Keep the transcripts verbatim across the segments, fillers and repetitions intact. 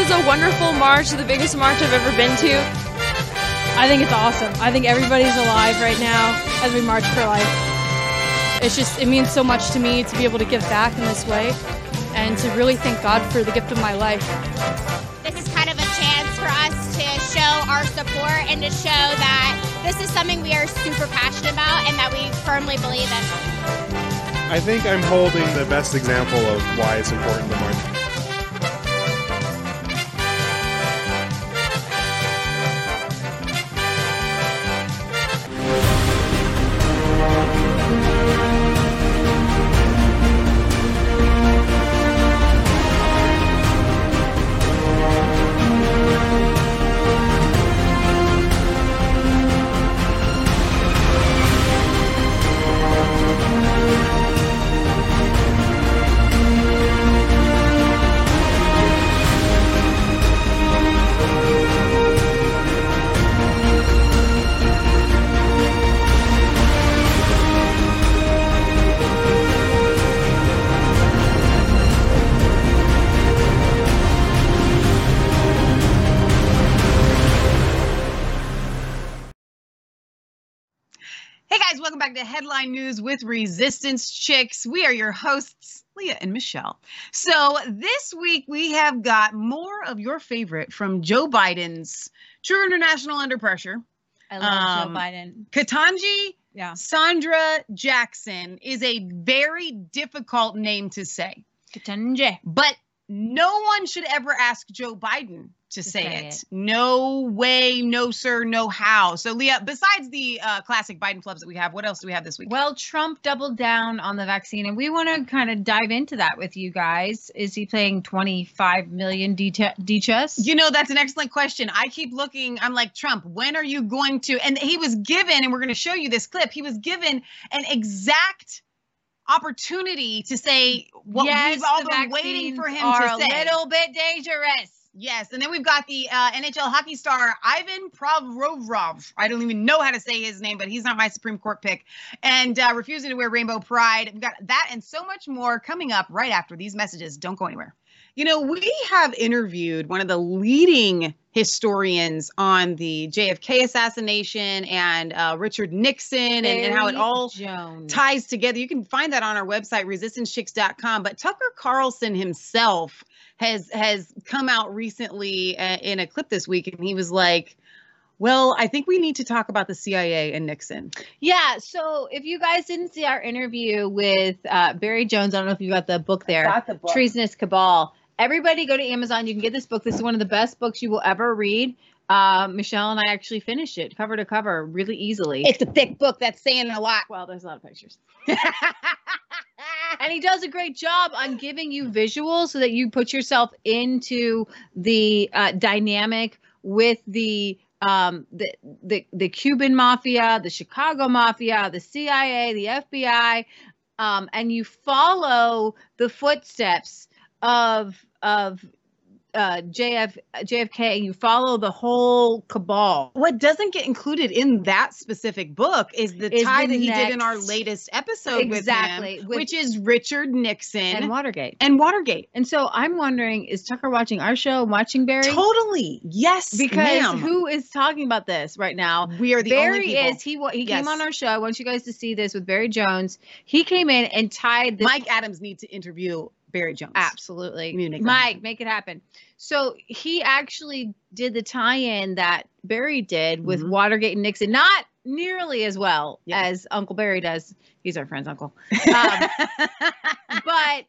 was a wonderful march, the biggest march I've ever been to. I think it's awesome. I think everybody's alive right now as we march for life. It's just, it means so much to me to be able to give back in this way and to really thank God for the gift of my life. This is kind of a chance for us to show our support and to show that this is something we are super passionate about and that we firmly believe in. I think I'm holding the best example of why it's important to march. Headline News with Resistance Chicks. We are your hosts, Leah and Michelle. So this week we have got more of your favorite from Joe Biden's True International Under Pressure. I love um, Joe Biden. Ketanji yeah. Sandra Jackson is a very difficult name to say. Ketanji. But no one should ever ask Joe Biden to, to say, say it. it. No way, no sir, no how. So Leah, besides the uh, classic Biden flubs that we have, what else do we have this week? Well, Trump doubled down on the vaccine, and we want to kind of dive into that with you guys. Is he playing twenty-five million D chess? You know, that's an excellent question. I keep looking. I'm like, Trump, when are you going to? And he was given, and we're going to show you this clip, he was given an exact opportunity to say what yes, we've all been waiting for him to say. A little bit dangerous. Yes, and then we've got the uh, N H L hockey star Ivan Provorov. I don't even know how to say his name, but he's not my Supreme Court pick. And uh, refusing to wear rainbow pride. We've got that and so much more coming up right after these messages. Don't go anywhere. You know, we have interviewed one of the leading historians on the J F K assassination and uh, Richard Nixon and, and how it all Jones. ties together. You can find that on our website, resistance chicks dot com. But Tucker Carlson himself has has come out recently uh, in a clip this week, and he was like, well, I think we need to talk about the C I A and Nixon. Yeah. So if you guys didn't see our interview with uh, Barry Jones, I don't know if you got the book there, I got the book. Treasonous Cabal. Everybody go to Amazon. You can get this book. This is one of the best books you will ever read. Uh, Michelle and I actually finished it cover to cover really easily. It's a thick book. That's saying a lot. Well, there's a lot of pictures. And he does a great job on giving you visuals so that you put yourself into the uh, dynamic with the Um, the, the the Cuban mafia, the Chicago mafia, the C I A, the F B I, um, and you follow the footsteps of of uh, J F K, and you follow the whole cabal. What doesn't get included in that specific book is the is tie the that next, he did in our latest episode exactly, with him, with, which is Richard Nixon. And Watergate. And Watergate. And so I'm wondering, is Tucker watching our show, watching Barry? Totally. Yes, Because ma'am. who is talking about this right now? We are the Barry only people. is. He, he yes. came on our show. I want you guys to see this with Barry Jones. He came in and tied this. Mike Adams needs to interview Barry Jones. Absolutely. Make Mike, make it happen. So he actually did the tie-in that Barry did with mm-hmm. Watergate and Nixon. Not nearly as well yeah. as Uncle Barry does. He's our friend's uncle. Um, but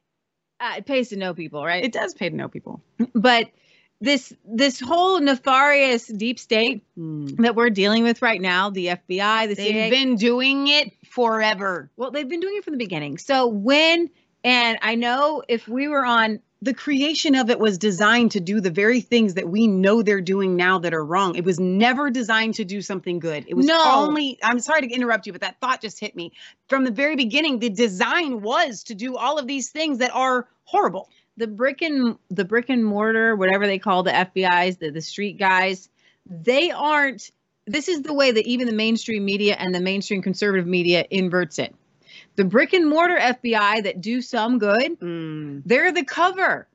uh, it pays to know people, right? It does pay to know people. But this this whole nefarious deep state mm. that we're dealing with right now, the F B I, the C I A. They've been doing it forever. Well, they've been doing it from the beginning. So when... And I know if we were on, the creation of it was designed to do the very things that we know they're doing now that are wrong. It was never designed to do something good. It was no. only, I'm sorry to interrupt you, but that thought just hit me. From the very beginning, the design was to do all of these things that are horrible. The brick and, the brick and mortar, whatever they call the F B Is, the, the street guys, they aren't, this is the way that even the mainstream media and the mainstream conservative media inverts it. The brick and mortar F B I that do some good, mm. they're the cover.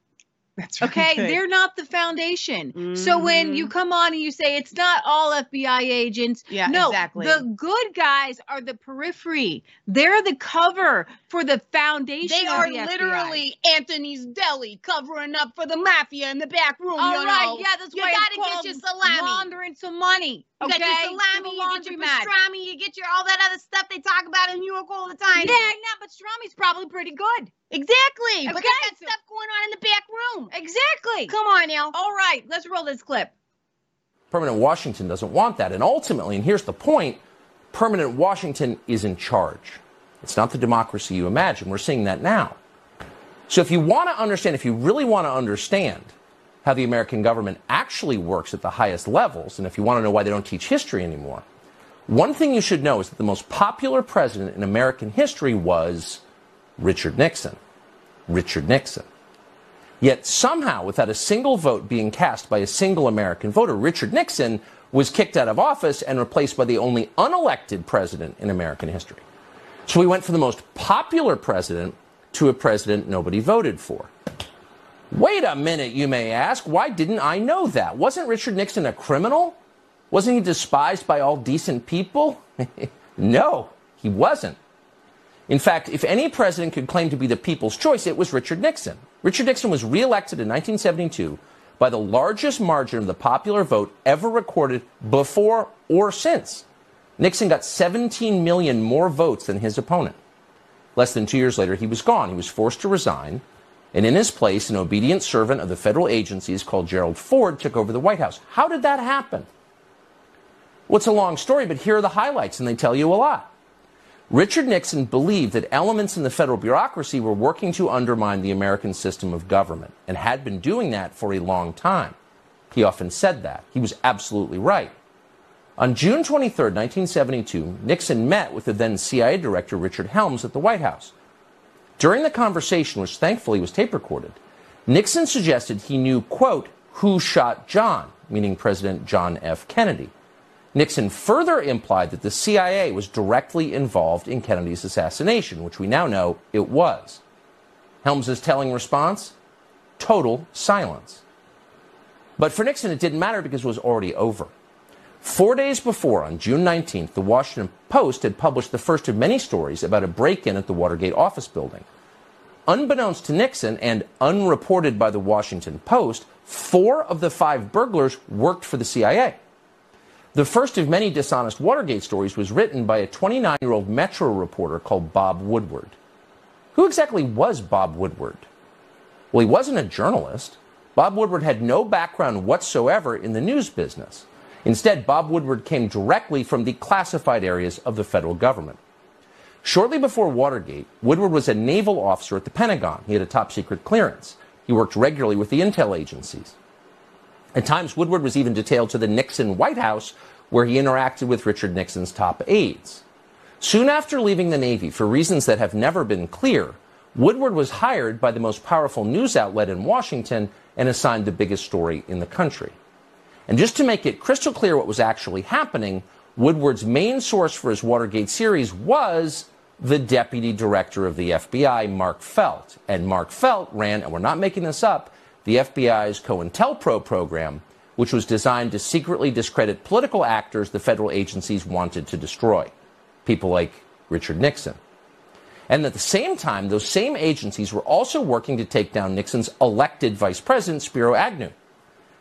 That's right. Okay, they're not the foundation. Mm-hmm. So when you come on and you say it's not all F B I agents, yeah, no, exactly. The good guys are the periphery. They're the cover for the foundation. They are the literally F B I. Anthony's Deli covering up for the mafia in the back room. All you right, know. Yeah, that's you why you gotta get your salami, laundering some money. You okay? Got your salami, you get your pastrami, you get your all that other stuff they talk about in New York all the time. Yeah, no, but pastrami's probably pretty good. Exactly. Okay. But there's that stuff going on in the back room. Exactly. Come on now. All right, let's roll this clip. Permanent Washington doesn't want that. And ultimately, and here's the point, permanent Washington is in charge. It's not the democracy you imagine. We're seeing that now. So if you want to understand, if you really want to understand how the American government actually works at the highest levels, and if you want to know why they don't teach history anymore, one thing you should know is that the most popular president in American history was Richard Nixon. Richard Nixon. Yet somehow, without a single vote being cast by a single American voter, Richard Nixon was kicked out of office and replaced by the only unelected president in American history. So we went from the most popular president to a president nobody voted for. Wait a minute, you may ask. Why didn't I know that? Wasn't Richard Nixon a criminal? Wasn't he despised by all decent people? No, he wasn't. In fact, if any president could claim to be the people's choice, it was Richard Nixon. Richard Nixon was reelected in nineteen seventy-two by the largest margin of the popular vote ever recorded before or since. Nixon got seventeen million more votes than his opponent. Less than two years later, he was gone. He was forced to resign. And in his place, an obedient servant of the federal agencies called Gerald Ford took over the White House. How did that happen? Well, it's a long story, but here are the highlights, and they tell you a lot. Richard Nixon believed that elements in the federal bureaucracy were working to undermine the American system of government and had been doing that for a long time. He often said that. He was absolutely right. On June twenty-third, nineteen seventy-two, Nixon met with the then C I A director Richard Helms at the White House. During the conversation, which thankfully was tape recorded, Nixon suggested he knew, quote, who shot John, meaning President John F. Kennedy. Nixon further implied that the C I A was directly involved in Kennedy's assassination, which we now know it was. Helms's telling response? Total silence. But for Nixon, it didn't matter because it was already over. Four days before, on June nineteenth, the Washington Post had published the first of many stories about a break-in at the Watergate office building. Unbeknownst to Nixon and unreported by the Washington Post, four of the five burglars worked for the C I A. The first of many dishonest Watergate stories was written by a twenty-nine-year-old Metro reporter called Bob Woodward. Who exactly was Bob Woodward? Well, he wasn't a journalist. Bob Woodward had no background whatsoever in the news business. Instead, Bob Woodward came directly from the classified areas of the federal government. Shortly before Watergate, Woodward was a naval officer at the Pentagon. He had a top-secret clearance. He worked regularly with the intel agencies. At times, Woodward was even detailed to the Nixon White House, where he interacted with Richard Nixon's top aides. Soon after leaving the Navy, for reasons that have never been clear, Woodward was hired by the most powerful news outlet in Washington and assigned the biggest story in the country. And just to make it crystal clear what was actually happening, Woodward's main source for his Watergate series was the deputy director of the F B I, Mark Felt. And Mark Felt ran, and we're not making this up, the F B I's COINTELPRO program, which was designed to secretly discredit political actors the federal agencies wanted to destroy, people like Richard Nixon. And at the same time, those same agencies were also working to take down Nixon's elected vice president, Spiro Agnew.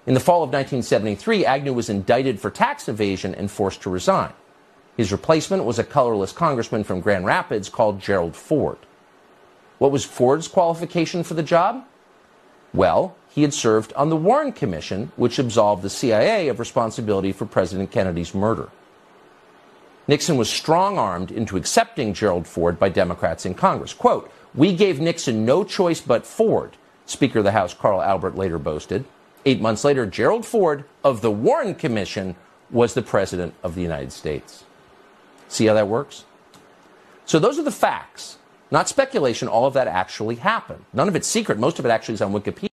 In the fall of nineteen seventy-three, Agnew was indicted for tax evasion and forced to resign. His replacement was a colorless congressman from Grand Rapids called Gerald Ford. What was Ford's qualification for the job? Well, he had served on the Warren Commission, which absolved the C I A of responsibility for President Kennedy's murder. Nixon was strong-armed into accepting Gerald Ford by Democrats in Congress. Quote, we gave Nixon no choice but Ford, Speaker of the House Carl Albert later boasted. Eight months later, Gerald Ford of the Warren Commission was the President of the United States. See how that works? So those are the facts. Not speculation, all of that actually happened. None of it's secret. Most of it actually is on Wikipedia.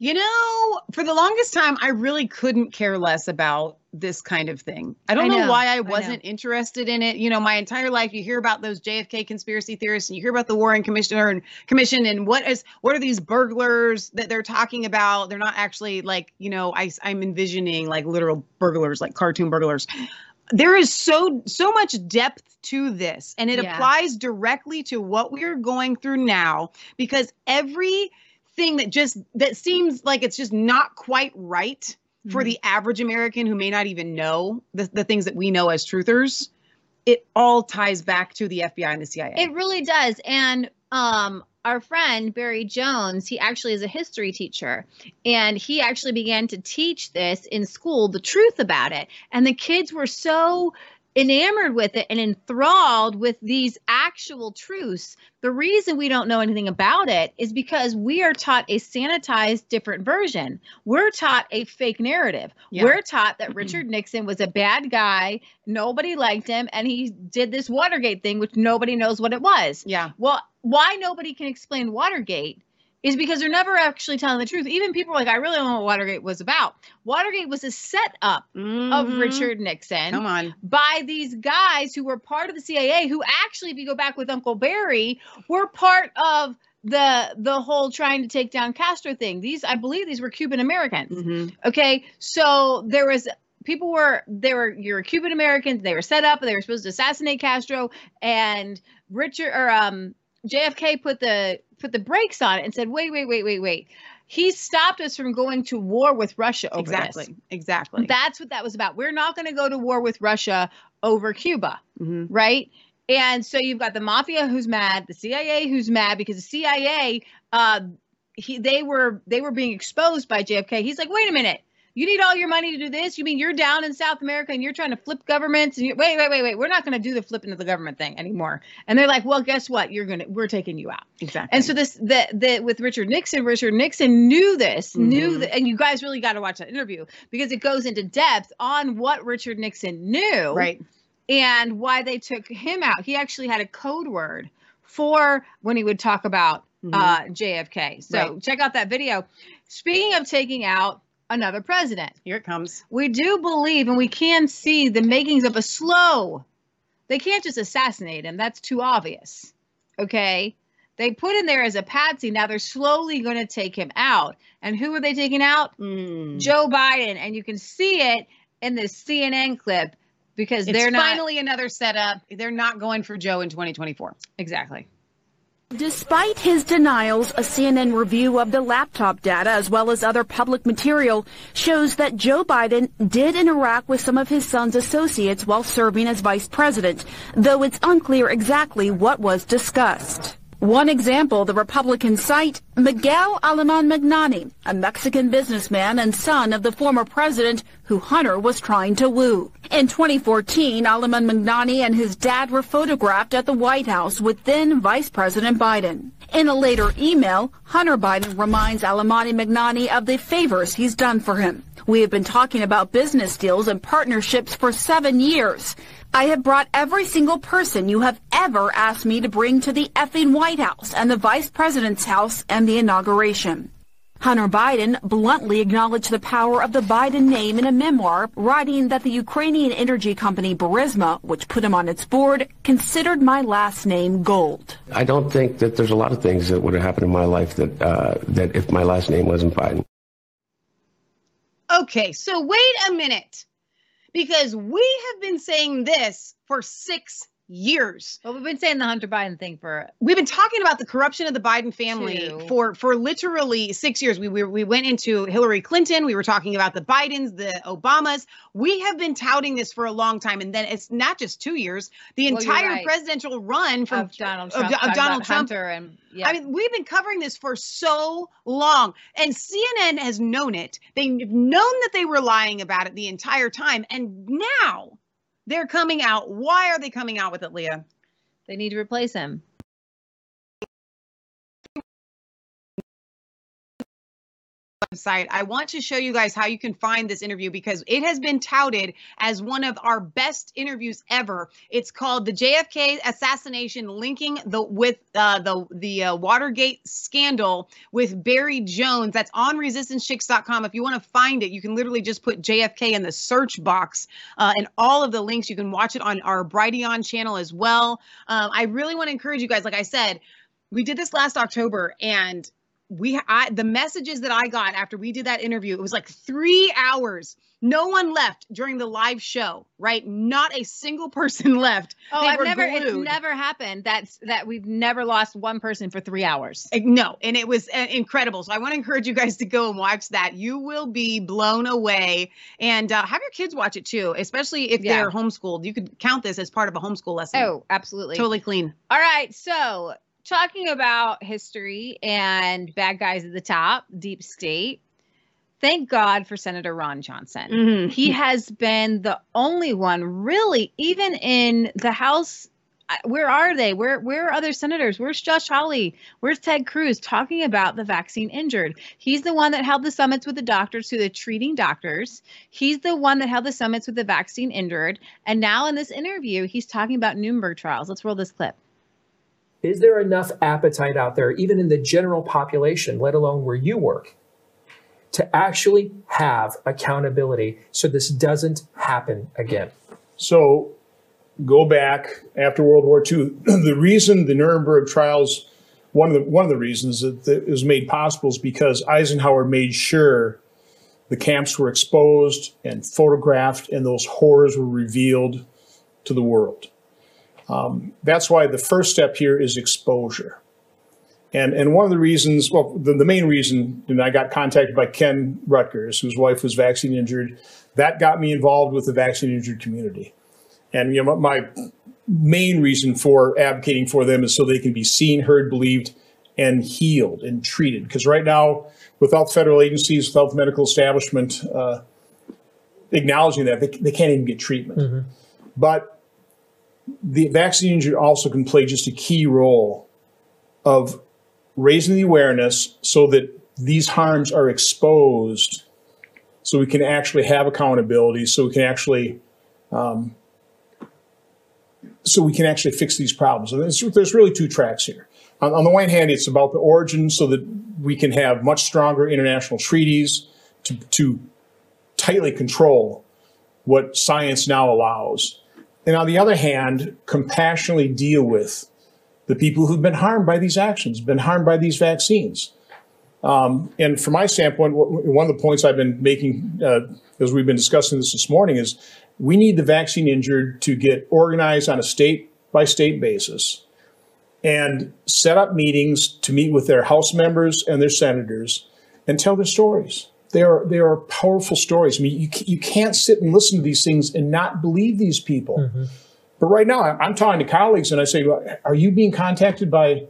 You know, for the longest time, I really couldn't care less about this kind of thing. I don't I know, know why I wasn't I interested in it. You know, my entire life, you hear about those J F K conspiracy theorists, and you hear about the Warren Commissioner and Commission, and what is what are these burglars that they're talking about? They're not actually like, you know, I, I'm envisioning like literal burglars, like cartoon burglars. There is so so much depth to this, and it yeah. applies directly to what we're going through now, because every thing that just that seems like it's just not quite right for mm-hmm. the average American who may not even know the, the things that we know as truthers, it all ties back to the F B I and the C I A. It really does. And um our friend Barry Jones, he actually is a history teacher, and he actually began to teach this in school, the truth about it, and the kids were so enamored with it and enthralled with these actual truths. The reason we don't know anything about it is because we are taught a sanitized, different version. We're taught a fake narrative. Yeah. We're taught that Richard Nixon was a bad guy, nobody liked him, and he did this Watergate thing, which nobody knows what it was. Yeah. Well, why nobody can explain Watergate is because they're never actually telling the truth. Even people are like, I really don't know what Watergate was about. Watergate was a setup mm-hmm. of Richard Nixon Come on. by these guys who were part of the C I A, who actually, if you go back with Uncle Barry, were part of the the whole trying to take down Castro thing. These, I believe these were Cuban Americans. Mm-hmm. Okay, so there was... People were, they were, you're Cuban Americans, they were set up, they were supposed to assassinate Castro, and Richard, or um, J F K put the, put the brakes on it and said, wait, wait, wait, wait, wait. He stopped us from going to war with Russia over Exactly, this. exactly. That's what that was about. We're not going to go to war with Russia over Cuba, mm-hmm. right? And so you've got the mafia who's mad, the C I A who's mad, because the C I A, uh, he, they were, they were being exposed by J F K. He's like, wait a minute. You need all your money to do this? You mean you're down in South America and you're trying to flip governments? And you, wait, wait, wait, wait. We're not going to do the flipping of the government thing anymore. And they're like, well, guess what? You're going to, we're taking you out. Exactly. And so this, the, the, with Richard Nixon, Richard Nixon knew this, mm-hmm. knew that, and you guys really got to watch that interview because it goes into depth on what Richard Nixon knew, right, and why they took him out. He actually had a code word for when he would talk about mm-hmm. uh, J F K. So right. check out that video. Speaking of taking out another president. Here it comes. We do believe, and we can see the makings of a slow. They can't just assassinate him. That's too obvious. Okay? They put in there as a patsy. Now they're slowly going to take him out. And who are they taking out? Mm. Joe Biden. And you can see it in this C N N clip because it's they're not. It's finally another setup. They're not going for Joe in twenty twenty-four. Exactly. Despite his denials, a C N N review of the laptop data as well as other public material shows that Joe Biden did interact with some of his son's associates while serving as vice president, though it's unclear exactly what was discussed. One example the Republicans cite, Miguel Alemán Magnani, a Mexican businessman and son of the former president who Hunter was trying to woo. In twenty fourteen, Alemán Magnani and his dad were photographed at the White House with then Vice President Biden. In a later email, Hunter Biden reminds Alemán Magnani of the favors he's done for him. We have been talking about business deals and partnerships for seven years. I have brought every single person you have ever asked me to bring to the effing White House and the Vice President's house and the inauguration. Hunter Biden bluntly acknowledged the power of the Biden name in a memoir, writing that the Ukrainian energy company Burisma, which put him on its board, considered my last name gold. I don't think that there's a lot of things that would have happened in my life that uh, that if my last name wasn't Biden. Okay, so wait a minute. Because we have been saying this for six years. Well, we've been saying the Hunter Biden thing for... We've been talking about the corruption of the Biden family two. for for literally six years. We, we we went into Hillary Clinton. We were talking about the Bidens, the Obamas. We have been touting this for a long time. And then it's not just two years. The entire well, right. presidential run from of Donald Trump. Of, of Donald Trump. Hunter and, yeah. I mean, we've been covering this for so long. And C N N has known it. They've known that they were lying about it the entire time. And now... they're coming out. Why are they coming out with it, Leah? They need to replace him. website, I want to show you guys how you can find this interview because it has been touted as one of our best interviews ever. It's called The J F K Assassination Linking the with uh, the, the uh, Watergate Scandal with Barry Jones. That's on resistance chicks dot com. If you want to find it, you can literally just put J F K in the search box uh, and all of the links. You can watch it on our Brighteon channel as well. Um, I really want to encourage you guys. Like I said, we did this last October, and we I, the messages that I got after we did that interview, it was like three hours. No one left during the live show, right? Not a single person left. Oh, I've never, it's never happened. That's that we've never lost one person for three hours. No. And it was uh, incredible. So I want to encourage you guys to go and watch that. You will be blown away, and uh, have your kids watch it too, especially if yeah. they're homeschooled. You could count this as part of a homeschool lesson. Oh, absolutely. Totally clean. All right. So talking about history and bad guys at the top, deep state. Thank God for Senator Ron Johnson. Mm-hmm. He has been the only one, really, even in the House. Where are they? Where where are other senators? Where's Josh Hawley? Where's Ted Cruz talking about the vaccine injured? He's the one that held the summits with the doctors, who the treating doctors. He's the one that held the summits with the vaccine injured. And now in this interview, he's talking about Nuremberg trials. Let's roll this clip. Is there enough appetite out there, even in the general population, let alone where you work, to actually have accountability so this doesn't happen again? So go back after World War Two. The reason the Nuremberg trials, one of the, one of the reasons that it was made possible is because Eisenhower made sure the camps were exposed and photographed and those horrors were revealed to the world. Um, that's why the first step here is exposure. And, and one of the reasons, well, the, the main reason, and I got contacted by Ken Rutgers, whose wife was vaccine injured. That got me involved with the vaccine injured community. And you know, my main reason for advocating for them is so they can be seen, heard, believed, and healed and treated. Because right now, without federal agencies, without the medical establishment uh, acknowledging that, they, they can't even get treatment. Mm-hmm. But the vaccine injured also can play just a key role of raising the awareness so that these harms are exposed, so we can actually have accountability, so we can actually, um, so we can actually fix these problems. And there's, there's really two tracks here. On, on the one hand, it's about the origin, so that we can have much stronger international treaties to, to tightly control what science now allows. And on the other hand, compassionately deal with the people who've been harmed by these actions, been harmed by these vaccines. Um, and from my standpoint, one of the points I've been making uh, as we've been discussing this this morning is we need the vaccine injured to get organized on a state-by-state basis and set up meetings to meet with their House members and their senators and tell their stories. They are, they are powerful stories. I mean, you, you can't sit and listen to these things and not believe these people. Mm-hmm. But right now, I'm talking to colleagues, and I say, well, are you being contacted by you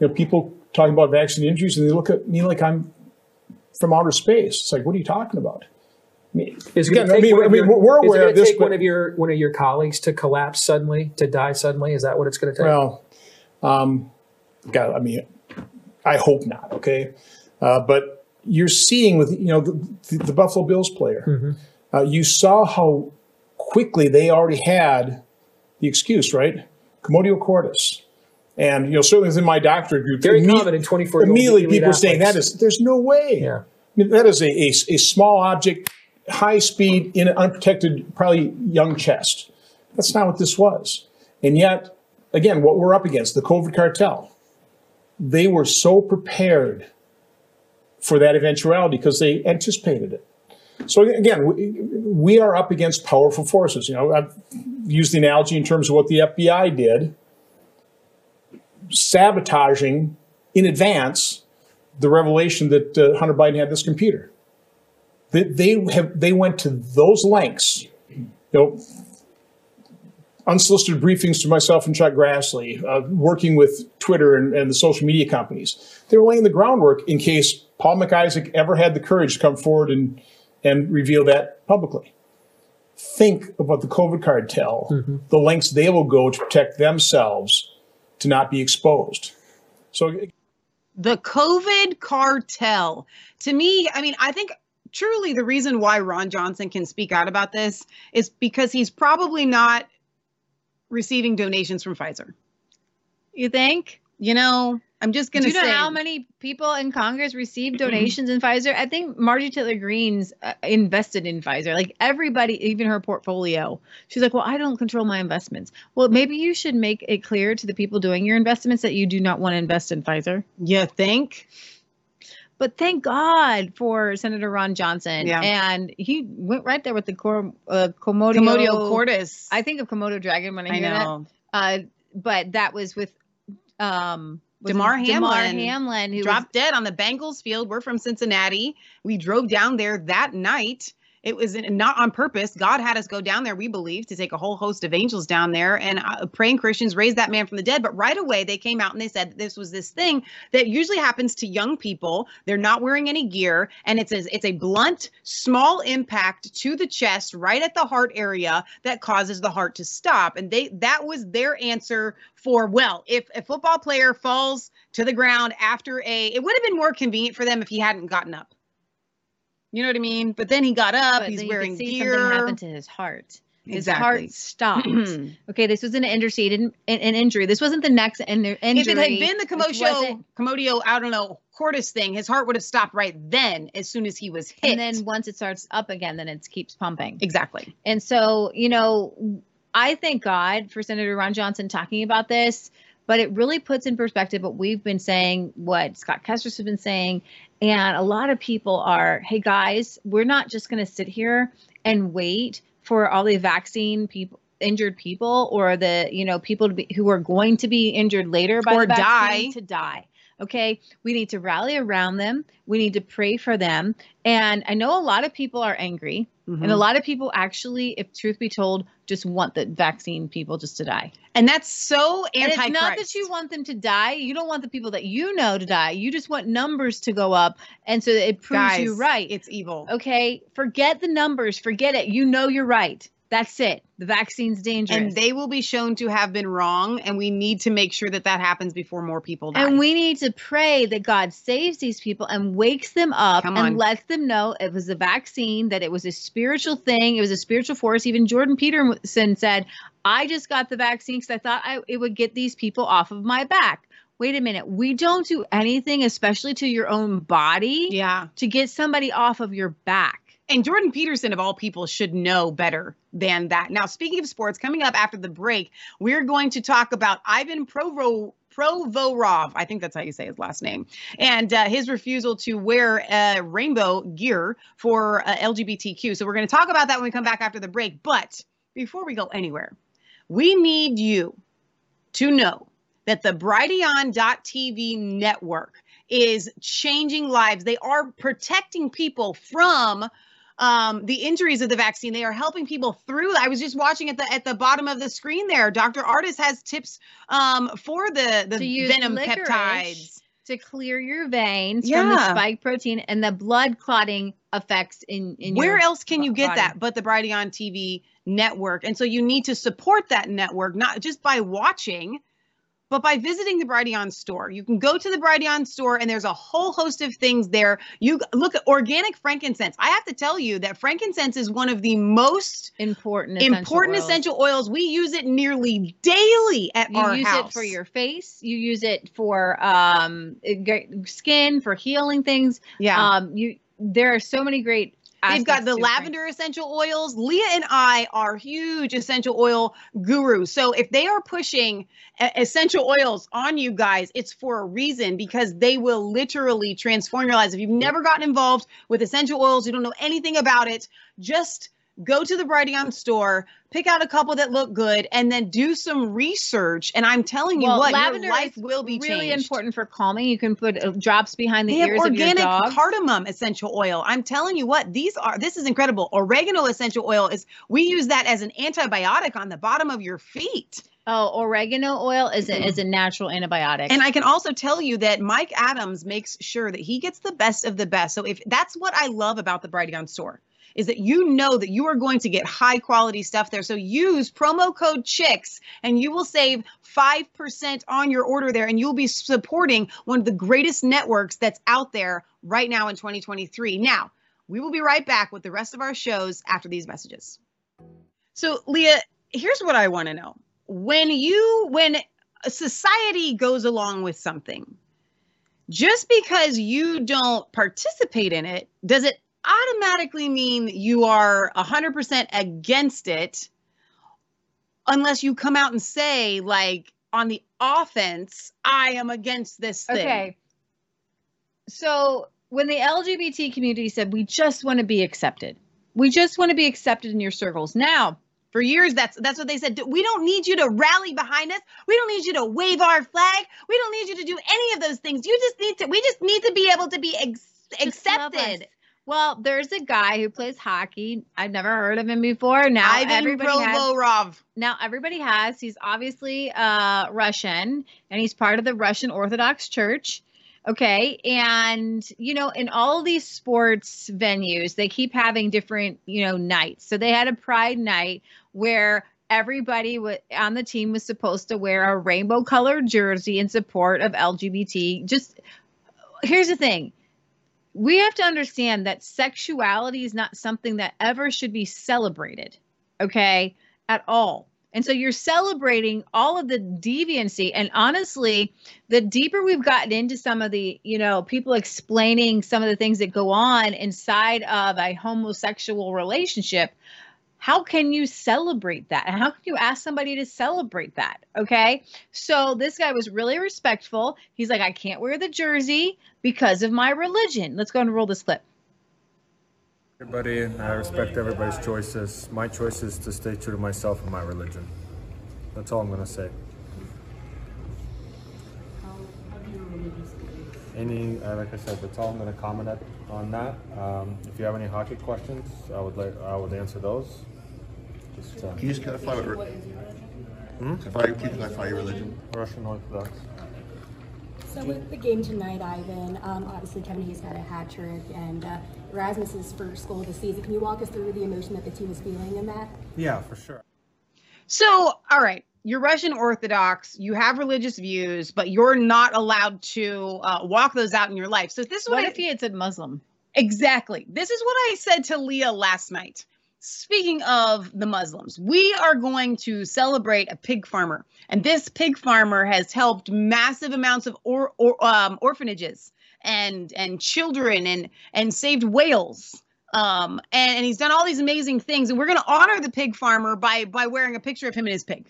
know, people talking about vaccine injuries? And they look at me like I'm from outer space. It's like, what are you talking about? I mean, is again, I mean, I mean your, we're aware of this. Is it going to take one of, your, one of your colleagues to collapse suddenly, to die suddenly? Is that what it's going to take? Well, um, God, I mean, I hope not, okay? Uh, but you're seeing with, you know, the, the Buffalo Bills player, mm-hmm. uh, you saw how quickly they already had the excuse, right? Commotio cordis. And, you know, certainly within my doctorate group, very common in twenty-four immediately people athletes. Are saying that is, there's no way. Yeah. I mean, that is a, a, a small object, high speed, in an unprotected, probably young chest. That's not what this was. And yet, again, what we're up against, the COVID cartel, they were so prepared for that eventuality because they anticipated it. So again, we are up against powerful forces. You know, I've used the analogy in terms of what the F B I did, sabotaging in advance the revelation that uh, Hunter Biden had this computer. They, they have they went to those lengths. You know, unsolicited briefings to myself and Chuck Grassley, uh, working with Twitter and, and the social media companies. They were laying the groundwork in case Paul McIsaac ever had the courage to come forward and. and reveal that publicly. Think about the COVID cartel, mm-hmm. the lengths they will go to protect themselves to not be exposed. So The COVID cartel. To me, I mean, I think truly the reason why Ron Johnson can speak out about this is because he's probably not receiving donations from Pfizer. You think? You know, I'm just going to say. Do you know how many people in Congress received donations in Pfizer? I think Marjorie Taylor Greene's uh, invested in Pfizer. Like everybody, even her portfolio. She's like, well, I don't control my investments. Well, maybe you should make it clear to the people doing your investments that you do not want to invest in Pfizer. You think? But thank God for Senator Ron Johnson. Yeah. And he went right there with the cor- uh, Commotio, Commotio cordis. I think of Komodo dragon when I, I hear know. that. Uh, but that was with... Um, Damar Hamlin, Hamlin who dropped was, dead on the Bengals field. We're from Cincinnati. We drove down there that night. It was not on purpose. God had us go down there, we believe, to take a whole host of angels down there. And uh, praying Christians raised that man from the dead. But right away, they came out and they said this was this thing that usually happens to young people. They're not wearing any gear. And it's a, it's a blunt, small impact to the chest, right at the heart area, that causes the heart to stop. And they that was their answer for, well, if a football player falls to the ground after a, it would have been more convenient for them if he hadn't gotten up. You know what I mean? But then he got up. But he's wearing see gear. Something happened to his heart. His exactly. heart stopped. Okay, this was an intercedent an, an injury. This wasn't the next in, injury. If it had been the Commotio, Commotio, I don't know, cordis thing, his heart would have stopped right then as soon as he was hit. And then once it starts up again, then it keeps pumping. Exactly. And so, you know, I thank God for Senator Ron Johnson talking about this. But it really puts in perspective what we've been saying, what Scott Kestris has been saying. And a lot of people are, hey, guys, we're not just going to sit here and wait for all the vaccine people, injured people, or the, you know, people to be, who are going to be injured later by the vaccine to die. Okay, we need to rally around them. We need to pray for them. And I know a lot of people are angry. Mm-hmm. And a lot of people actually, if truth be told, just want the vaccine people just to die. And that's so anti-Christ. And it's not that you want them to die. You don't want the people that you know to die. You just want numbers to go up. And so it proves Guys, you right. It's evil. Okay, forget the numbers. Forget it. You know you're right. That's it. The vaccine's dangerous. And they will be shown to have been wrong. And we need to make sure that that happens before more people die. And we need to pray that God saves these people and wakes them up and lets them know it was a vaccine, that it was a spiritual thing. It was a spiritual force. Even Jordan Peterson said, I just got the vaccine because I thought I, it would get these people off of my back. Wait a minute. We don't do anything, especially to your own body, yeah, to get somebody off of your back. And Jordan Peterson, of all people, should know better than that. Now, speaking of sports, coming up after the break, we're going to talk about Ivan Provorov. Provorov, I think that's how you say his last name, and uh, his refusal to wear uh, rainbow gear for uh, L G B T Q. So we're going to talk about that when we come back after the break. But before we go anywhere, we need you to know that the Brighteon dot T V network is changing lives. They are protecting people from Um, the injuries of the vaccine. They are helping people through. I was just watching at the at the bottom of the screen there. Doctor Artis has tips um, for the, the venom peptides. To clear your veins yeah. from the spike protein and the blood clotting effects in, in Where your else can you get body? that but the Brighteon T V network? And so you need to support that network, not just by watching, but by visiting the Brighteon store. You can go to the Brighteon store and there's a whole host of things there. You look at organic frankincense. I have to tell you that frankincense is one of the most important essential, important oils. essential oils. We use it nearly daily at you our house. You use it for your face. You use it for um, skin, for healing things. Yeah. Um, you. There are so many great They've got the lavender frank. essential oils. Leah and I are huge essential oil gurus. So if they are pushing essential oils on you guys, it's for a reason, because they will literally transform your lives. If you've never gotten involved with essential oils, you don't know anything about it, just go to the Brighteon store, pick out a couple that look good, and then do some research. And I'm telling you well, what, your life will be really changed. Really important for calming. You can put drops behind the they ears of your dog. Organic cardamom essential oil. I'm telling you what, these are. This is incredible. Oregano essential oil is. We use that as an antibiotic on the bottom of your feet. Oh, oregano oil is a, is a natural antibiotic. And I can also tell you that Mike Adams makes sure that he gets the best of the best. So if that's what I love about the Brighteon store. is that you know that you are going to get high quality stuff there. So use promo code CHICKS and you will save five percent on your order there, and you'll be supporting one of the greatest networks that's out there right now in twenty twenty-three. Now, we will be right back with the rest of our shows after these messages. So, Leah, here's what I want to know. When you, when society goes along with something, just because you don't participate in it, does it automatically mean you are one hundred percent against it, unless you come out and say, like, on the offense, I am against this thing? Okay. So when the L G B T community said, we just want to be accepted. We just want to be accepted in your circles. Now, for years, that's that's what they said. We don't need you to rally behind us. We don't need you to wave our flag. We don't need you to do any of those things. You just need to, we just need to be able to be ex accepted. Well, there's a guy who plays hockey. I've never heard of him before. Now Ivan everybody Provorov. has. Now everybody has. He's obviously uh, Russian, and he's part of the Russian Orthodox Church. Okay, and, you know, in all these sports venues, they keep having different, you know, nights. So they had a pride night where everybody on the team was supposed to wear a rainbow-colored jersey in support of L G B T. Just, here's the thing. We have to understand that sexuality is not something that ever should be celebrated, okay, at all. And so you're celebrating all of the deviancy. And honestly, the deeper we've gotten into some of the, you know, people explaining some of the things that go on inside of a homosexual relationship, how can you celebrate that? And how can you ask somebody to celebrate that? Okay. So this guy was really respectful. He's like, I can't wear the jersey because of my religion. Let's go and roll this clip. Everybody, and I respect everybody's choices. My choice is to stay true to myself and my religion. That's all I'm going to say. Any, uh, like I said, that's all I'm going to comment at, on that. Um, if you have any hockey questions, I would like, I would answer those. Just, uh, Can you just clarify what? Re hmm? Clarify, can you clarify your religion? Russian Orthodox. So with the game tonight, Ivan, um, obviously Kevin Hayes got a hat trick, and uh, Erasmus is first goal of the season. Can you walk us through the emotion that the team is feeling in that? Yeah, for sure. So, all right, you're Russian Orthodox, you have religious views, but you're not allowed to uh, walk those out in your life. So this is what, what I, if he had said Muslim? Exactly. This is what I said to Leah last night. Speaking of the Muslims, we are going to celebrate a pig farmer. And this pig farmer has helped massive amounts of or, or, um, orphanages and, and children and, and saved whales. Um, and, and he's done all these amazing things. And we're going to honor the pig farmer by, by wearing a picture of him and his pig.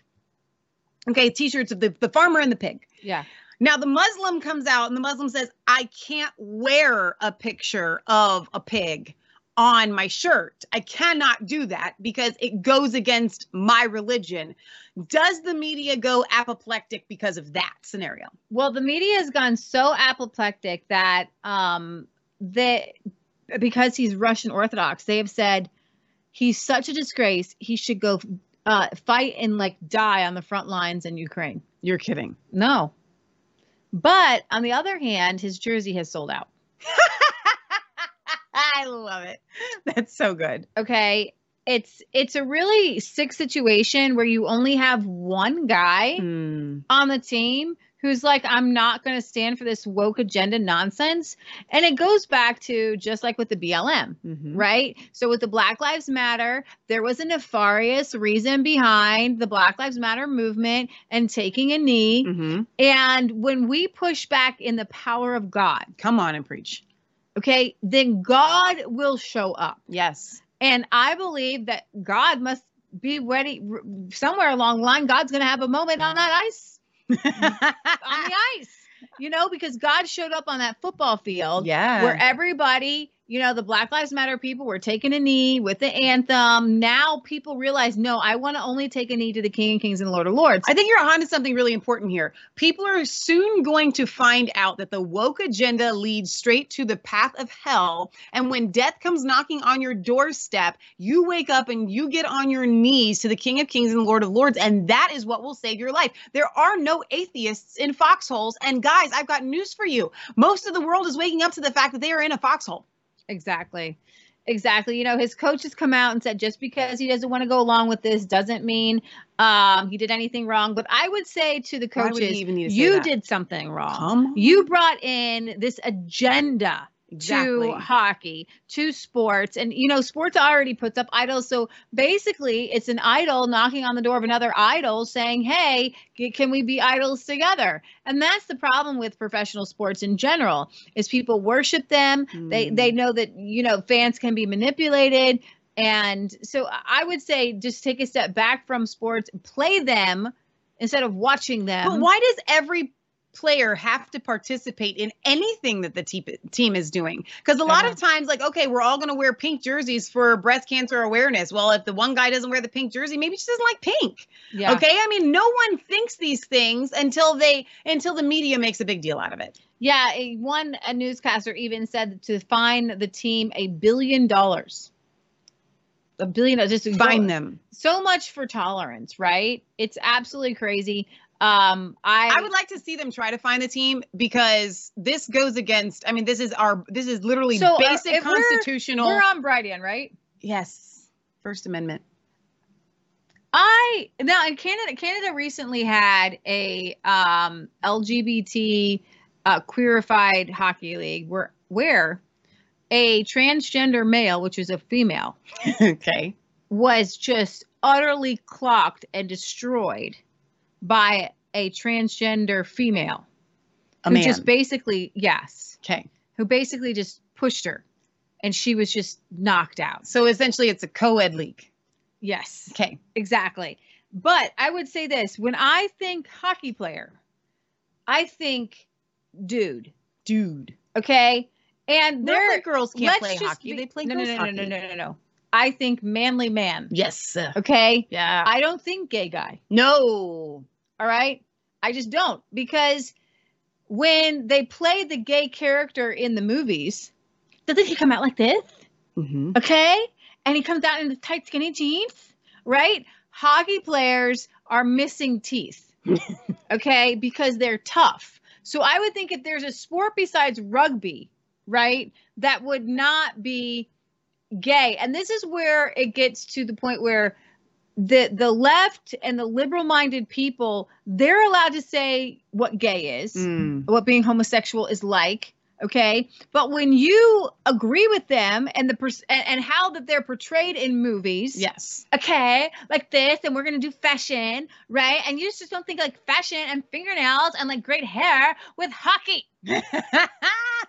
Okay, T-shirts of the, the farmer and the pig. Yeah. Now, the Muslim comes out and the Muslim says, I can't wear a picture of a pig on my shirt. I cannot do that because it goes against my religion. Does the media go apoplectic because of that scenario? Well, the media has gone so apoplectic that um, they, because he's Russian Orthodox, they have said he's such a disgrace. He should go uh, fight and like die on the front lines in Ukraine. You're kidding. No. But on the other hand, his jersey has sold out. I love it. That's so good. Okay. It's it's a really sick situation where you only have one guy mm. on the team who's like, I'm not going to stand for this woke agenda nonsense. And it goes back to just like with the B L M, mm-hmm. right? So with the Black Lives Matter, there was a nefarious reason behind the Black Lives Matter movement and taking a knee. Mm-hmm. And when we push back in the power of God. Come on and preach. Okay, then God will show up. Yes. And I believe that God must be ready. Somewhere along the line, God's going to have a moment on that ice. on the ice. You know, because God showed up on that football field. Yeah. Where everybody, you know, the Black Lives Matter people were taking a knee with the anthem. Now people realize, no, I want to only take a knee to the King of Kings and Lord of Lords. I think you're onto something really important here. People are soon going to find out that the woke agenda leads straight to the path of hell. And when death comes knocking on your doorstep, you wake up and you get on your knees to the King of Kings and Lord of Lords. And that is what will save your life. There are no atheists in foxholes. And guys, I've got news for you. Most of the world is waking up to the fact that they are in a foxhole. Exactly. Exactly. You know, his coach has come out and said just because he doesn't want to go along with this doesn't mean um, he did anything wrong. But I would say to the coaches, you, to you did something wrong. You brought in this agenda exactly. to hockey, to sports. And, you know, sports already puts up idols. So basically, it's an idol knocking on the door of another idol saying, hey, can we be idols together? And that's the problem with professional sports in general is people worship them. Mm. They they know that, you know, fans can be manipulated. And so I would say just take a step back from sports, play them instead of watching them. But why does every player have to participate in anything that the te- team is doing? Because a lot uh-huh. of times, like, okay, we're all going to wear pink jerseys for breast cancer awareness. Well, if the one guy doesn't wear the pink jersey, maybe she doesn't like pink. Yeah. Okay. I mean, no one thinks these things until they, until the media makes a big deal out of it. Yeah. A, one a newscaster even said to fine the team a billion dollars. A billion dollars. Just fine them. So much for tolerance, right? It's absolutely crazy. Um, I, I would like to see them try to find the team because this goes against, I mean, this is our, this is literally so, basic uh, constitutional. We're, we're on Brighteon, right? Yes. First Amendment. I, now in Canada, Canada recently had a, um, L G B T, uh, queerified hockey league where, where a transgender male, which is a female, okay, was just utterly clocked and destroyed by a transgender female. A who man. Just basically, yes. Okay. Who basically just pushed her and she was just knocked out. So essentially it's a co-ed league. Yes. Okay. Exactly. But I would say this, when I think hockey player, I think dude. Dude. Okay? And they're well, the girls can't play hockey. Be, they play no, girls no, no, hockey. No, no, no, no, no. I think manly man. Yes. Okay? Yeah. I don't think gay guy. No. All right? I just don't. Because when they play the gay character in the movies, doesn't he come out like this? Mm-hmm. Okay? And he comes out in the tight, skinny jeans, right? Hockey players are missing teeth, okay? Because they're tough. So I would think if there's a sport besides rugby, right, that would not be gay. And this is where it gets to the point where the the left and the liberal-minded people, they're allowed to say what gay is, mm. what being homosexual is like, okay? But when you agree with them and the pers- and, and how that they're portrayed in movies, yes, okay, like this, and we're going to do fashion, right? And you just don't think like fashion and fingernails and like great hair with hockey.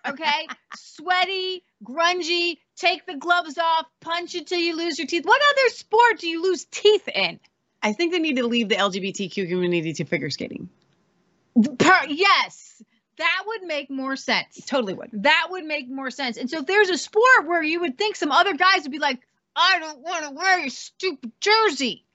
Okay? Sweaty, grungy, take the gloves off, punch until you lose your teeth. What other sport do you lose teeth in? I think they need to leave the L G B T Q community to figure skating. Per- yes. That would make more sense. Totally would. That would make more sense. And so if there's a sport where you would think some other guys would be like, I don't want to wear your stupid jersey,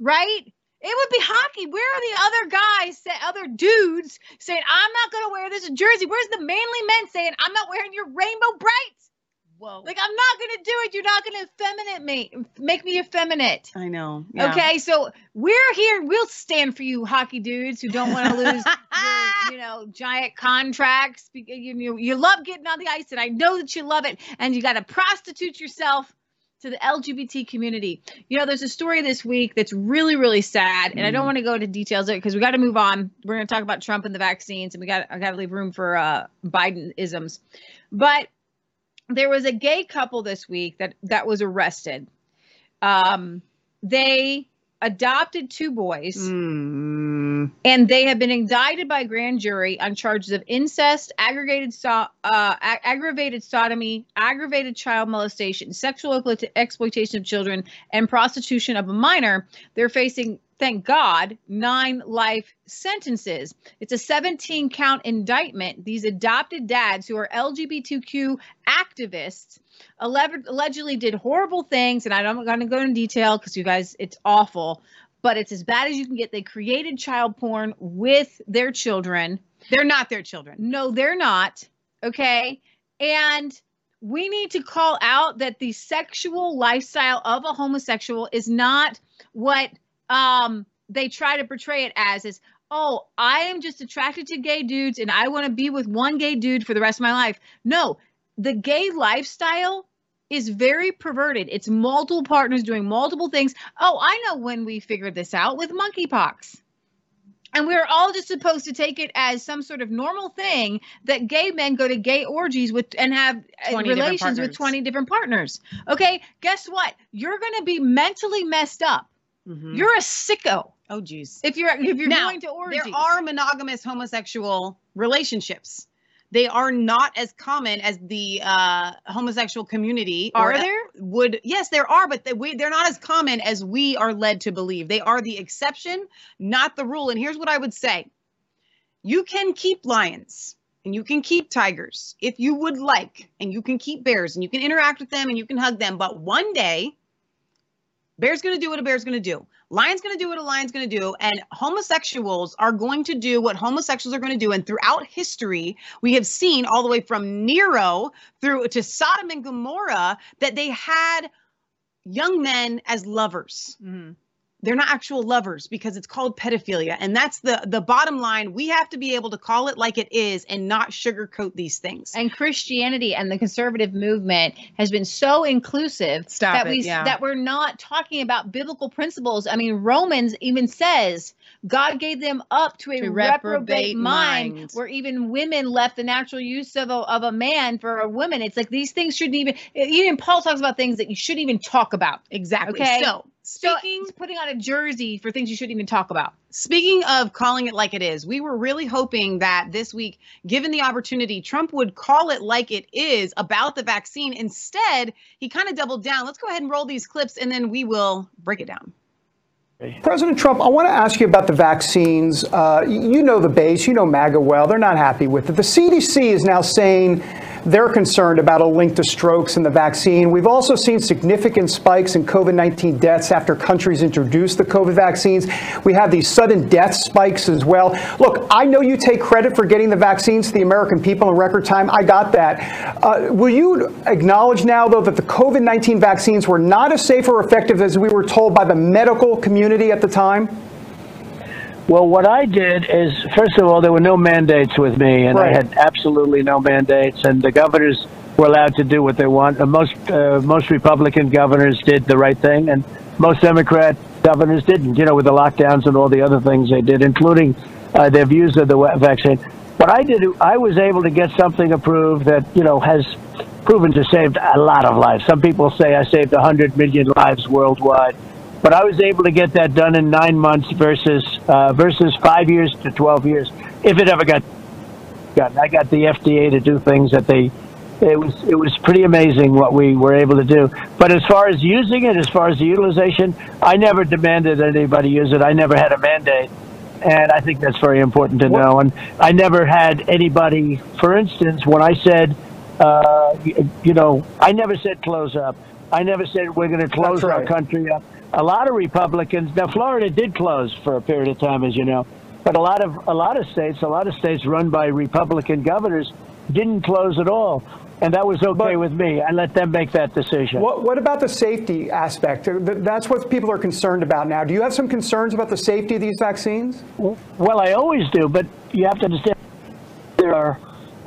right? It would be hockey. Where are the other guys, other dudes saying, I'm not going to wear this jersey? Where's the manly men saying, I'm not wearing your rainbow brights? Whoa. Like, I'm not going to do it. You're not going to effeminate me, make me effeminate. I know. Yeah. Okay. So we're here. We'll stand for you hockey dudes who don't want to lose your, you know, giant contracts. You, you, you love getting on the ice and I know that you love it. And you got to prostitute yourself to the L G B T community. You know, there's a story this week that's really, really sad. And mm. I don't want to go into details because we got to move on. We're going to talk about Trump and the vaccines. And we got I got to leave room for uh, Biden-isms. But there was a gay couple this week that, that was arrested. Um, they adopted two boys. Mm. And they have been indicted by grand jury on charges of incest, aggravated, so- uh, a- aggravated sodomy, aggravated child molestation, sexual explo- exploitation of children, and prostitution of a minor. They're facing, thank God, nine life sentences. It's a seventeen-count indictment. These adopted dads who are L G B T Q activists alle- allegedly did horrible things, and I'm not going to go into detail because, you guys, it's awful, but it's as bad as you can get. They created child porn with their children. They're not their children. No, they're not, okay? And we need to call out that the sexual lifestyle of a homosexual is not what – Um, they try to portray it as is, oh, I am just attracted to gay dudes and I want to be with one gay dude for the rest of my life. No, the gay lifestyle is very perverted. It's multiple partners doing multiple things. Oh, I know when we figured this out with monkeypox. And we were all just supposed to take it as some sort of normal thing that gay men go to gay orgies with and have relations with twenty different partners. Okay, guess what? You're going to be mentally messed up. Mm-hmm. You're a sicko. Oh, geez. If you're if you're now, going to orgies. There are monogamous homosexual relationships. They are not as common as the uh, homosexual community. Are there? Would yes, there are, but they, we, they're not as common as we are led to believe. They are the exception, not the rule. And here's what I would say. You can keep lions and you can keep tigers if you would like, and you can keep bears and you can interact with them and you can hug them. But one day, bear's going to do what a bear's going to do. Lion's going to do what a lion's going to do. And homosexuals are going to do what homosexuals are going to do. And throughout history, we have seen all the way from Nero through to Sodom and Gomorrah that they had young men as lovers. Mm-hmm. They're not actual lovers because it's called pedophilia. And that's the, the bottom line. We have to be able to call it like it is and not sugarcoat these things. And Christianity and the conservative movement has been so inclusive Stop that, it, we, yeah. that we're not talking about biblical principles. I mean, Romans even says God gave them up to a to reprobate, reprobate mind, mind where even women left the natural use of a, of a man for a woman. It's like these things shouldn't even, even Paul talks about things that you shouldn't even talk about. Exactly. Okay? So. Speaking, so, putting on a jersey for things you shouldn't even talk about. Speaking of calling it like it is, we were really hoping that this week, given the opportunity, Trump would call it like it is about the vaccine. Instead, he kind of doubled down. Let's go ahead and roll these clips and then we will break it down. President Trump, I want to ask you about the vaccines. Uh, you know the base, you know MAGA well. They're not happy with it. The C D C is now saying they're concerned about a link to strokes in the vaccine. We've also seen significant spikes in COVID nineteen deaths after countries introduced the COVID vaccines. We have these sudden death spikes as well. Look, I know you take credit for getting the vaccines to the American people in record time. I got that. Uh, will you acknowledge now, though, that the COVID nineteen vaccines were not as safe or effective as we were told by the medical community at the time? Well, what I did is, first of all, there were no mandates with me, and right. I had absolutely no mandates, and the governors were allowed to do what they want. And most uh, most Republican governors did the right thing, and most Democrat governors didn't, you know, with the lockdowns and all the other things they did, including uh, their views of the vaccine. What I did, I was able to get something approved that, you know, has proven to save a lot of lives. Some people say I saved one hundred million lives worldwide. But I was able to get that done in nine months versus uh, versus five years to twelve years, if it ever got gotten. I got the F D A to do things that they. It was it was pretty amazing what we were able to do. But as far as using it, as far as the utilization, I never demanded anybody use it. I never had a mandate, and I think that's very important to know. And I never had anybody, for instance, when I said, uh, you know, I never said close up. I never said we're going to close right. our country up. A lot of Republicans now, Florida did close for a period of time, as you know, but a lot of a lot of states, a lot of states run by Republican governors didn't close at all. And that was okay but, with me. I let them make that decision. What, what about the safety aspect? That's what people are concerned about now. Do you have some concerns about the safety of these vaccines? Well, I always do. But you have to understand there are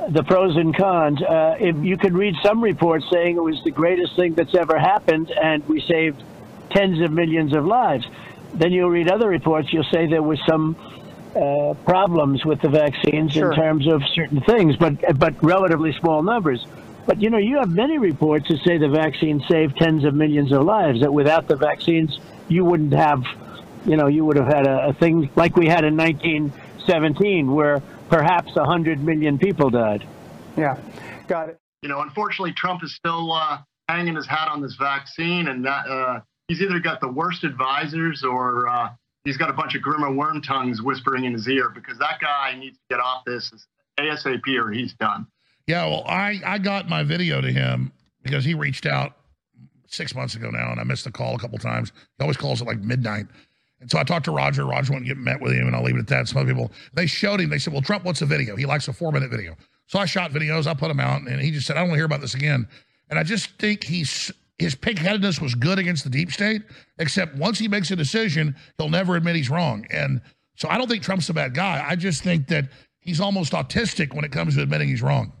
the pros and cons. Uh, if you could read some reports saying it was the greatest thing that's ever happened and we saved tens of millions of lives. Then you'll read other reports. You'll say there was some uh, problems with the vaccines sure. in terms of certain things, but but relatively small numbers. But, you know, you have many reports that say the vaccine saved tens of millions of lives, that without the vaccines, you wouldn't have, you know, you would have had a, a thing like we had in nineteen seventeen, where perhaps one hundred million people died. Yeah, got it. You know, unfortunately, Trump is still uh, hanging his hat on this vaccine, and that, uh, he's either got the worst advisors or uh, he's got a bunch of grimmer worm tongues whispering in his ear, because that guy needs to get off this ASAP or he's done. Yeah, well, I, I got my video to him because he reached out six months ago now, and I missed the call a couple times. He always calls at like midnight. And so I talked to Roger. Roger wouldn't get met with him, and I'll leave it at that. Some other people, they showed him. They said, well, Trump wants a video. He likes a four-minute video. So I shot videos. I put them out, and he just said, I don't want to hear about this again. And I just think he's... his pig-headedness was good against the deep state, except once he makes a decision, he'll never admit he's wrong. And so I don't think Trump's a bad guy. I just think that he's almost autistic when it comes to admitting he's wrong.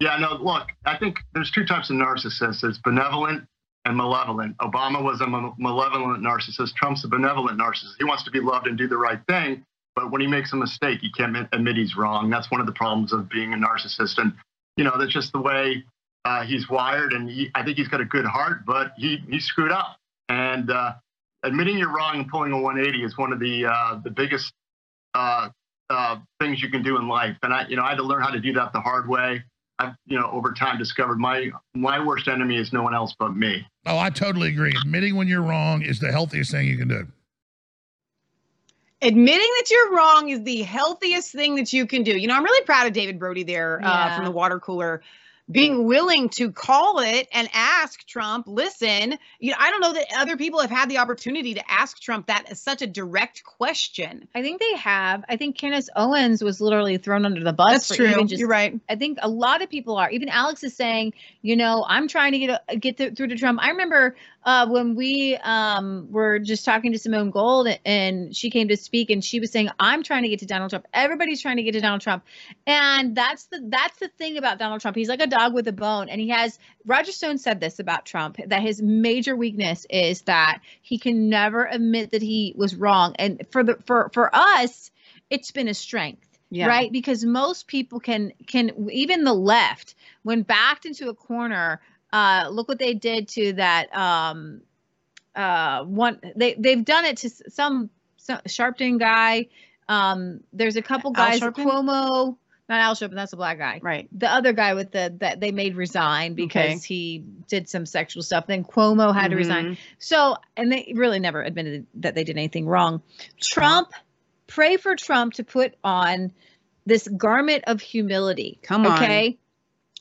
Yeah, no, look, I think there's two types of narcissists. It's benevolent and malevolent. Obama was a malevolent narcissist. Trump's a benevolent narcissist. He wants to be loved and do the right thing. But when he makes a mistake, he can't admit he's wrong. That's one of the problems of being a narcissist. And, you know, that's just the way uh, he's wired. And he, I think he's got a good heart, but he, he screwed up. And uh, admitting you're wrong and pulling a one eighty is one of the uh, the biggest uh, uh, things you can do in life. And, I, you know, I had to learn how to do that the hard way. I've, you know, over time discovered my my worst enemy is no one else but me. Oh, I totally agree. Admitting when you're wrong is the healthiest thing you can do. Admitting that you're wrong is the healthiest thing that you can do. You know, I'm really proud of David Brody there yeah. uh, from the water cooler, being willing to call it and ask Trump, listen, you know, I don't know that other people have had the opportunity to ask Trump that as such a direct question. I think they have. I think Candace Owens was literally thrown under the bus. That's for true. Even just, You're right. I think a lot of people are. Even Alex is saying, you know, I'm trying to get a, get th- through to Trump. I remember uh, when we um, were just talking to Simone Gold and she came to speak and she was saying, I'm trying to get to Donald Trump. Everybody's trying to get to Donald Trump. And that's the that's the thing about Donald Trump. He's like a dog with a bone. And he has, Roger Stone said this about Trump, that his major weakness is that he can never admit that he was wrong. And for the, for, for us, it's been a strength. Yeah. Right. Because most people can, can even the left, when backed into a corner, uh, look what they did to that. Um, uh, one, they, they've done it to some, some Sharpton guy. Um, there's a couple guys, Cuomo. Not Al Sharpton, that's a black guy. Right. The other guy with the that they made resign because okay. he did some sexual stuff. Then Cuomo had mm-hmm. to resign. So, and they really never admitted that they did anything wrong. Trump, pray for Trump to put on this garment of humility. Come on. Okay.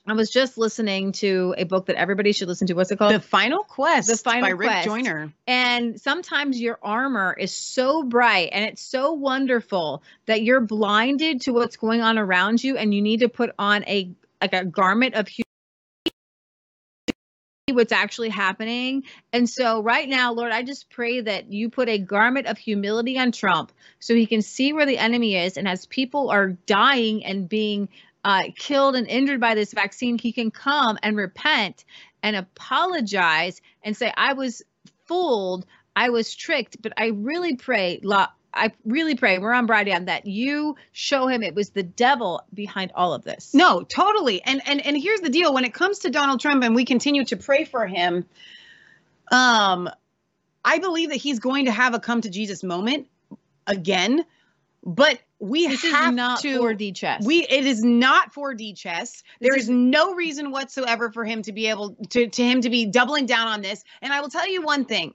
I was just listening to a book that everybody should listen to. What's it called? The Final Quest. The Final Quest. By Rick Joyner. And sometimes your armor is so bright and it's so wonderful that you're blinded to what's going on around you, and you need to put on a like a garment of humility, what's actually happening. And so right now, Lord, I just pray that you put a garment of humility on Trump so he can see where the enemy is. And as people are dying and being Uh, killed and injured by this vaccine, he can come and repent and apologize and say, I was fooled, I was tricked, but I really pray, I really pray, we're on Brighteon, that you show him it was the devil behind all of this. No, totally. And, and, and here's the deal. When it comes to Donald Trump and we continue to pray for him, um, I believe that he's going to have a come to Jesus moment again, but We this have is not to, four D chess. We it is not four D chess. There this is no reason whatsoever for him to be able to, to him to be doubling down on this. And I will tell you one thing.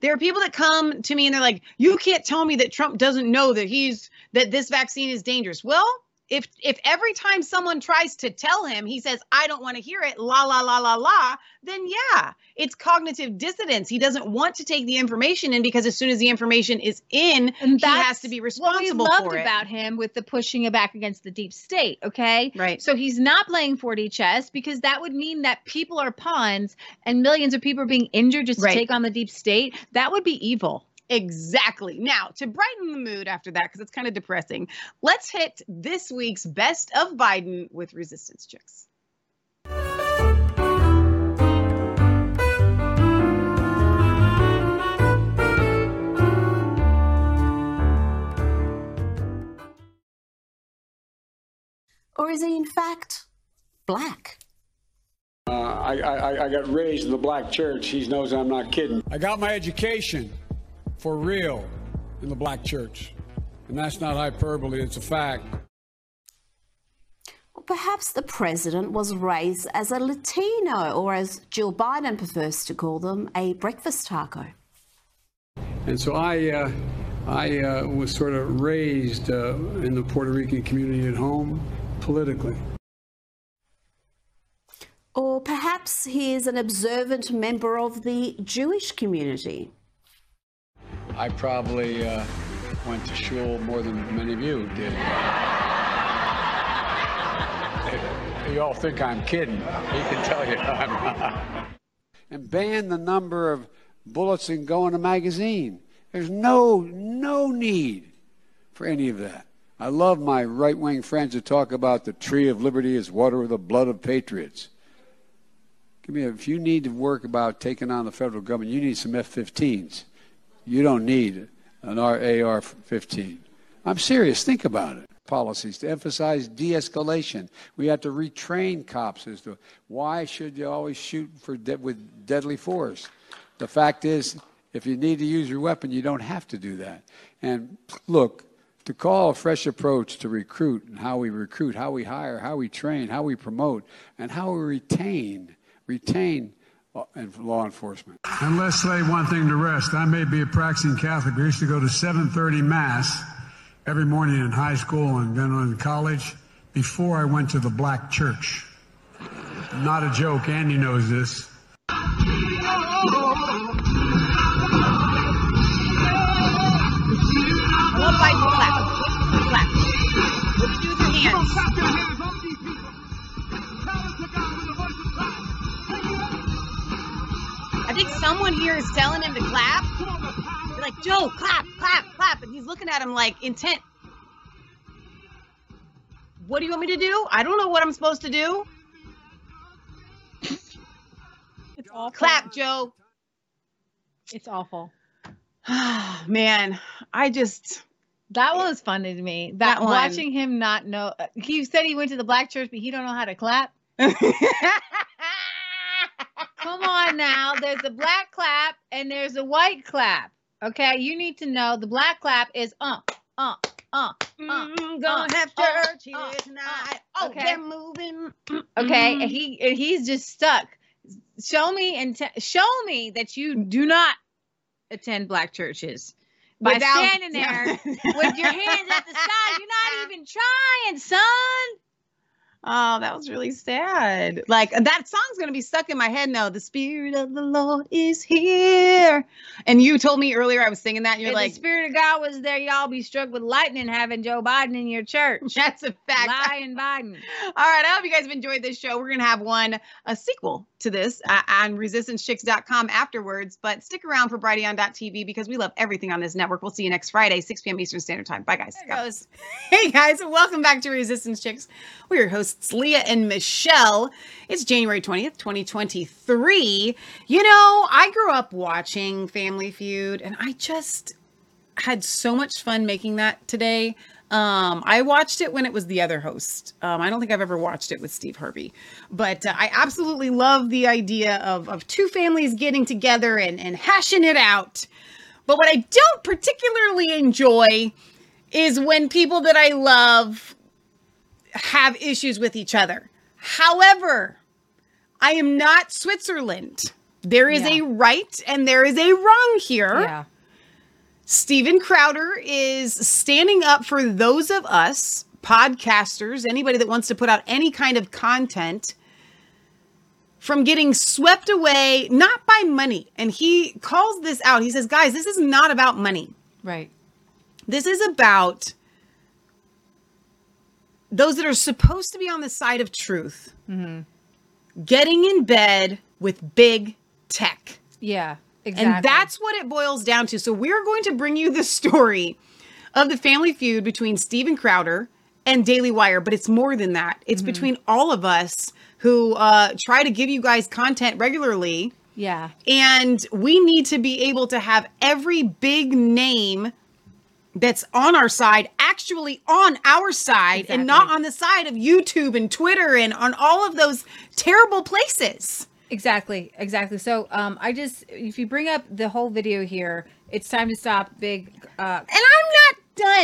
There are people that come to me and they're like, you can't tell me that Trump doesn't know that he's that this vaccine is dangerous. Well, if if every time someone tries to tell him, he says, I don't want to hear it, la, la, la, la, la, then yeah, it's cognitive dissonance. He doesn't want to take the information in because as soon as the information is in, and he has to be responsible for it. What we loved about him with the pushing back against the deep state, okay? Right. So he's not playing four D chess because that would mean that people are pawns and millions of people are being injured just to right. take on the deep state. That would be evil. Exactly. Now, to brighten the mood after that, because it's kind of depressing, let's hit this week's Best of Biden with Resistance Chicks. Or is he, in fact, black? Uh, I, I, I got raised in the black church. He knows I'm not kidding. I got my education. For real, in the black church. And that's not hyperbole, it's a fact. Well, perhaps the president was raised as a Latino, or as Jill Biden prefers to call them, a breakfast taco. And so I, uh, I uh, was sort of raised uh, in the Puerto Rican community at home, politically. Or perhaps he is an observant member of the Jewish community. I probably uh, went to shul more than many of you did. You all think I'm kidding. He can tell you I'm not. And ban the number of bullets that can go in a magazine. There's no, no need for any of that. I love my right-wing friends who talk about the tree of liberty is water with the blood of patriots. Give me a, if you need to work about taking on the federal government, you need some F fifteens. You don't need an A R fifteen. I'm serious. Think about it. Policies to emphasize de-escalation. We have to retrain cops as to why should you always shoot for de- with deadly force. The fact is, if you need to use your weapon, you don't have to do that. And look, to call a fresh approach to recruit and how we recruit, how we hire, how we train, how we promote, and how we retain, retain law enforcement. Unless they want thing to rest, I may be a practicing Catholic. We used to go to seven thirty Mass every morning in high school and then in college before I went to the black church. Not a joke. Andy knows this. I think someone here is telling him to clap. They're like, Joe, clap, clap, clap. And he's looking at him like, intent. What do you want me to do? I don't know what I'm supposed to do. It's awful. Clap, Joe. It's awful. Man, I just... That one was funny to me. That, that watching him not know. He said he went to the black church, but he don't know how to clap. Come on now. There's a black clap and there's a white clap. Okay, you need to know the black clap is uh, uh, uh, uh. Mm, gonna uh, have church uh, here tonight. Uh, okay. Oh, they're moving. Okay, mm. and he and he's just stuck. Show me and te- show me that you do not attend black churches. By Without, standing there with your hands at the side, you're not even trying, son. Oh, that was really sad. Like, that song's going to be stuck in my head now. The Spirit of the Lord is here. And you told me earlier I was singing that. And you're if like, the Spirit of God was there, y'all be struck with lightning having Joe Biden in your church. That's a fact. Lying Biden. All right. I hope you guys have enjoyed this show. We're going to have one, a sequel to this uh, on resistance chicks dot com afterwards. But stick around for brighteon dot t v because we love everything on this network. We'll see you next Friday, six p.m. Eastern Standard Time. Bye, guys. There goes. Hey, guys. Welcome back to Resistance Chicks. We're your hosts. It's Leah and Michelle. It's January twentieth, twenty twenty-three. You know, I grew up watching Family Feud, and I just had so much fun making that today. Um, I watched it when it was the other host. Um, I don't think I've ever watched it with Steve Harvey, but uh, I absolutely love the idea of, of two families getting together and, and hashing it out. But what I don't particularly enjoy is when people that I love have issues with each other. However, I am not Switzerland. There is yeah. a right and there is a wrong here. Yeah. Steven Crowder is standing up for those of us, podcasters, anybody that wants to put out any kind of content, from getting swept away, not by money. And he calls this out. He says, guys, this is not about money. Right. This is about those that are supposed to be on the side of truth, mm-hmm. getting in bed with big tech. Yeah, exactly. And that's what it boils down to. So we're going to bring you the story of the family feud between Steven Crowder and Daily Wire. But it's more than that. It's mm-hmm. between all of us who uh, try to give you guys content regularly. Yeah. And we need to be able to have every big name that's on our side, actually on our side, exactly. and not on the side of YouTube and Twitter and on all of those terrible places. Exactly, exactly. So um, I just, if you bring up the whole video here, it's time to stop big. Uh, and I'm not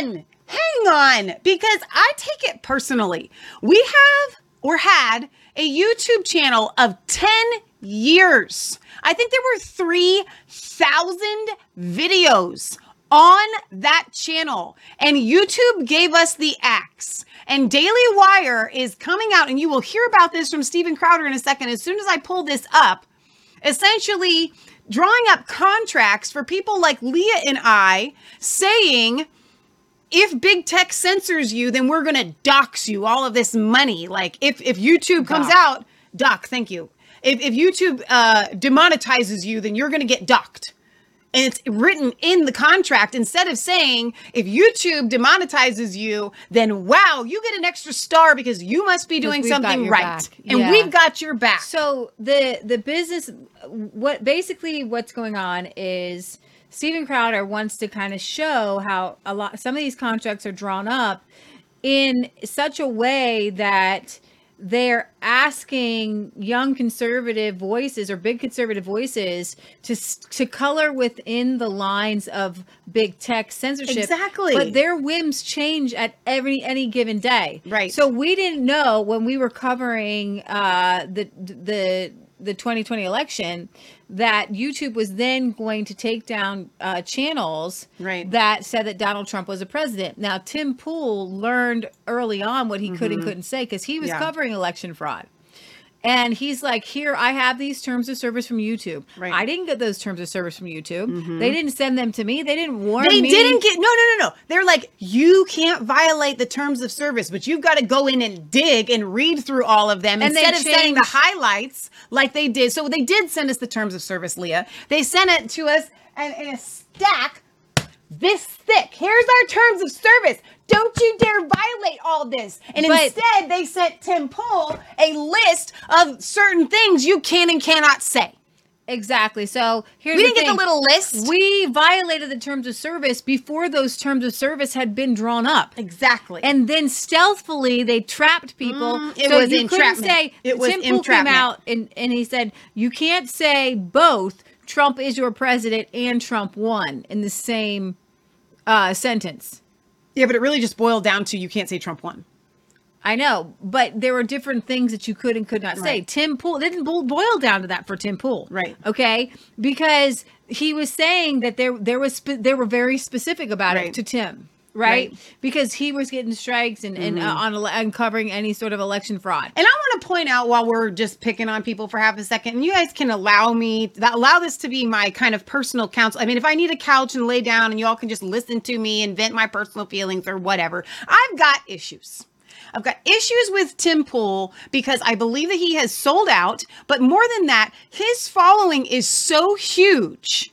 done. Hang on, because I take it personally. We have or had a YouTube channel of ten years. I think there were three thousand videos on that channel, and YouTube gave us the axe, and Daily Wire is coming out, and you will hear about this from Steven Crowder in a second. As soon as I pull this up, essentially drawing up contracts for people like Leah and I, saying if big tech censors you, then we're going to dox you all of this money. Like if, if YouTube comes doc. out, doc, thank you. If, if YouTube uh, demonetizes you, then you're going to get docked. And it's written in the contract, instead of saying, if YouTube demonetizes you, then wow, you get an extra star because you must be doing something right. Yeah. And we've got your back. So the the business, what basically what's going on is Steven Crowder wants to kind of show how a lot, some of these contracts are drawn up in such a way that they're asking young conservative voices or big conservative voices to to color within the lines of big tech censorship. Exactly. But their whims change at every any given day. Right. So we didn't know when we were covering uh, the the the twenty twenty election that YouTube was then going to take down uh, channels right. that said that Donald Trump was a president. Now, Tim Pool learned early on what he mm-hmm. could and couldn't say because he was yeah. covering election fraud. And he's like, here, I have these terms of service from YouTube. Right. I didn't get those terms of service from YouTube. Mm-hmm. They didn't send them to me. They didn't warn they me. They didn't get, no, no, no, no. They're like, you can't violate the terms of service, but you've got to go in and dig and read through all of them and instead of sending the highlights like they did. So they did send us the terms of service, Leah. They sent it to us in a stack this thick. Here's our terms of service. Don't you dare violate all this. And but, instead, they sent Tim Pool a list of certain things you can and cannot say. Exactly. So here's we the didn't thing. Get the little list. We violated the terms of service before those terms of service had been drawn up. Exactly. And then stealthily they trapped people. Mm, it so was you entrapment. Couldn't say, it was Tim Pool came out and, and he said, you can't say both Trump is your president and Trump won in the same uh, sentence. Yeah, but it really just boiled down to you can't say Trump won. I know, but there were different things that you could and could not say. Right. Tim Pool, it didn't boil down to that for Tim Pool. Right. Okay? Because he was saying that there there was they were very specific about right. it to Tim, right? right? Because he was getting strikes and, mm-hmm. and uh, on uncovering any sort of election fraud. And I want to point out while we're just picking on people for half a second, and you guys can allow me, allow this to be my kind of personal counsel. I mean, if I need a couch and lay down and y'all can just listen to me and vent my personal feelings or whatever, I've got issues. I've got issues with Tim Pool because I believe that he has sold out, but more than that, his following is so huge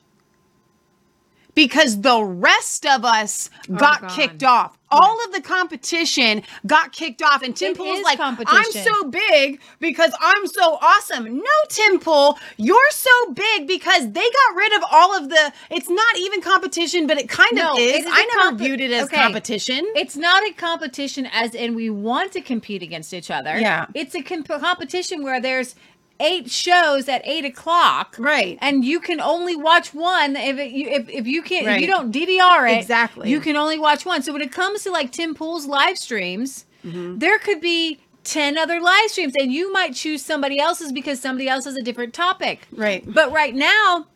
because the rest of us oh got God. kicked off. All of the competition got kicked off. And Tim Pool's like, I'm so big because I'm so awesome. No, Tim Pool, you're so big because they got rid of all of the, it's not even competition, but it kind no, of is. is I never comp- viewed it as okay. competition. It's not a competition as in we want to compete against each other. Yeah. It's a comp- competition where there's eight shows at eight o'clock, right? And you can only watch one if it, you if, if you can't right. if you don't D V R it. Exactly, you can only watch one. So when it comes to like Tim Pool's live streams, mm-hmm. there could be ten other live streams, and you might choose somebody else's because somebody else has a different topic, right? But right now,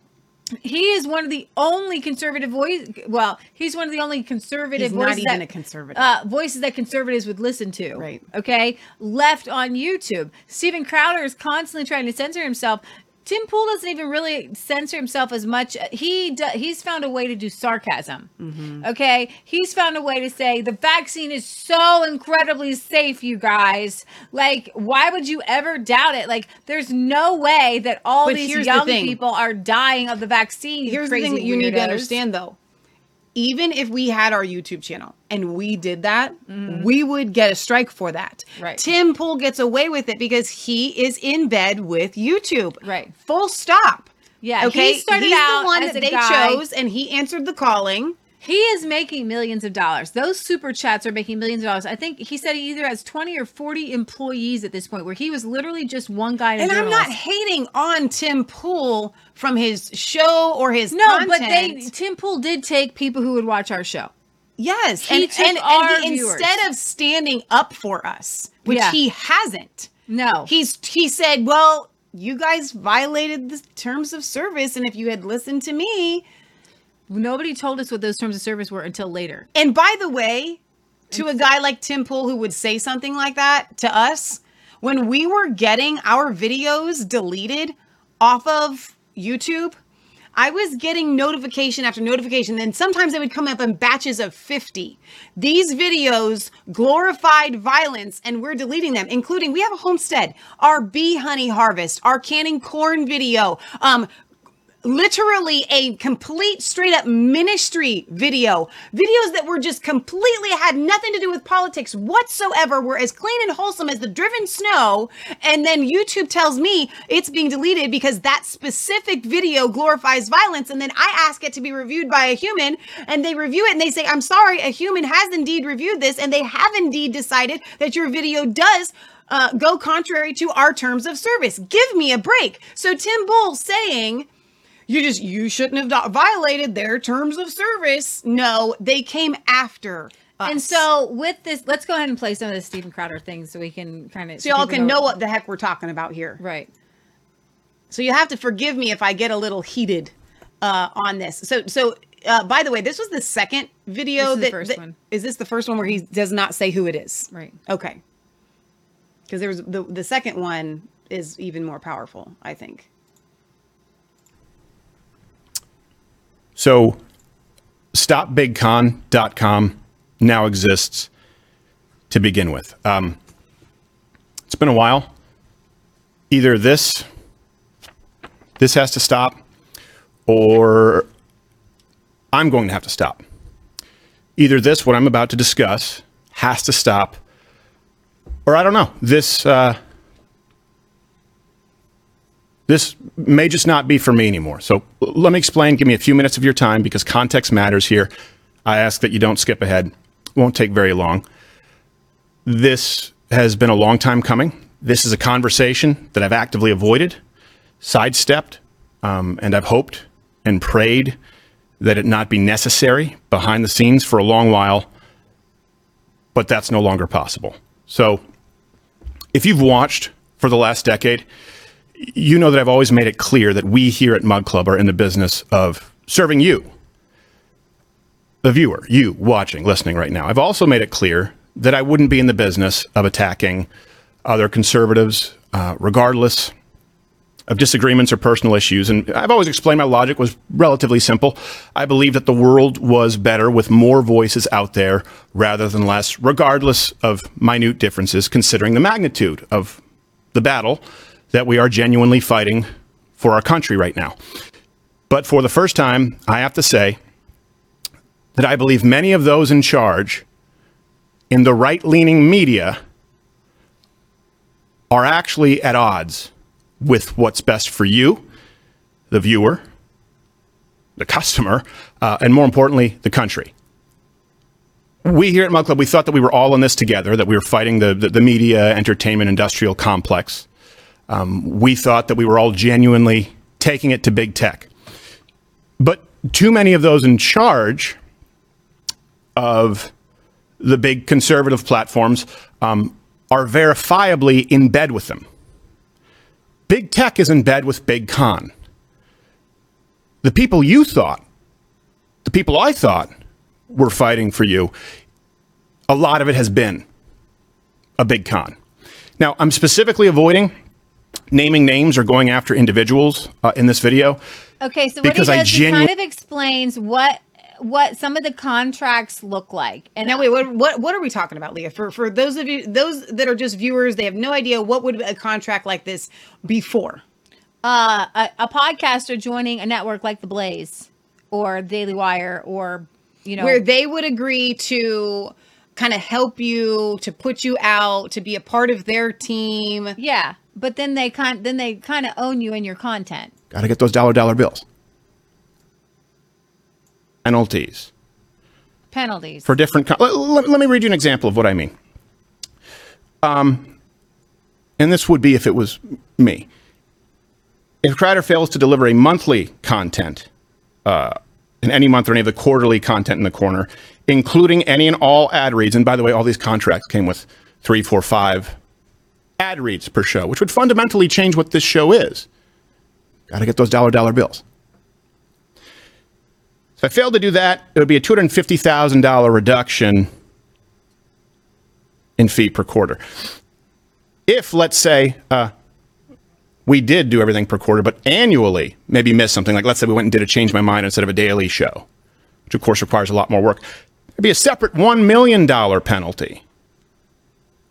he is one of the only conservative voice. Well, he's one of the only conservative. He's voices not even that, a conservative. Uh, voices that conservatives would listen to. Right. Okay. Left on YouTube. Steven Crowder is constantly trying to censor himself. Tim Pool doesn't even really censor himself as much. He do, he's found a way to do sarcasm. Mm-hmm. Okay, he's found a way to say the vaccine is so incredibly safe, you guys. Like, why would you ever doubt it? Like, there's no way that all but these young the people are dying of the vaccine. You here's crazy the thing that you weirdos. Need to understand, though. Even if we had our YouTube channel and we did that, mm. we would get a strike for that. Right. Tim Pool gets away with it because he is in bed with YouTube. Right. Full stop. Yeah. Okay. He started He's out the one as that they guy. chose, and he answered the calling. He is making millions of dollars. Those super chats are making millions of dollars. I think he said he either has twenty or forty employees at this point, where he was literally just one guy. And I'm not hating on Tim Pool from his show or his no, content. but they Tim Pool did take people who would watch our show. Yes, he and, took and, our and he, viewers. Instead of standing up for us, which yeah. he hasn't. No, he's he said, "Well, you guys violated the terms of service, and if you had listened to me." Nobody told us what those terms of service were until later. And by the way, to a guy like Tim Pool who would say something like that to us, when we were getting our videos deleted off of YouTube, I was getting notification after notification, and sometimes they would come up in batches of fifty. These videos glorified violence, and we're deleting them, including we have a homestead, our bee honey harvest, our canning corn video, um, literally a complete straight up ministry video. Videos that were just completely had nothing to do with politics whatsoever, were as clean and wholesome as the driven snow. And then YouTube tells me it's being deleted because that specific video glorifies violence. And then I ask it to be reviewed by a human, and they review it and they say, I'm sorry, a human has indeed reviewed this, and they have indeed decided that your video does uh, go contrary to our terms of service. Give me a break. So Tim Pool saying, you just, you shouldn't have violated their terms of service. No, they came after us. And so with this, let's go ahead and play some of the Steven Crowder things so we can kind of, so y'all can know what the heck we're talking about here. Right. So you have to forgive me if I get a little heated uh, on this. So, so uh, by the way, this was the second video. This is that, the first that, one. Is this the first one where he does not say who it is? Right. Okay. Because there was the, the second one is even more powerful, I think. So stop big con dot com now exists to begin with. Um, it's been a while. Either this, this has to stop, or I'm going to have to stop. Either this, what I'm about to discuss, has to stop, or I don't know. This, uh, This may just not be for me anymore. So let me explain. Give me a few minutes of your time because context matters here. I ask that you don't skip ahead. It won't take very long. This has been a long time coming. This is a conversation that I've actively avoided, sidestepped, um, and I've hoped and prayed that it not be necessary behind the scenes for a long while, but that's no longer possible. So if you've watched for the last decade, you know that I've always made it clear that we here at Mug Club are in the business of serving you, the viewer, you watching, listening right now. I've also made it clear that I wouldn't be in the business of attacking other conservatives, uh, regardless of disagreements or personal issues. And I've always explained my logic was relatively simple. I believe that the world was better with more voices out there rather than less, regardless of minute differences, considering the magnitude of the battle that we are genuinely fighting for our country right now. But for the first time, I have to say that I believe many of those in charge in the right-leaning media are actually at odds with what's best for you, the viewer, the customer, uh, and more importantly, the country. We here at Mug Club, we thought that we were all in this together, that we were fighting the, the, the media, entertainment, industrial complex. Um, we thought that we were all genuinely taking it to big tech. But too many of those in charge of the big conservative platforms um, are verifiably in bed with them. Big tech is in bed with big con. The people you thought, the people I thought were fighting for you, a lot of it has been a big con. Now, I'm specifically avoiding naming names or going after individuals uh, in this video. Okay, so what he does, he kind of explains what what some of the contracts look like. And now, wait, what, what what are we talking about, Leah? For for those of you, those that are just viewers, they have no idea what would a contract like this be for. Uh, a, a podcaster joining a network like The Blaze or Daily Wire, or you know, where they would agree to kind of help you, to put you out, to be a part of their team. Yeah. But then they kind then they kind of own you and your content. Got to get those dollar dollar bills. Penalties. Penalties for different. Con- let, let, let me read you an example of what I mean. Um, and this would be if it was me. If Crowder fails to deliver a monthly content, uh, in any month or any of the quarterly content in the corner, including any and all ad reads. And by the way, all these contracts came with three, four, five. Ad reads per show, which would fundamentally change what this show is. Got to get those dollar dollar bills. If I failed to do that, it would be a two hundred fifty thousand dollars reduction in fee per quarter. If, let's say, uh, we did do everything per quarter, but annually maybe missed something, like let's say we went and did a Change My Mind instead of a daily show, which of course requires a lot more work, it'd be a separate one million dollars penalty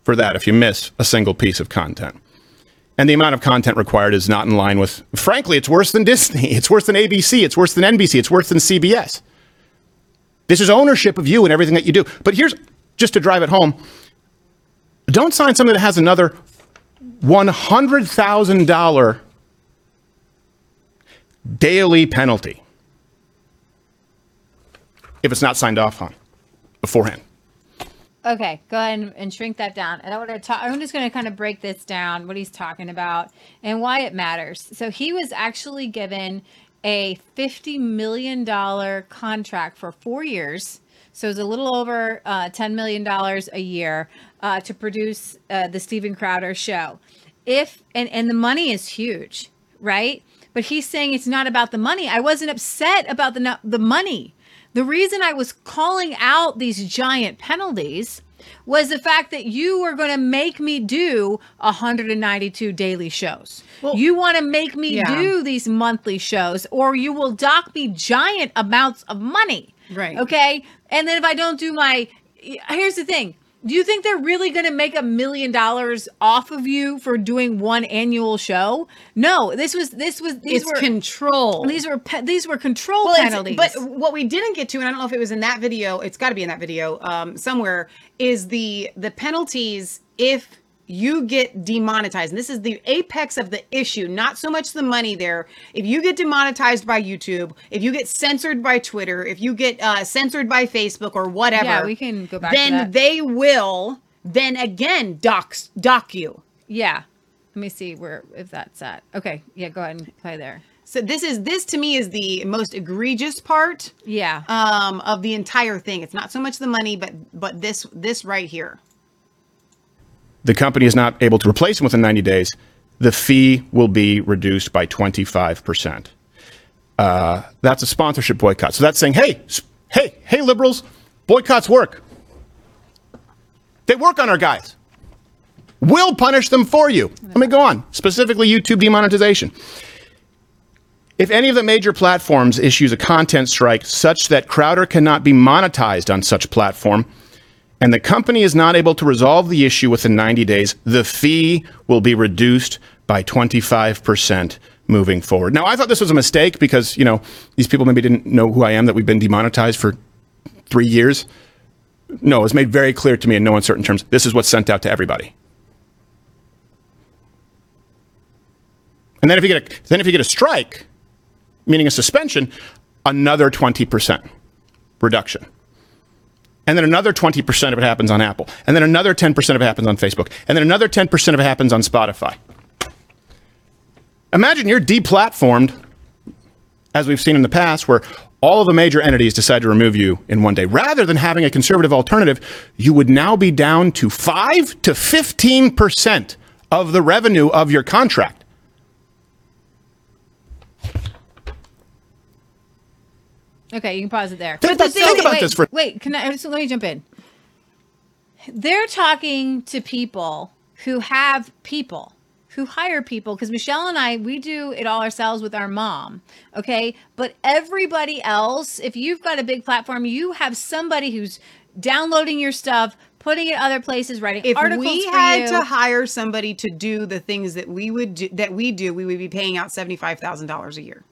for that if you miss a single piece of content. And the amount of content required is not in line with, frankly, it's worse than Disney. It's worse than A B C. It's worse than N B C. It's worse than C B S. This is ownership of you and everything that you do. But here's, just to drive it home, don't sign something that has another one hundred thousand dollars daily penalty if it's not signed off on beforehand. Okay, go ahead and shrink that down. And I want to talk, I'm just going to kind of break this down, what he's talking about and why it matters. So he was actually given a fifty million dollars contract for four years. So it's a little over uh, ten million dollars a year uh, to produce uh, the Steven Crowder show. If and, and the money is huge, right? But he's saying it's not about the money. I wasn't upset about the the money. The reason I was calling out these giant penalties was the fact that you were going to make me do one hundred ninety-two daily shows. Well, you want to make me yeah. do these monthly shows, or you will dock me giant amounts of money. Right. Okay. And then if I don't do my, here's the thing. Do you think they're really going to make a million dollars off of you for doing one annual show? No, this was this was these it's were control. These were pe- these were control well, penalties. But what we didn't get to, and I don't know if it was in that video, it's got to be in that video um, somewhere, is the the penalties if you get demonetized. And this is the apex of the issue, not so much the money there. If you get demonetized by YouTube, if you get censored by Twitter, if you get uh, censored by Facebook or whatever, yeah, we can go back then to that. They will then again dock, dock you. Yeah. Let me see where if that's at. Okay. Yeah, go ahead and play there. So this is this to me is the most egregious part yeah. um, of the entire thing. It's not so much the money, but but this this right here. The company is not able to replace them within ninety days. The fee will be reduced by twenty-five percent. Uh, that's a sponsorship boycott. So that's saying, hey, hey, hey, liberals, boycotts work. They work on our guys. We'll punish them for you. Let me go on. Specifically, YouTube demonetization. If any of the major platforms issues a content strike such that Crowder cannot be monetized on such platform, and the company is not able to resolve the issue within ninety days, the fee will be reduced by twenty-five percent moving forward. Now, I thought this was a mistake because, you know, these people maybe didn't know who I am, that we've been demonetized for three years. No, it was made very clear to me in no uncertain terms. This is what's sent out to everybody. And then if you get a, then if you get a strike, meaning a suspension, another twenty percent reduction. And then another twenty percent of it happens on Apple. And then another ten percent of it happens on Facebook. And then another ten percent of it happens on Spotify. Imagine you're deplatformed, as we've seen in the past, where all of the major entities decide to remove you in one day. Rather than having a conservative alternative, you would now be down to five to fifteen percent of the revenue of your contract. Okay, you can pause it there. Think about, the thing, think about wait, this for... Wait, can I, so let me jump in. They're talking to people who have people, who hire people, because Michelle and I, we do it all ourselves with our mom, okay? But everybody else, if you've got a big platform, you have somebody who's downloading your stuff, putting it other places, writing if articles for you. If we had to hire somebody to do the things that we would do, that we do, we would be paying out seventy-five thousand dollars a year.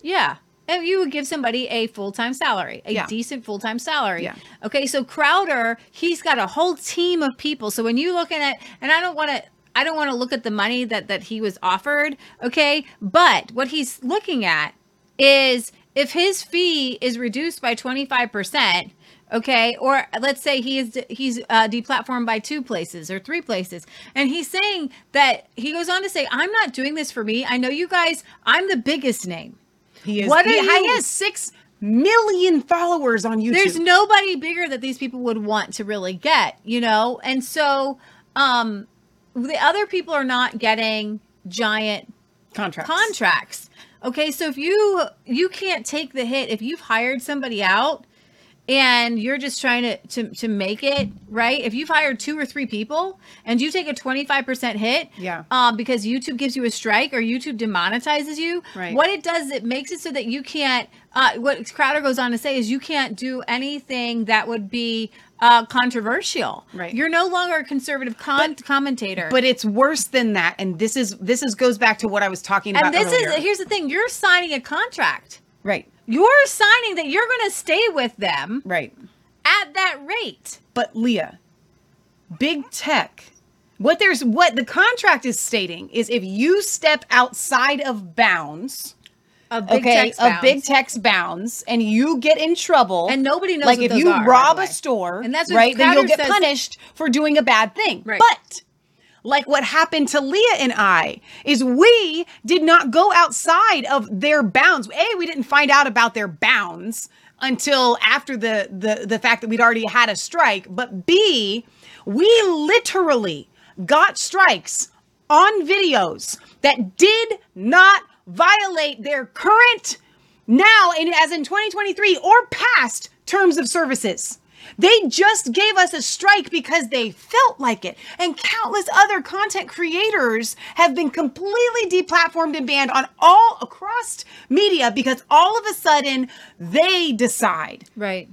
Yeah. And you would give somebody a full-time salary, a yeah. decent full-time salary. Yeah. Okay, so Crowder, he's got a whole team of people. So when you look at it, and I don't want to, I don't want to look at the money that that he was offered. Okay, but what he's looking at is if his fee is reduced by twenty-five percent. Okay, or let's say he is he's uh, deplatformed by two places or three places, and he's saying that he goes on to say, "I'm not doing this for me. I know you guys. I'm the biggest name." He is, what are he, you? He has six million followers on YouTube. There's nobody bigger that these people would want to really get, you know? And so um, the other people are not getting giant contracts. contracts. Okay, so if you you can't take the hit, if you've hired somebody out and you're just trying to, to, to make it, right? If you've hired two or three people and you take a twenty-five percent hit yeah. um, because YouTube gives you a strike or YouTube demonetizes you, right. what it does is it makes it so that you can't, uh, what Crowder goes on to say is you can't do anything that would be uh, controversial. Right. You're no longer a conservative con- but, commentator. But it's worse than that. And this is this is goes back to what I was talking about And this earlier. is, here's the thing, you're signing a contract. Right. You're signing that you're going to stay with them right. at that rate. But Leah, big tech, what there's what the contract is stating is if you step outside of bounds, a big okay, tech's bounds. big tech's bounds, and you get in trouble, and nobody knows. Like what if those you are, rob right a store, and that's what right, Crowder then you'll get says- punished for doing a bad thing. Right. But. Like what happened to Leah and I is we did not go outside of their bounds. A, we didn't find out about their bounds until after the, the, the fact that we'd already had a strike. But B, we literally got strikes on videos that did not violate their current now in, as in twenty twenty-three or past terms of services. They just gave us a strike because they felt like it. And countless other content creators have been completely deplatformed and banned on all across media because all of a sudden they decide. Right.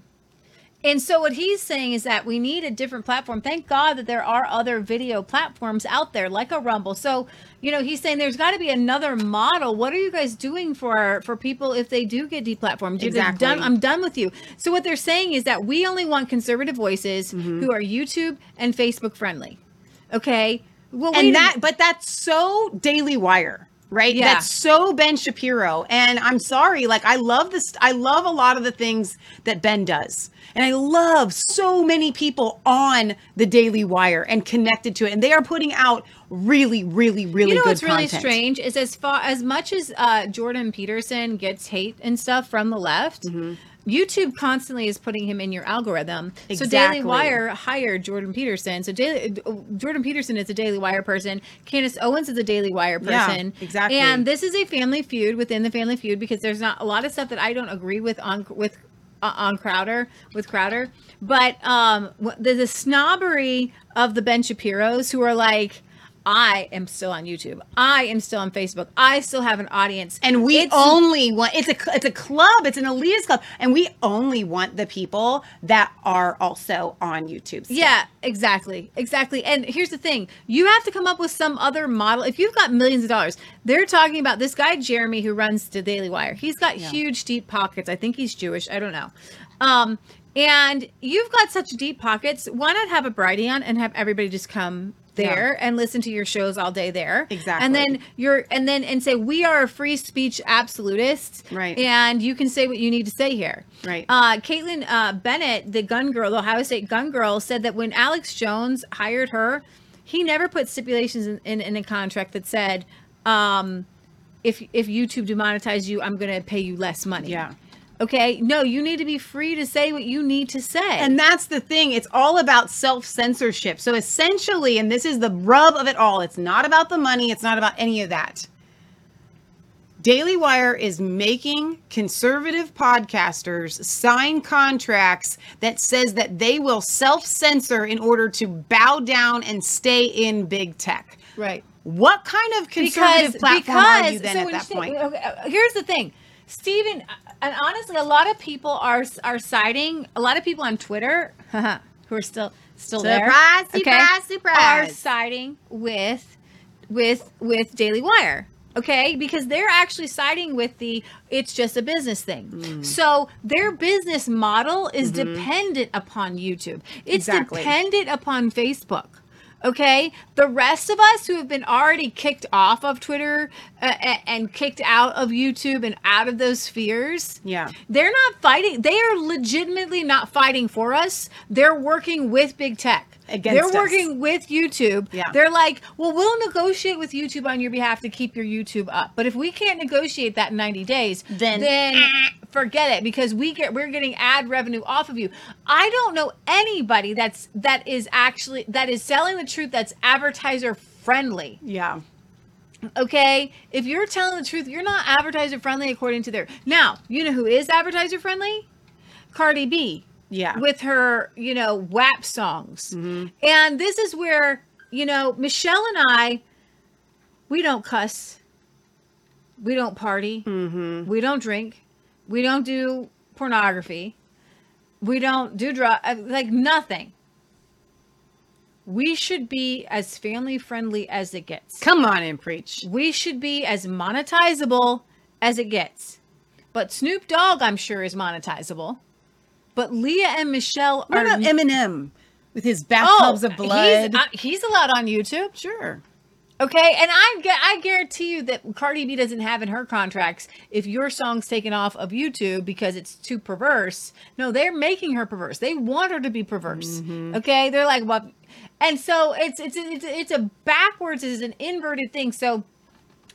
And so what he's saying is that we need a different platform. Thank God that there are other video platforms out there like a Rumble. So, you know, he's saying there's got to be another model. What are you guys doing for, for people if they do get deplatformed? Exactly. Done, I'm done with you. So what they're saying is that we only want conservative voices mm-hmm. who are YouTube and Facebook friendly. Okay. Well, and that, but that's so Daily Wire. Right. Yeah. That's so Ben Shapiro. And I'm sorry, like, I love this. I love a lot of the things that Ben does. And I love so many people on the Daily Wire and connected to it. And they are putting out really, really, really you know good what's content. Really strange is as far as much as uh, Jordan Peterson gets hate and stuff from the left. Mm-hmm. YouTube constantly is putting him in your algorithm. Exactly. So Daily Wire hired Jordan Peterson. So Daily, Jordan Peterson is a Daily Wire person. Candace Owens is a Daily Wire person. Yeah, exactly. And this is a family feud within the family feud because there's not a lot of stuff that I don't agree with on with uh, on Crowder with Crowder, but um, the, the snobbery of the Ben Shapiros who are like, I am still on YouTube. I am still on Facebook. I still have an audience. And we it's, only want, it's a it's a club. It's an elitist club. And we only want the people that are also on YouTube. Still. Yeah, exactly. Exactly. And here's the thing. You have to come up with some other model. If you've got millions of dollars, they're talking about this guy, Jeremy, who runs the Daily Wire. He's got yeah. huge, deep pockets. I think he's Jewish. I don't know. Um, and you've got such deep pockets. Why not have a Brighteon and have everybody just come there yeah. and listen to your shows all day there. Exactly. And then you're, and then, and say, we are a free speech absolutist. Right. And you can say what you need to say here. Right. Uh, Caitlin uh, Bennett, the gun girl, the Ohio State gun girl, said that when Alex Jones hired her, he never put stipulations in, in, in a contract that said, um, if, if YouTube demonetizes you, I'm going to pay you less money. Yeah. Okay. No, you need to be free to say what you need to say. And that's the thing. It's all about self-censorship. So essentially, and this is the rub of it all, it's not about the money. It's not about any of that. Daily Wire is making conservative podcasters sign contracts that says that they will self-censor in order to bow down and stay in big tech. Right. What kind of conservative because, platform because, are you then so at that think, point? Okay, here's the thing. Steven, and honestly, a lot of people are are citing, a lot of people on Twitter who are still still there. Surprise, surprise, surprise. Are siding with with with Daily Wire. Okay, because they're actually siding with the it's just a business thing. Mm. So their business model is mm-hmm. dependent upon YouTube. It's exactly. dependent upon Facebook. Okay, the rest of us who have been already kicked off of Twitter uh, and, and kicked out of YouTube and out of those spheres, yeah, they're not fighting. They are legitimately not fighting for us. They're working with big tech. Against they're us. Working with YouTube. Yeah. They're like, well, we'll negotiate with YouTube on your behalf to keep your YouTube up. But if we can't negotiate that in ninety days, then, then ah. forget it because we get we're getting ad revenue off of you. I don't know anybody that's that is actually that is selling the truth that's advertiser friendly. Yeah. Okay. If you're telling the truth, you're not advertiser friendly according to their. Now, you know who is advertiser friendly? Cardi B. yeah, with her, you know, W A P songs. Mm-hmm. And this is where, you know, Michelle and I, we don't cuss. We don't party. Mm-hmm. We don't drink. We don't do pornography. We don't do drugs, like nothing. We should be as family friendly as it gets. Come on and preach. We should be as monetizable as it gets. But Snoop Dogg, I'm sure, is monetizable. But Leah and Michelle what are... What about Eminem with his bathtubs oh, of blood? He's, uh, he's allowed on YouTube. Sure. Okay, and I I guarantee you that Cardi B doesn't have in her contracts if your song's taken off of YouTube because it's too perverse. No, they're making her perverse. They want her to be perverse. Mm-hmm. Okay, they're like, well, and so it's it's it's it's a backwards, it's an inverted thing. So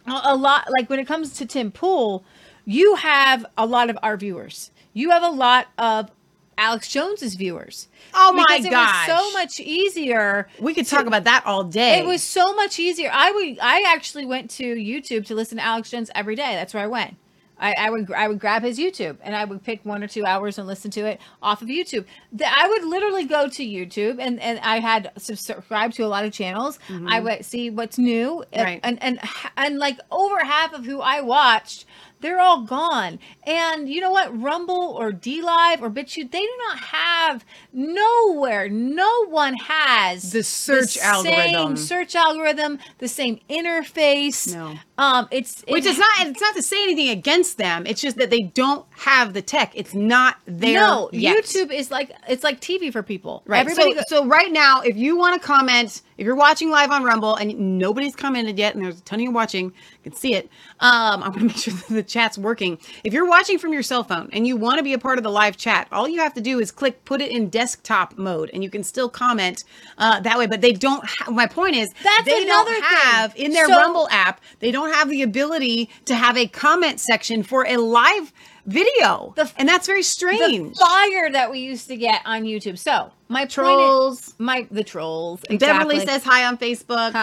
a lot, like when it comes to Tim Pool, you have a lot of our viewers. You have a lot of Alex Jones's viewers. Oh my gosh. It was so much easier. We could to, talk about that all day. It was so much easier. I would I actually went to YouTube to listen to Alex Jones every day. That's where I went. I, I would I would grab his YouTube and I would pick one or two hours and listen to it off of YouTube. The, I would literally go to YouTube and, and I had subscribed to a lot of channels. Mm-hmm. I would see what's new. Right. And, and, and, and like over half of who I watched, they're all gone. And you know what? Rumble or D Live or BitChute, they do not have nowhere. No one has the search the algorithm, same search algorithm, the same interface. No, um, it's which it, is not. It's not to say anything against them. It's just that they don't have the tech. It's not there. No, yet. YouTube is like it's like T V for people. Right. Everybody. So, go- so right now, if you want to comment, if you're watching live on Rumble and nobody's commented yet, and there's a ton of you watching, you can see it. Um, I'm going to make sure that the chat's working. If you're watching from your cell phone and you want to be a part of the live chat, all you have to do is click put it in desktop mode and you can still comment uh that way. But they don't ha- my point is that's they another don't have thing. In their so, Rumble app, they don't have the ability to have a comment section for a live video. The, and that's very strange. The fire that we used to get on YouTube. So my trolls, is, my the trolls. Exactly. Beverly says hi on Facebook.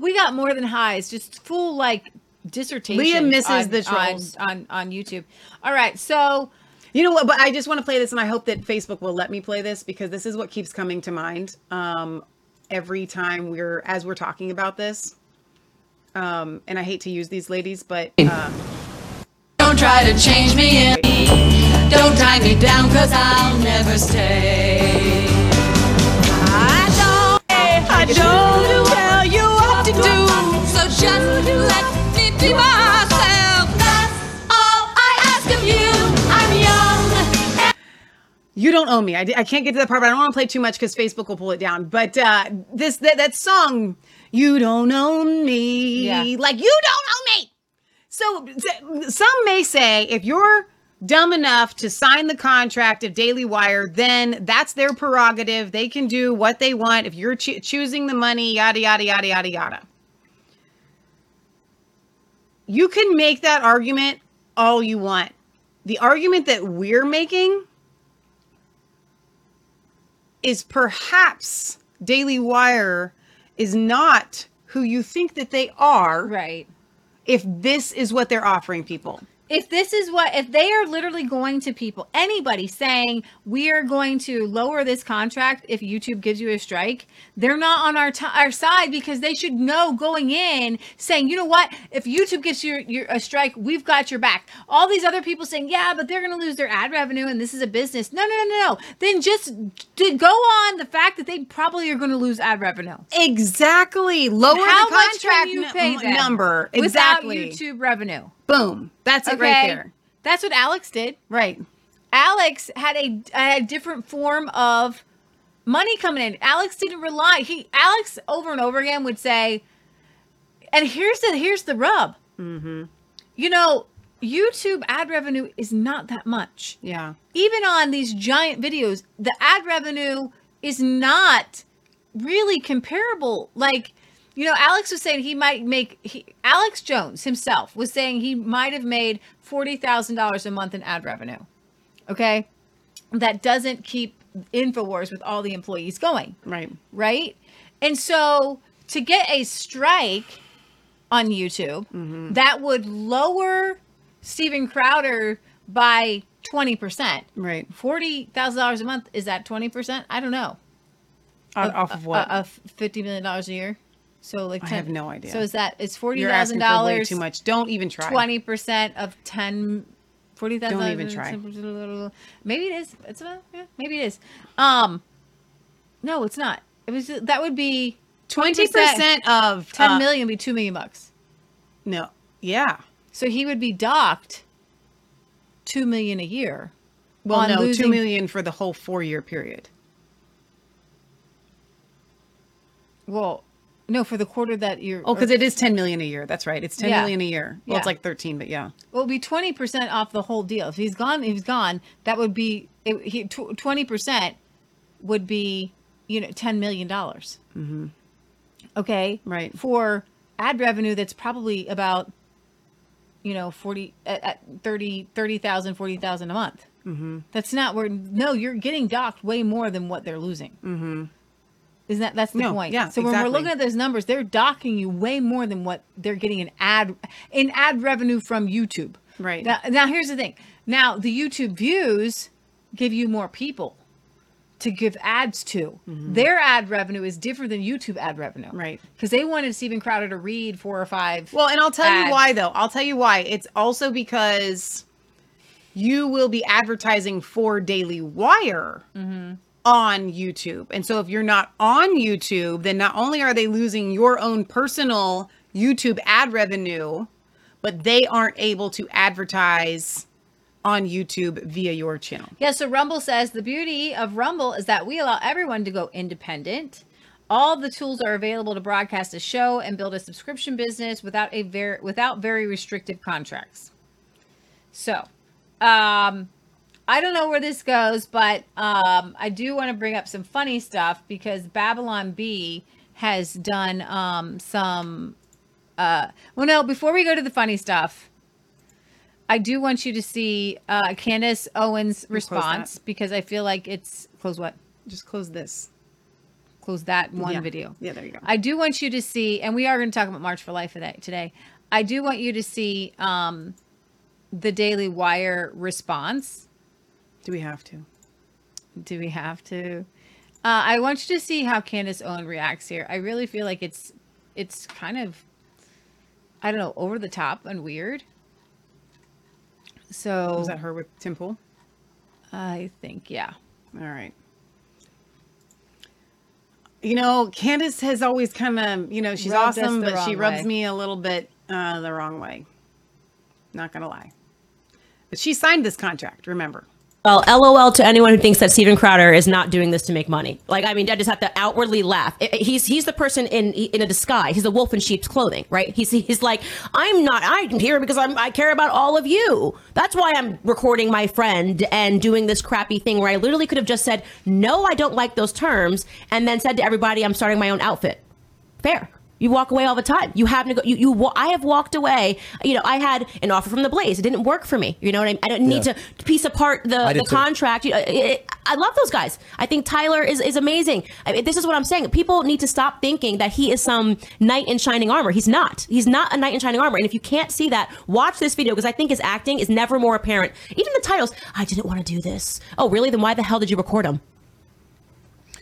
We got more than highs, just full like dissertation. Leah misses on, the trolls on, on on YouTube. All right, so you know what? But I just want to play this, and I hope that Facebook will let me play this because this is what keeps coming to mind um, every time we're as we're talking about this. Um, and I hate to use these ladies, but uh, don't try to change me. In. Don't tie me down, 'cause I'll never stay. I don't. I don't tell you what to do. So just let. Myself. That's all I ask of you. I'm young. And- you don't owe me. I, d- I can't get to that part, but I don't want to play too much because Facebook will pull it down. But uh, this th- that song, you don't own me. Yeah. Like, you don't own me. So th- some may say if you're dumb enough to sign the contract of Daily Wire, then that's their prerogative. They can do what they want. If you're cho- choosing the money, yada, yada, yada, yada, yada. You can make that argument all you want. The argument that we're making is perhaps Daily Wire is not who you think that they are. Right. If this is what they're offering people. If this is what, if they are literally going to people, anybody saying we are going to lower this contract if YouTube gives you a strike, they're not on our t- our side because they should know going in saying, you know what, if YouTube gives you your, a strike, we've got your back. All these other people saying, yeah, but they're going to lose their ad revenue and this is a business. No, no, no, no. Then just to go on the fact that they probably are going to lose ad revenue. Exactly. Lower How the contract much can you pay them number. Exactly. Without YouTube revenue. Boom. That's it okay. right there. That's what Alex did. Right. Alex had a, had a different form of money coming in. Alex didn't rely. He Alex over and over again would say, and here's the, here's the rub. Mm-hmm. You know, YouTube ad revenue is not that much. Yeah. Even on these giant videos, the ad revenue is not really comparable. Like, you know, Alex was saying he might make, he, Alex Jones himself was saying he might have made forty thousand dollars a month in ad revenue. Okay. That doesn't keep InfoWars with all the employees going. Right. Right. And so to get a strike on YouTube, mm-hmm. that would lower Steven Crowder by twenty percent. Right. forty thousand dollars a month. Is that twenty percent? I don't know. Of, off of what? Of fifty million dollars a year. So like ten, I have no idea. So is that, it's forty thousand dollars. You're asking for way too much. Don't even try. twenty percent of ten, forty thousand dollars. Don't even try. Maybe it is. It's a, yeah, maybe it is. Um, no, it's not. It was, that would be twenty percent of ten uh, million would be two million bucks. No. Yeah. So he would be docked two million a year. Well, no, losing... two million for the whole four-year period. Well, no, for the quarter that you're... Oh, because it is ten million dollars a year. That's right. It's ten yeah. million a year. Well, yeah. It's like thirteen, but yeah. Well, it would be twenty percent off the whole deal. If he's gone, if he's gone, that would be... It, he, twenty percent would be, you know, ten million dollars. Mm-hmm. Okay? Right. For ad revenue, that's probably about, you know, forty at, at thirty thousand, forty thousand a month. Mm-hmm. That's not where... No, you're getting docked way more than what they're losing. Mm-hmm. Isn't that, that's the no, point. Yeah, so exactly. When we're looking at those numbers, they're docking you way more than what they're getting in ad, in ad revenue from YouTube. Right. Now, now, here's the thing. Now, the YouTube views give you more people to give ads to. Mm-hmm. Their ad revenue is different than YouTube ad revenue. Right. Because they wanted Steven Crowder to read four or five. Well, and I'll tell ads. you why, though. I'll tell you why. It's also because you will be advertising for Daily Wire. Mm-hmm. On YouTube. And so if you're not on YouTube, then not only are they losing your own personal YouTube ad revenue, but they aren't able to advertise on YouTube via your channel. Yeah, so Rumble says the beauty of Rumble is that we allow everyone to go independent. All the tools are available to broadcast a show and build a subscription business without a very without very restrictive contracts. So, um I don't know where this goes, but um, I do want to bring up some funny stuff because Babylon Bee has done um, some... Uh, well, no, before we go to the funny stuff, I do want you to see uh, Candace Owens' response because I feel like it's... Close what? Just close this. Close that one yeah. video. Yeah, there you go. I do want you to see... And we are going to talk about March for Life today. I do want you to see um, the Daily Wire response... Do we have to? Do we have to? Uh, I want you to see how Candace Owens reacts here. I really feel like it's it's kind of, I don't know, over the top and weird. So was that her with Tim Pool? I think, yeah. All right. You know, Candace has always kind of, you know, she's rubbed awesome, but she rubs way. me a little bit uh, the wrong way. Not going to lie. But she signed this contract, remember. Well, L O L to anyone who thinks that Steven Crowder is not doing this to make money. Like, I mean, I just have to outwardly laugh. He's he's the person in in a disguise. He's the wolf in sheep's clothing, right? He's he's like, I'm not. I'm here because I'm, I care about all of you. That's why I'm recording my friend and doing this crappy thing where I literally could have just said, no, I don't like those terms, and then said to everybody, I'm starting my own outfit. Fair. You walk away all the time. You have to go. You, you. I have walked away. You know, I had an offer from The Blaze. It didn't work for me. You know what I mean? I don't need yeah. to piece apart the, the contract. You know, it, it, I love those guys. I think Tyler is, is amazing. I mean, this is what I'm saying. People need to stop thinking that he is some knight in shining armor. He's not. He's not a knight in shining armor. And if you can't see that, watch this video because I think his acting is never more apparent. Even the titles, I didn't want to do this. Oh, really? Then why the hell did you record him?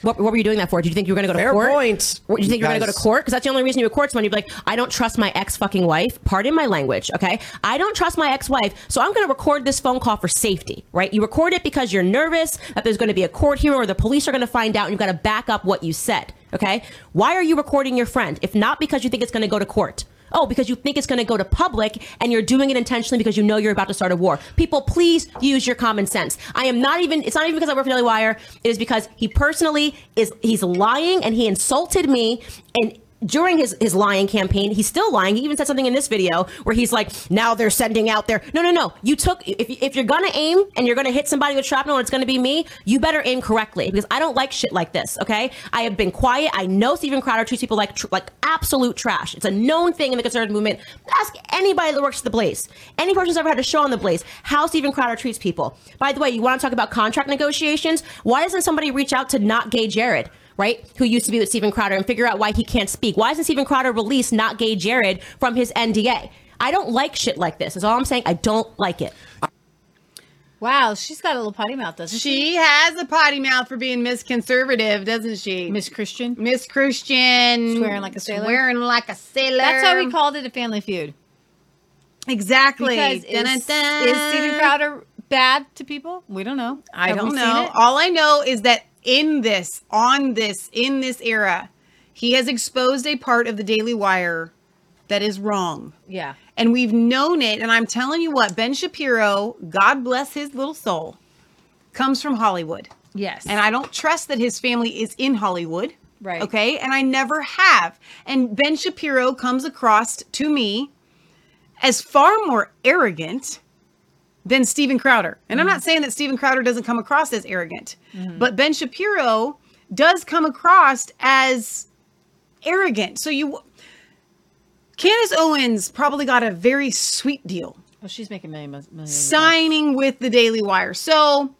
What, what were you doing that for? Did you think you were going to go to court? Fair point. Did you think you were going to go to court? Because that's the only reason you record someone. You'd be like, I don't trust my ex-fucking wife. Pardon my language, okay? I don't trust my ex-wife, so I'm going to record this phone call for safety, right? You record it because you're nervous that there's going to be a court hearing or the police are going to find out and you've got to back up what you said, okay? Why are you recording your friend if not because you think it's going to go to court? Oh, because you think it's going to go to public and you're doing it intentionally because you know you're about to start a war. People, please use your common sense. I am not even, it's not even because I work for Daily Wire. It is because he personally is, he's lying and he insulted me. And during his, his lying campaign, he's still lying. He even said something in this video where he's like, now they're sending out their, no, no, no. You took, if, if you're going to aim and you're going to hit somebody with shrapnel and it's going to be me, you better aim correctly because I don't like shit like this, okay? I have been quiet. I know Steven Crowder treats people like tr- like absolute trash. It's a known thing in the conservative movement. Ask anybody that works at The Blaze. Any person who's ever had a show on The Blaze, how Steven Crowder treats people. By the way, you want to talk about contract negotiations? Why doesn't somebody reach out to Not Gay Jared? Right? Who used to be with Steven Crowder and figure out why he can't speak. Why isn't Steven Crowder released Not Gay Jared from his N D A? I don't like shit like this. Is all I'm saying. I don't like it. Wow, she's got a little potty mouth, doesn't she? She has a potty mouth for being Miss Conservative, doesn't she? Miss Christian. Miss Christian. Swearing like a sailor. Swearing like a sailor. That's how we called it at Family Feud. Exactly. Because dun, is, dun, dun. Is Steven Crowder bad to people? We don't know. I Have don't know. All I know is that in this, on this, in this era, he has exposed a part of the Daily Wire that is wrong. Yeah. And we've known it. And I'm telling you what, Ben Shapiro, God bless his little soul, comes from Hollywood. Yes. And I don't trust that his family is in Hollywood. Right. Okay. And I never have. And Ben Shapiro comes across to me as far more arrogant than Steven Crowder. And mm-hmm. I'm not saying that Steven Crowder doesn't come across as arrogant, mm-hmm. but Ben Shapiro does come across as arrogant. So you... Candace Owens probably got a very sweet deal. Well, she's making million, million signing with the Daily Wire. So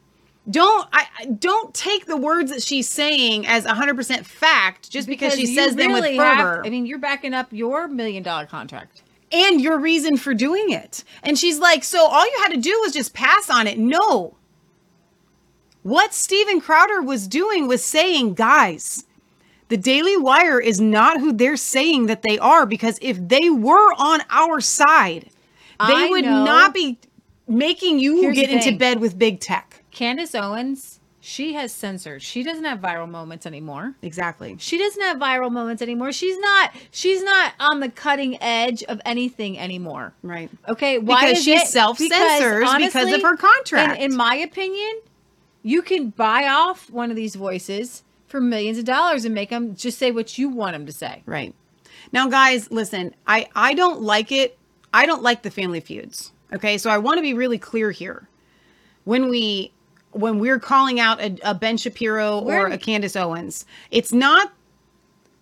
don't I don't take the words that she's saying as one hundred percent fact just because, because she says really them with fervor. Have, I mean, you're backing up your million dollar contract. And your reason for doing it. And she's like, so all you had to do was just pass on it. No. What Steven Crowder was doing was saying, guys... The Daily Wire is not who they're saying that they are, because if they were on our side, they would not be making you get into bed with big tech. Candace Owens, she has censored. She doesn't have viral moments anymore. Exactly. She doesn't have viral moments anymore. She's not she's not on the cutting edge of anything anymore. Right. Okay. Why? Because she self-censors because of her contract. In, in my opinion, you can buy off one of these voices for millions of dollars and make them just say what you want them to say. Right. Now, guys, listen, I, I don't like it. I don't like the family feuds. Okay. So I want to be really clear here. When we, when we're calling out a, a Ben Shapiro or a Candace Owens, it's not,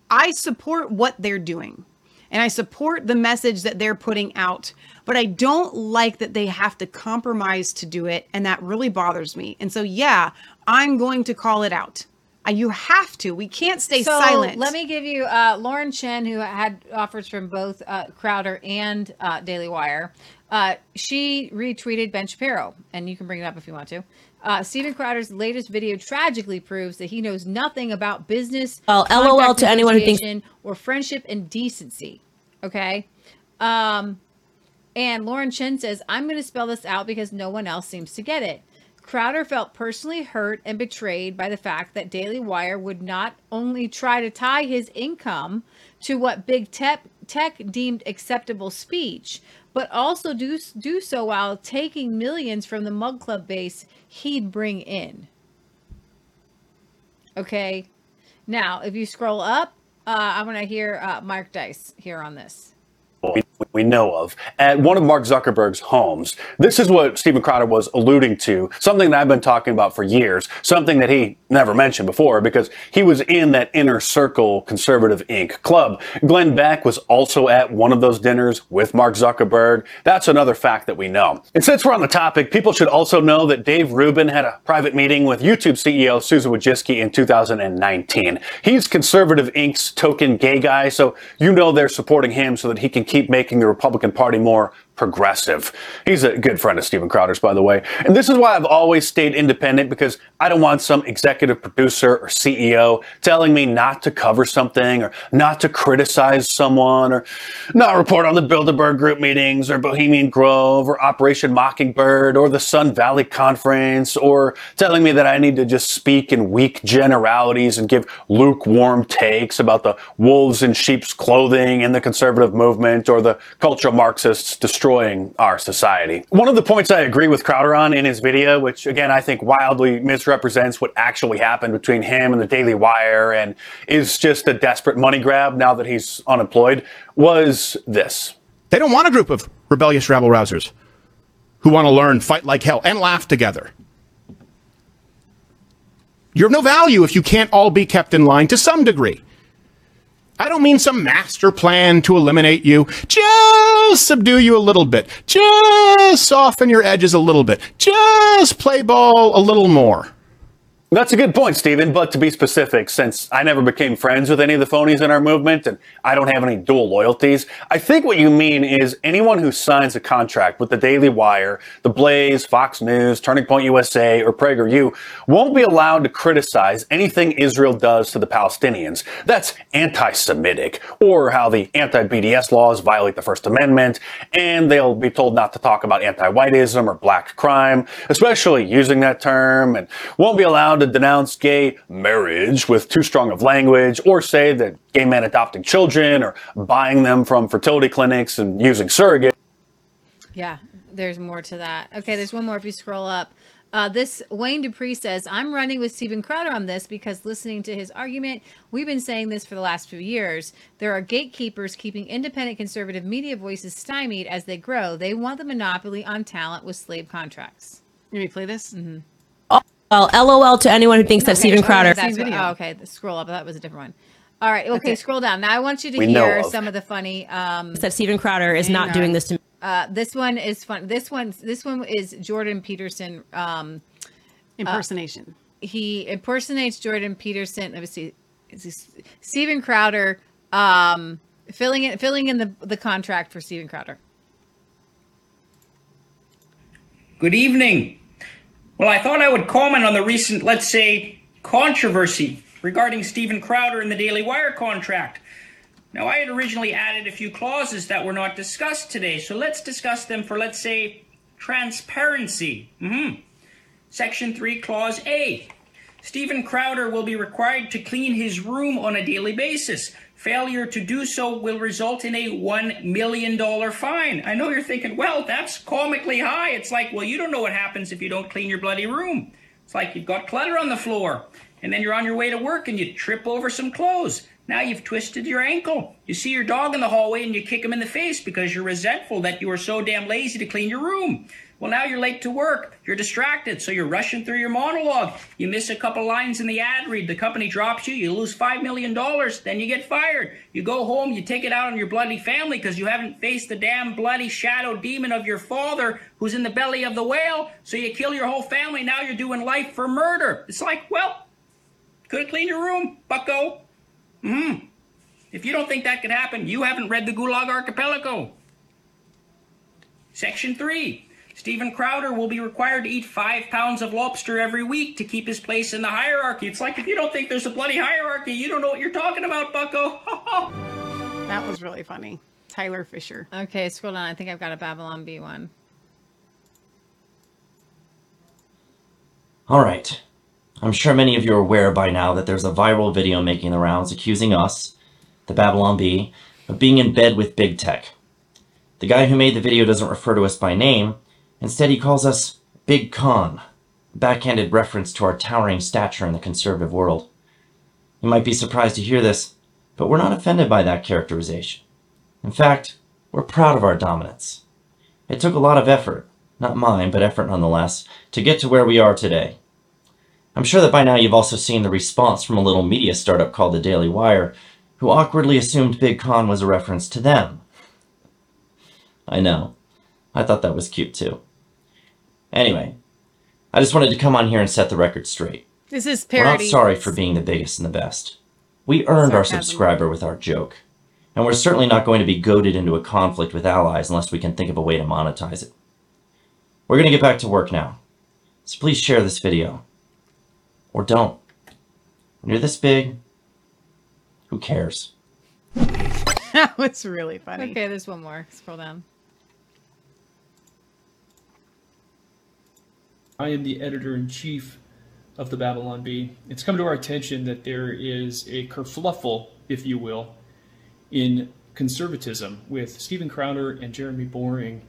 I support what they're doing and I support the message that they're putting out, but I don't like that they have to compromise to do it. And that really bothers me. And so, yeah, I'm going to call it out. You have to. We can't stay so silent. Let me give you uh, Lauren Chen, who had offers from both uh, Crowder and uh, Daily Wire. Uh, she retweeted Ben Shapiro, and you can bring it up if you want to. Uh, Steven Crowder's latest video tragically proves that he knows nothing about business. Well, L O L to anyone who thinks or friendship and decency. Okay. Um, and Lauren Chen says, "I'm going to spell this out because no one else seems to get it." Crowder felt personally hurt and betrayed by the fact that Daily Wire would not only try to tie his income to what big tech, tech deemed acceptable speech, but also do, do so while taking millions from the Mug Club base he'd bring in. Okay. Now, if you scroll up, uh, I want to hear uh, Mark Dice here on this. We, we know of at one of Mark Zuckerberg's homes. This is what Steven Crowder was alluding to, something that I've been talking about for years, something that he never mentioned before because he was in that inner circle conservative Inc club. Glenn Beck was also at one of those dinners with Mark Zuckerberg. That's another fact that we know. And since we're on the topic, people should also know that Dave Rubin had a private meeting with YouTube C E O Susan Wojcicki in two thousand nineteen. He's conservative Inc's token gay guy, so you know they're supporting him so that he can keep making the Republican Party more progressive. He's a good friend of Steven Crowder's, by the way. And this is why I've always stayed independent, because I don't want some executive producer or C E O telling me not to cover something or not to criticize someone or not report on the Bilderberg Group meetings or Bohemian Grove or Operation Mockingbird or the Sun Valley Conference, or telling me that I need to just speak in weak generalities and give lukewarm takes about the wolves in sheep's clothing and the conservative movement, or the cultural Marxists destroying our society. One of the points I agree with Crowder on in his video, which again I think wildly misrepresents what actually happened between him and the Daily Wire and is just a desperate money grab now that he's unemployed, was this. They don't want a group of rebellious rabble-rousers who want to learn, fight like hell, and laugh together. You're of no value if you can't all be kept in line to some degree. I don't mean some master plan to eliminate you. Just subdue you a little bit. Just soften your edges a little bit. Just play ball a little more. That's a good point, Steven. But to be specific, since I never became friends with any of the phonies in our movement and I don't have any dual loyalties, I think what you mean is anyone who signs a contract with the Daily Wire, the Blaze, Fox News, Turning Point U S A, or PragerU won't be allowed to criticize anything Israel does to the Palestinians. That's anti-Semitic, or how the anti-B D S laws violate the First Amendment, and they'll be told not to talk about anti-whiteism or black crime, especially using that term, and won't be allowed to denounce gay marriage with too strong of language, or say that gay men adopting children or buying them from fertility clinics and using surrogate. Yeah, there's more to that. Okay, there's one more if you scroll up. Uh, this Wayne Dupree says, I'm running with Steven Crowder on this because listening to his argument, we've been saying this for the last few years. There are gatekeepers keeping independent conservative media voices stymied as they grow. They want the monopoly on talent with slave contracts. Can we play this? Mm-hmm. Well, L O L to anyone who thinks that okay, Steven Crowder. That's what, oh, okay, scroll up. That was a different one. All right, okay, scroll down. Now I want you to we hear some of the funny. Um, that Steven Crowder is not doing this to me. Uh, this one is fun. This one, this one is Jordan Peterson um, impersonation. Uh, he impersonates Jordan Peterson. Let me see. Steven Crowder um, filling in filling in the the contract for Steven Crowder. Good evening. Well, I thought I would comment on the recent, let's say, controversy regarding Steven Crowder and the Daily Wire contract. Now, I had originally added a few clauses that were not discussed today, so let's discuss them for, let's say, transparency. Mm-hmm. Section three, Clause A. Steven Crowder will be required to clean his room on a daily basis. Failure to do so will result in a one million dollars fine. I know you're thinking, well, that's comically high. It's like, well, you don't know what happens if you don't clean your bloody room. It's like you've got clutter on the floor, and then you're on your way to work, and you trip over some clothes. Now you've twisted your ankle. You see your dog in the hallway, and you kick him in the face because you're resentful that you were so damn lazy to clean your room. Well, now you're late to work. You're distracted, so you're rushing through your monologue. You miss a couple lines in the ad read. The company drops you. You lose five million dollars. Then you get fired. You go home. You take it out on your bloody family because you haven't faced the damn bloody shadow demon of your father who's in the belly of the whale. So you kill your whole family. Now you're doing life for murder. It's like, well, could have cleaned your room, bucko. Mm-hmm. If you don't think that could happen, you haven't read the Gulag Archipelago. Section three. Steven Crowder will be required to eat five pounds of lobster every week to keep his place in the hierarchy. It's like, if you don't think there's a bloody hierarchy, you don't know what you're talking about, bucko. That was really funny. Tyler Fisher. Okay, scroll down. I think I've got a Babylon Bee one. All right. I'm sure many of you are aware by now that there's a viral video making the rounds accusing us, the Babylon Bee, of being in bed with big tech. The guy who made the video doesn't refer to us by name. Instead, he calls us Big Con, a backhanded reference to our towering stature in the conservative world. You might be surprised to hear this, but we're not offended by that characterization. In fact, we're proud of our dominance. It took a lot of effort, not mine, but effort nonetheless, to get to where we are today. I'm sure that by now you've also seen the response from a little media startup called The Daily Wire, who awkwardly assumed Big Con was a reference to them. I know. I thought that was cute too. Anyway, I just wanted to come on here and set the record straight. This is parody. We're not sorry for being the biggest and the best. We earned Sarcasm. our subscriber with our joke, and we're certainly not going to be goaded into a conflict with allies unless we can think of a way to monetize it. We're going to get back to work now, so please share this video. Or don't. When you're this big, who cares? That was really funny. Okay, there's one more. Scroll down. I am the editor-in-chief of the Babylon Bee. It's come to our attention that there is a kerfluffle, if you will, in conservatism with Steven Crowder and Jeremy Boring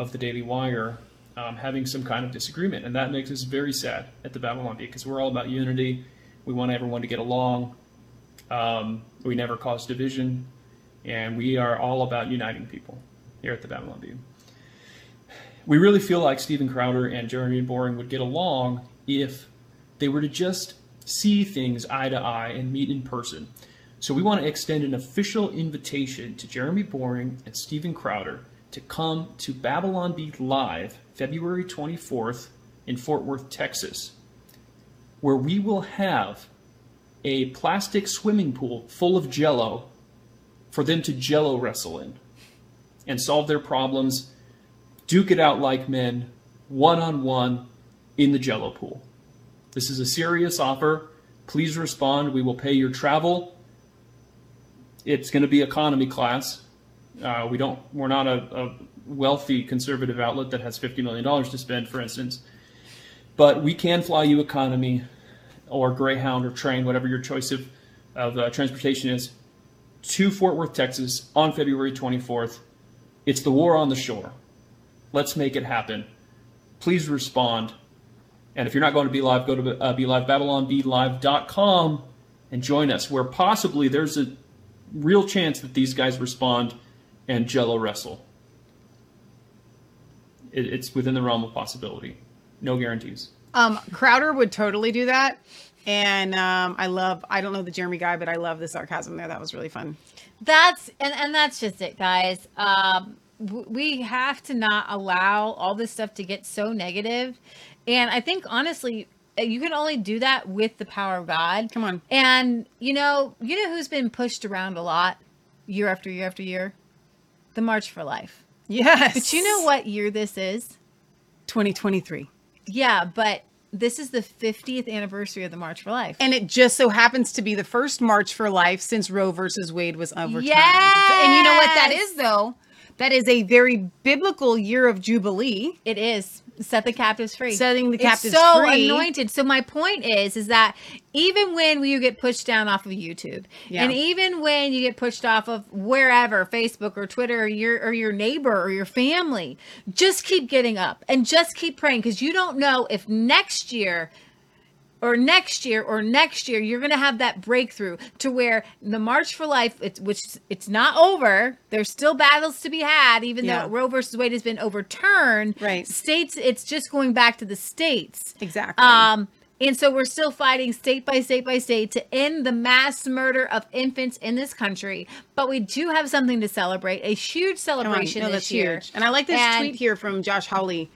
of the Daily Wire um, having some kind of disagreement. And that makes us very sad at the Babylon Bee because we're all about unity. We want everyone to get along. Um, we never cause division. And we are all about uniting people here at the Babylon Bee. We really feel like Steven Crowder and Jeremy Boring would get along if they were to just see things eye to eye and meet in person. So we want to extend an official invitation to Jeremy Boring and Steven Crowder to come to Babylon Bee Live February twenty-fourth in Fort Worth, Texas. where we will have a plastic swimming pool full of jello for them to jello wrestle in and solve their problems, duke it out like men, one-on-one in the jello pool. This is a serious offer. Please respond. We will pay your travel. It's going to be economy class. Uh, we don't, we're not a, a wealthy conservative outlet that has fifty million dollars to spend, for instance. But we can fly you economy or Greyhound or train, whatever your choice of, of uh, transportation is, to Fort Worth, Texas on February twenty-fourth. It's the war on the shore. Let's make it happen. Please respond. And if you're not going to Be Live, go to uh, Be Live, Babylon Bee Live dot com, and join us, where possibly there's a real chance that these guys respond and jello wrestle. It, it's within the realm of possibility. No guarantees. Um, Crowder would totally do that. And um, I love, I don't know the Jeremy guy, but I love the sarcasm there. That was really fun. That's, and, and that's just it, guys. Um, we have to not allow all this stuff to get so negative. And I think, honestly, you can only do that with the power of God. Come on. And, you know, you know who's been pushed around a lot year after year after year? The March for Life. Yes. But you know what year this is? twenty twenty-three. Yeah, but this is the fiftieth anniversary of the March for Life. And it just so happens to be the first March for Life since Roe versus Wade was overturned. Yes! And you know what that is, though? That is a very biblical year of Jubilee. It is. Set the captives free. Setting the captives it's so free. So anointed. So my point is, is that even when you get pushed down off of YouTube, yeah. and even when you get pushed off of wherever, Facebook or Twitter or your or your neighbor or your family, just keep getting up and just keep praying, because you don't know if next year or next year or next year you're going to have that breakthrough to where the March for Life, it's, which it's not over. There's still battles to be had, even yeah. though Roe versus Wade has been overturned. Right. States, it's just going back to the states. Exactly. Um, and so we're still fighting state by state by state to end the mass murder of infants in this country. But we do have something to celebrate, a huge celebration no, this year. Huge. And I like this and, tweet here from Josh Hawley.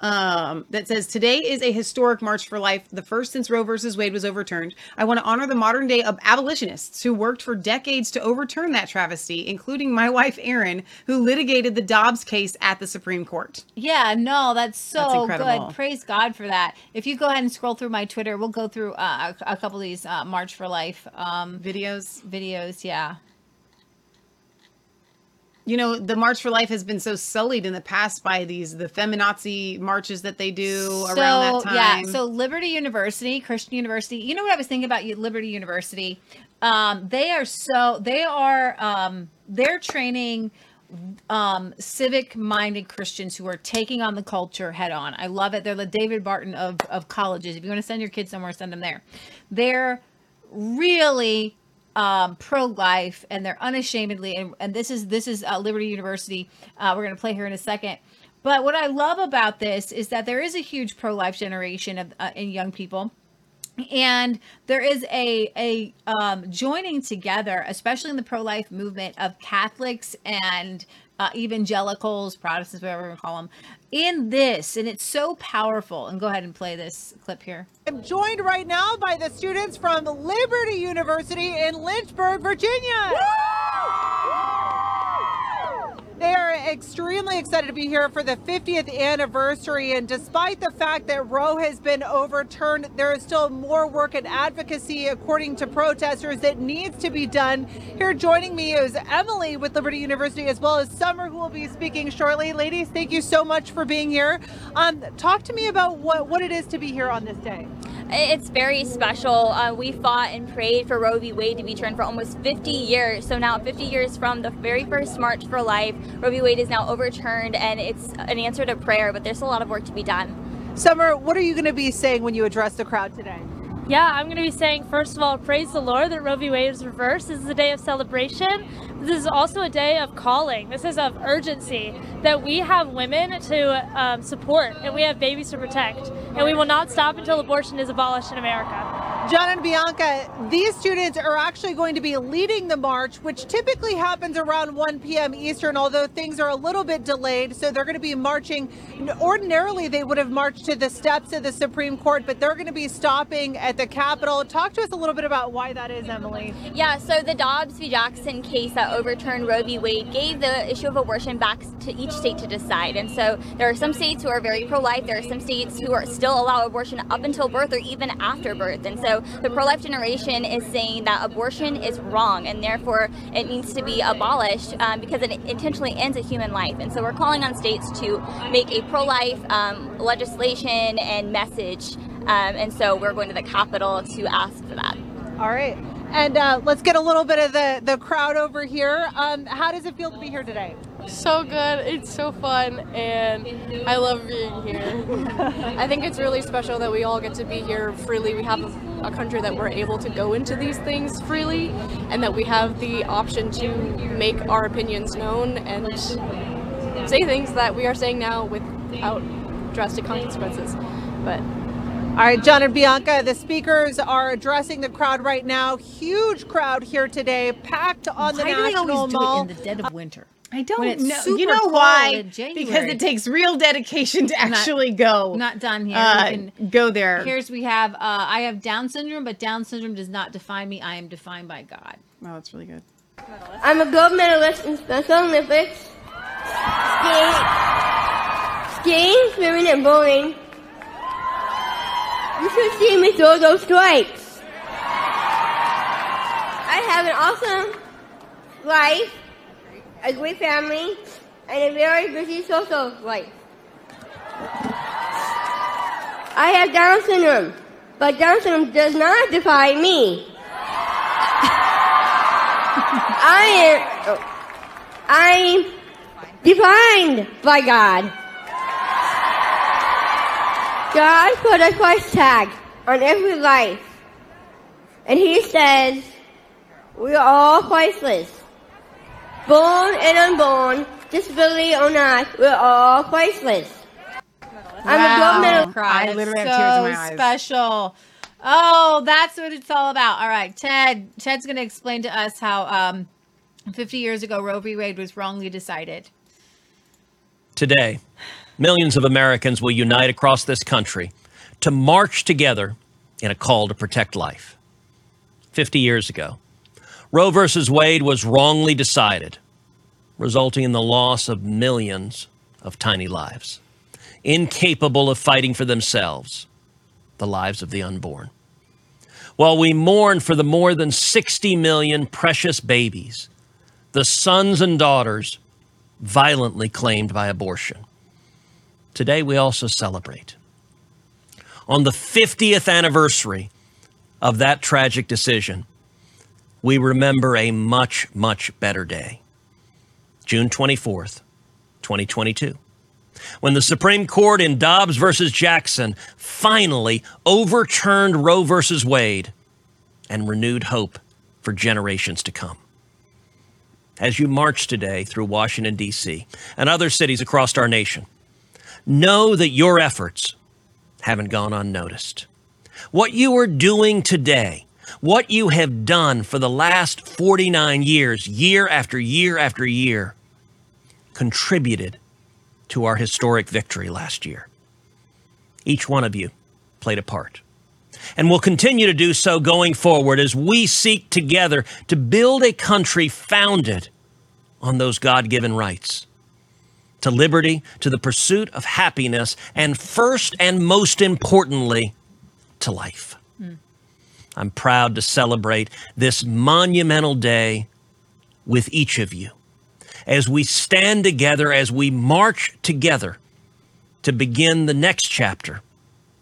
Um, that says, today is a historic March for Life, the first since Roe versus Wade was overturned. I want to honor the modern day of abolitionists who worked for decades to overturn that travesty, including my wife, Erin, who litigated the Dobbs case at the Supreme Court. Yeah, no, that's so that's good. Praise God for that. If you go ahead and scroll through my Twitter, we'll go through uh, a couple of these uh, March for Life um, videos. Videos, yeah. You know, the March for Life has been so sullied in the past by these, the feminazi marches that they do so, around that time. Yeah, so Liberty University, Christian University, you know what I was thinking about Liberty University? Um, they are so, they are, um, they're training um, civic-minded Christians who are taking on the culture head on. I love it. They're the David Barton of, of colleges. If you want to send your kids somewhere, send them there. They're really... Um, pro-life, and they're unashamedly, and, and this is this is uh, Liberty University. Uh, we're going to play here in a second. But what I love about this is that there is a huge pro-life generation of, uh, in young people, and there is a a um, joining together, especially in the pro-life movement, of Catholics and uh, evangelicals, Protestants, whatever we want to call them, in this, and it's so powerful. And go ahead and play this clip here. I'm joined right now by the students from Liberty University in Lynchburg, Virginia. Woo! Woo! They are extremely excited to be here for the fiftieth anniversary, and despite the fact that Roe has been overturned, there is still more work and advocacy, according to protesters, that needs to be done. Here joining me is Emily with Liberty University, as well as Summer, who will be speaking shortly. Ladies, thank you so much for being here. Um, talk to me about what, what it is to be here on this day. It's very special. Uh, we fought and prayed for Roe v. Wade to be turned for almost fifty years. So now fifty years from the very first March for Life, Roe v. Wade is now overturned, and it's an answer to prayer, but there's a lot of work to be done. Summer, what are you going to be saying when you address the crowd today? Yeah, I'm going to be saying, first of all, praise the Lord that Roe v. Wade is reversed. This is a day of celebration. This is also a day of calling. This is of urgency, that we have women to um, support, and we have babies to protect, and we will not stop until abortion is abolished in America. John and Bianca, these students are actually going to be leading the march, which typically happens around one p.m. Eastern, although things are a little bit delayed. So they're going to be marching. Ordinarily, they would have marched to the steps of the Supreme Court, but they're going to be stopping at the Capitol. Talk to us a little bit about why that is, Emily. Yeah, so the Dobbs v. Jackson case that overturned Roe v. Wade gave the issue of abortion back to each state to decide. And so there are some states who are very pro-life. There are some states who are still allow abortion up until birth or even after birth. And so So the pro-life generation is saying that abortion is wrong and therefore it needs to be abolished um, because it intentionally ends a human life. And so we're calling on states to make a pro-life um, legislation and message. Um, and so we're going to the Capitol to ask for that. All right. And uh, let's get a little bit of the, the crowd over here. Um, how does it feel to be here today? So good. It's so fun and I love being here. I think it's really special that we all get to be here freely. We have a, a country that we're able to go into these things freely and that we have the option to make our opinions known and say things that we are saying now without drastic consequences. But all right, John and Bianca, the speakers are addressing the crowd right now. Huge crowd here today, packed on the National Mall. Why do they always do it in the dead of winter? I don't know. You know why? Because it takes real dedication to actually go. Not done here. Uh, can, go there. Here's we have. Uh, I have Down syndrome, but Down syndrome does not define me. I am defined by God. Wow, that's really good. I'm a gold medalist in Special Olympics, skiing, skiing, swimming, and bowling. You should see me throw those stripes. I have an awesome life, a great family, and a very busy social life. I have Down syndrome, but Down syndrome does not define me. I am oh, I'm defined by God. God put a price tag on every life, and He says we are all priceless. Born and unborn, disability or not, we're all priceless. Wow. I'm a gold medal. Cry. I literally so have tears in my eyes. Special. Oh, that's what it's all about. All right, Ted. Ted's going to explain to us how um, fifty years ago Roe v. Wade was wrongly decided. Today, millions of Americans will unite across this country to march together in a call to protect life. fifty years ago, Roe versus Wade was wrongly decided, resulting in the loss of millions of tiny lives, incapable of fighting for themselves, the lives of the unborn. While we mourn for the more than sixty million precious babies, the sons and daughters violently claimed by abortion, today we also celebrate. On the fiftieth anniversary of that tragic decision, we remember a much, much better day, June twenty-fourth, twenty twenty-two, when the Supreme Court in Dobbs versus Jackson finally overturned Roe versus Wade and renewed hope for generations to come. As you march today through Washington, D C and other cities across our nation, know that your efforts haven't gone unnoticed. What you are doing today, what you have done for the last forty-nine years, year after year after year, contributed to our historic victory last year. Each one of you played a part and will continue to do so going forward as we seek together to build a country founded on those God-given rights, to liberty, to the pursuit of happiness, and first and most importantly, to life. Mm. I'm proud to celebrate this monumental day with each of you as we stand together, as we march together to begin the next chapter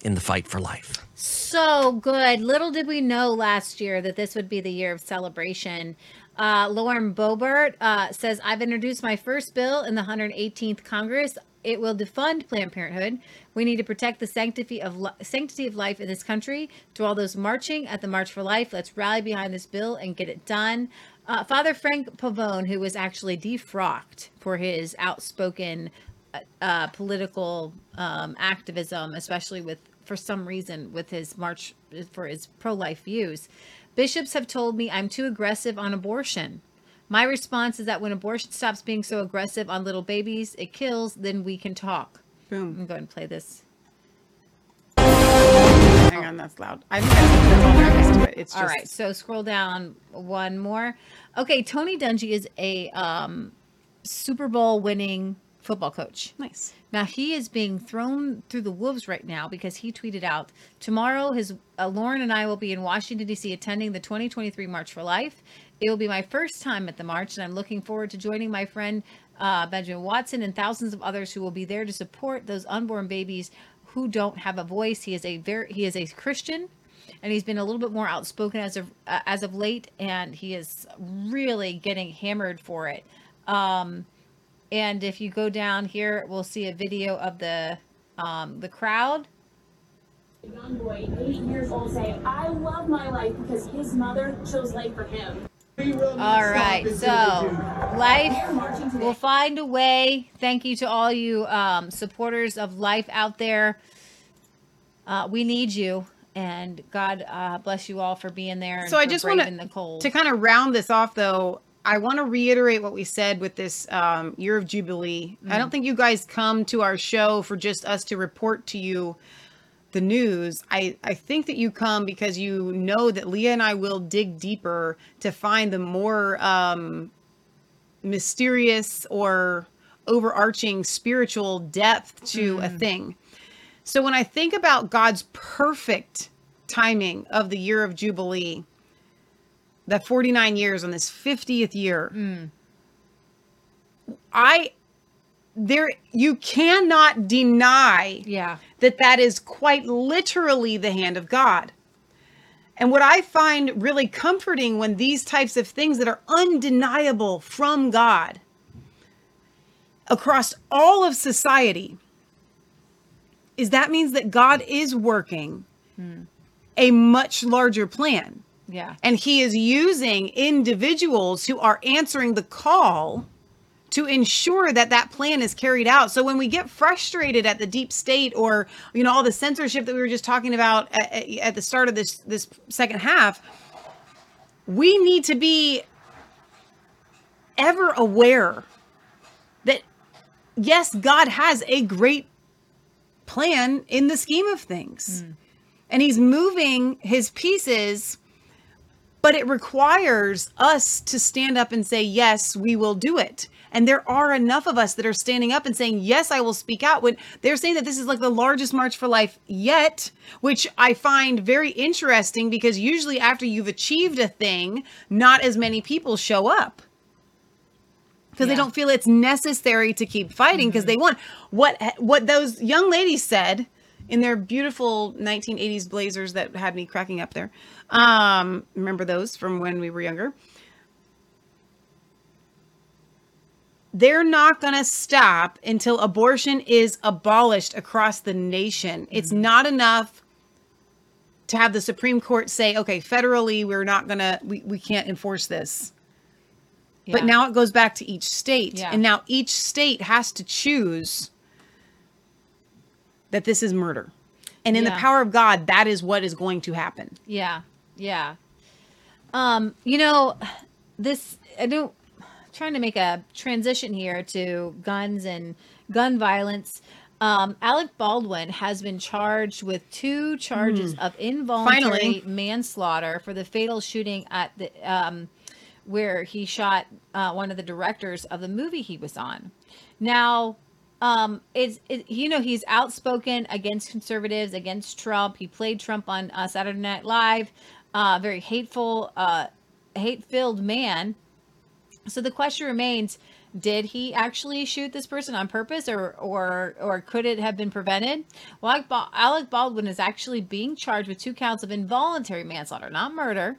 in the fight for life. So good. Little did we know last year that this would be the year of celebration. Uh, Lauren Boebert uh, says, I've introduced my first bill in the one hundred eighteenth Congress. It will defund Planned Parenthood. We need to protect the sanctity of li- sanctity of life in this country. To all those marching at the March for Life, let's rally behind this bill and get it done. Uh, Father Frank Pavone, who was actually defrocked for his outspoken uh, uh, political um, activism, especially with for some reason with his march for his pro-life views. Bishops have told me I'm too aggressive on abortion. My response is that when abortion stops being so aggressive on little babies, it kills, then we can talk. Boom. I'm going to go ahead and play this. Hang on, that's loud. I think that's nervous to it. It's just... All right, so scroll down one more. Okay, Tony Dungy is a um, Super Bowl winning football coach. Nice. Now, he is being thrown through the wolves right now because he tweeted out, tomorrow, his uh, Lauren and I will be in Washington, D C attending the twenty twenty-three March for Life. It will be my first time at the march, and I'm looking forward to joining my friend uh, Benjamin Watson and thousands of others who will be there to support those unborn babies who don't have a voice. He is a very, he is a Christian, and he's been a little bit more outspoken as of uh, as of late, and he is really getting hammered for it. Um, and if you go down here, we'll see a video of the um, the crowd. A young boy, eight years old, saying, "I love my life because his mother chose life for him." All right, so life will find a way. Thank you to all you um, supporters of life out there. Uh, we need you, and God uh, bless you all for being there. So I just want to to kind of round this off, though. I want to reiterate what we said with this um, year of Jubilee. Mm-hmm. I don't think you guys come to our show for just us to report to you the news. I, I think that you come because you know that Leah and I will dig deeper to find the more um, mysterious or overarching spiritual depth to mm. a thing. So when I think about God's perfect timing of the year of Jubilee, that forty-nine years on this fiftieth year, mm. I... There, you cannot deny yeah. that that is quite literally the hand of God. And what I find really comforting when these types of things that are undeniable from God across all of society is that means that God is working mm. a much larger plan. Yeah. And he is using individuals who are answering the call to ensure that that plan is carried out. So when we get frustrated at the deep state or, you know, all the censorship that we were just talking about at, at the start of this, this second half, we need to be ever aware that, yes, God has a great plan in the scheme of things. Mm. And he's moving his pieces, but it requires us to stand up and say, yes, we will do it. And there are enough of us that are standing up and saying, yes, I will speak out. When they're saying that this is like the largest March for Life yet, which I find very interesting because usually after you've achieved a thing, not as many people show up because yeah. they don't feel it's necessary to keep fighting because mm-hmm. they want what, what those young ladies said in their beautiful nineteen eighties blazers that had me cracking up there. Um, remember those from when we were younger? They're not going to stop until abortion is abolished across the nation. Mm-hmm. It's not enough to have the Supreme Court say, okay, federally, we're not going to, we, we can't enforce this. Yeah. But now it goes back to each state. Yeah. And now each state has to choose that this is murder. And in yeah. the power of God, that is what is going to happen. Yeah. Yeah. Um, you know, this, I don't, trying to make a transition here to guns and gun violence. Um, Alec Baldwin has been charged with two charges mm. of involuntary Finally. manslaughter for the fatal shooting at the um, where he shot uh, one of the directors of the movie he was on. Now, um, it's it, you know, he's outspoken against conservatives, against Trump. He played Trump on uh, Saturday Night Live. Uh, very hateful, uh, hate-filled man. So the question remains, did he actually shoot this person on purpose or or, or could it have been prevented? Well, Alec Baldwin is actually being charged with two counts of involuntary manslaughter, not murder.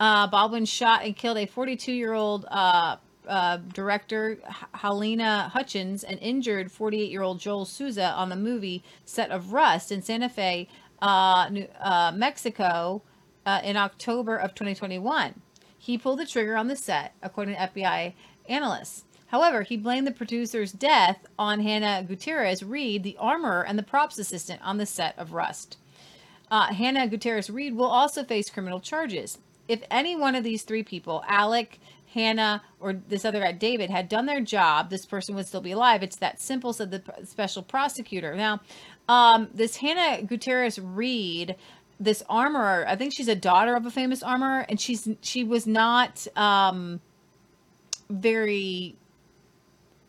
Uh, Baldwin shot and killed a forty-two-year-old uh, uh, director, Helena Hutchins, and injured forty-eight-year-old Joel Souza on the movie set of Rust in Santa Fe, uh, New, uh, Mexico, uh, in October of twenty twenty-one. He pulled the trigger on the set, according to F B I analysts. However, he blamed the producer's death on Hannah Gutierrez Reed, the armorer and the props assistant on the set of Rust. uh, Hannah Gutierrez-Reed will also face criminal charges. If any one of these three people, Alec, Hannah, or this other guy, David, had done their job, this person would still be alive. It's that simple, said the special prosecutor. Now, um, this Hannah Gutierrez-Reed, this armorer, I think she's a daughter of a famous armorer, and she's she was not um, very...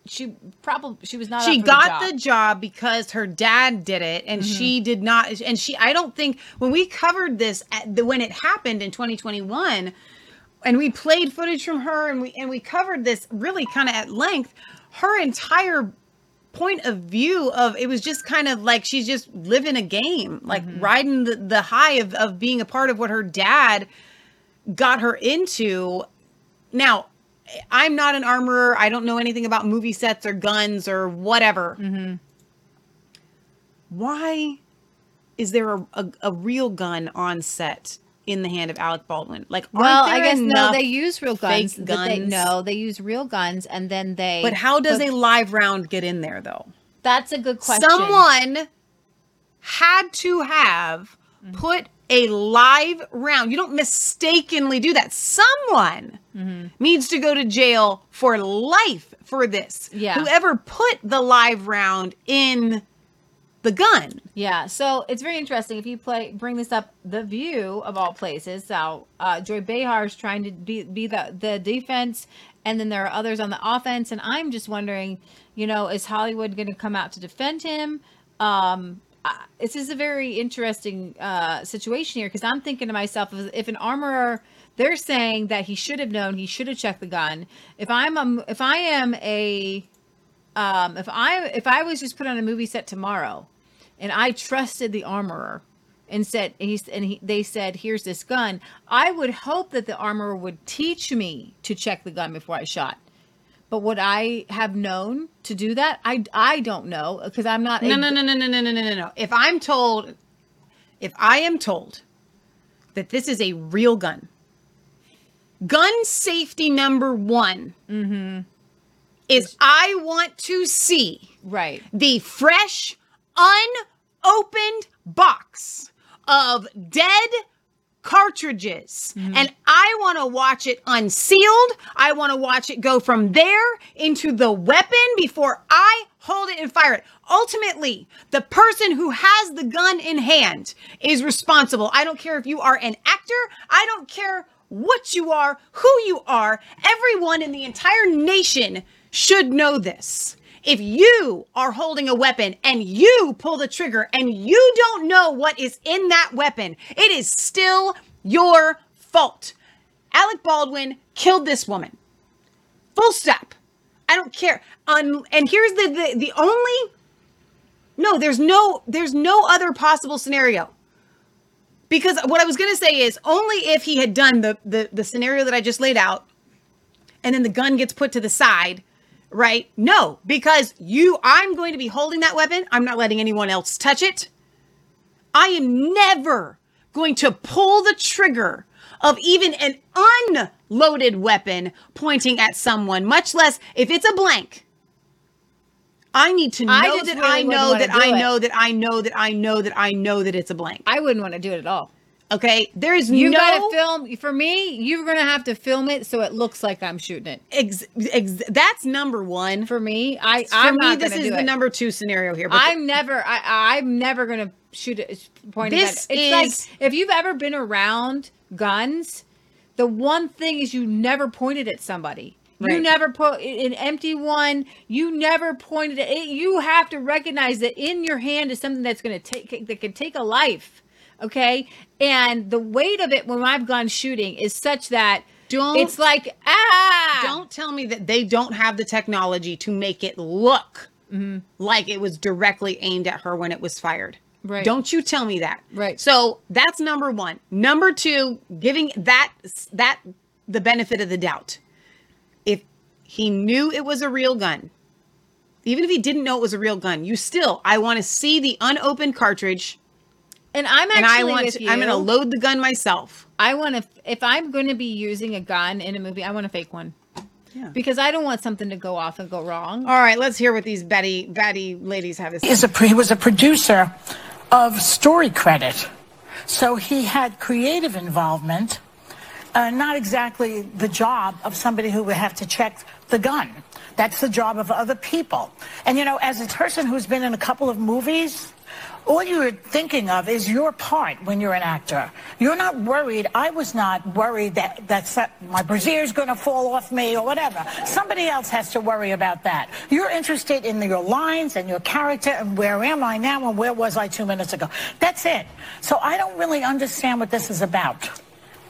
She probably she was not. She got the job. the job because her dad did it, and mm-hmm. she did not. And she, I don't think when we covered this at the, when it happened in twenty twenty-one, and we played footage from her, and we and we covered this really kind of at length. Her entire point of view of it was just kind of like she's just living a game, like mm-hmm. riding the, the high of of being a part of what her dad got her into. Now, I'm not an armorer. I don't know anything about movie sets or guns or whatever. Mm-hmm. Why is there a, a, a real gun on set in the hand of Alec Baldwin? Like, well, I guess no, they use real guns. guns? But they, no, they use real guns, and then they. But how does cook- a live round get in there, though? That's a good question. Someone had to have mm-hmm. put a live round. You don't mistakenly do that. Someone mm-hmm. needs to go to jail for life for this. Yeah. Whoever put the live round in the gun. Yeah. So it's very interesting. If you play, bring this up, The View of all places. So uh, Joy Behar is trying to be, be the, the defense, and then there are others on the offense. And I'm just wondering, you know, is Hollywood going to come out to defend him? Um, Uh, this is a very interesting uh, situation here, because I'm thinking to myself, if an armorer, they're saying that he should have known, he should have checked the gun. If I'm, a, if I am a, um, if I, if I was just put on a movie set tomorrow, and I trusted the armorer, and said, and, he, and he, they said, here's this gun, I would hope that the armorer would teach me to check the gun before I shot. But would I have known to do that? I, I don't know, because I'm not. No, a... no, no, no, no, no, no, no, no. If I'm told, if I am told that this is a real gun, gun safety number one mm-hmm. is Which... I want to see right. the fresh, unopened box of dead cartridges mm-hmm. and I want to watch it unsealed. I want to watch it go from there into the weapon before I hold it and fire it. Ultimately, the person who has the gun in hand is responsible. I don't care if you are an actor. I don't care what you are, who you are. Everyone in the entire nation should know this. If you are holding a weapon and you pull the trigger and you don't know what is in that weapon, it is still your fault. Alec Baldwin killed this woman. Full stop. I don't care. Um, and here's the, the the only, no, there's no, there's no other possible scenario. Because what I was going to say is only if he had done the, the, the scenario that I just laid out, and then the gun gets put to the side, right? No, because you, I'm going to be holding that weapon. I'm not letting anyone else touch it. I am never going to pull the trigger of even an unloaded weapon pointing at someone, much less if it's a blank. I need to know I that really I know that I know it. that I know that I know that I know that it's a blank. I wouldn't want to do it at all. Okay, there is you no... You gotta film... For me, you're gonna have to film it so it looks like I'm shooting it. Ex, ex, that's number one. For me, I, for I'm me, not gonna do it. For me, this is the number two scenario here. I'm the, never... I, I'm never gonna shoot it, point at it. This is... like, if you've ever been around guns, the one thing is you never pointed at somebody. Right. You never put an empty one. You never pointed at it. You have to recognize that in your hand is something that's gonna take... That can take a life. Okay, and the weight of it when I've gone shooting is such that don't, it's like, ah! Don't tell me that they don't have the technology to make it look mm-hmm. like it was directly aimed at her when it was fired. Right. Don't you tell me that. Right. So that's number one. Number two, giving that that the benefit of the doubt. If he knew it was a real gun, even if he didn't know it was a real gun, you still, I want to see the unopened cartridge. And I'm actually and I want with to, you. I'm going to load the gun myself. I want to, if I'm going to be using a gun in a movie, I want to fake one. Yeah. Because I don't want something to go off and go wrong. All right, let's hear what these batty, batty ladies have to say. He was a producer of Story Credit. So he had creative involvement, uh, not exactly the job of somebody who would have to check the gun. That's the job of other people. And, you know, as a person who's been in a couple of movies, all you're thinking of is your part when you're an actor. You're not worried. I was not worried that, that my brassiere's going to fall off me or whatever. Somebody else has to worry about that. You're interested in your lines and your character and where am I now and where was I two minutes ago. That's it. So I don't really understand what this is about.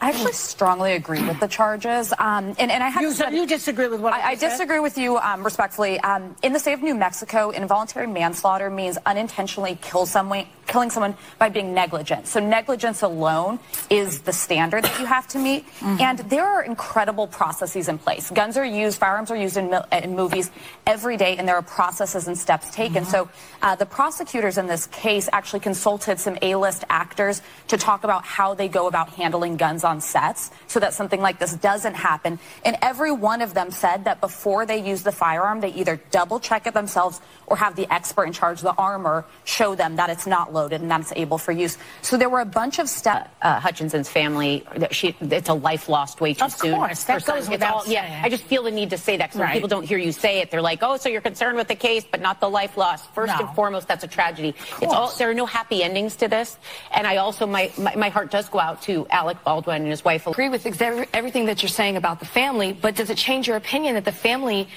I actually strongly agree with the charges, um, and, and I have you, to... You disagree with what I, I said? I disagree with you um, respectfully. Um, in the state of New Mexico, involuntary manslaughter means unintentionally kill someone, killing someone by being negligent. So negligence alone is the standard that you have to meet, mm-hmm. and there are incredible processes in place. Guns are used, firearms are used in, in movies every day, and there are processes and steps taken. Mm-hmm. So uh, the prosecutors in this case actually consulted some A-list actors to talk about how they go about handling guns on sets so that something like this doesn't happen. And every one of them said that before they use the firearm, they either double check it themselves or have the expert in charge, the armor, show them that it's not loaded and that it's able for use. So there were a bunch of steps. Uh, uh, Hutchinson's family, she, it's a life lost way too soon. Of course, that goes without saying. Yeah, I just feel the need to say that because when people don't hear you say it, they're like, oh, so you're concerned with the case, but not the life lost. First and foremost, that's a tragedy. It's all, there are no happy endings to this. And I also, my, my, my heart does go out to Alec Baldwin and his wife. I agree with everything that you're saying about the family, but does it change your opinion that the family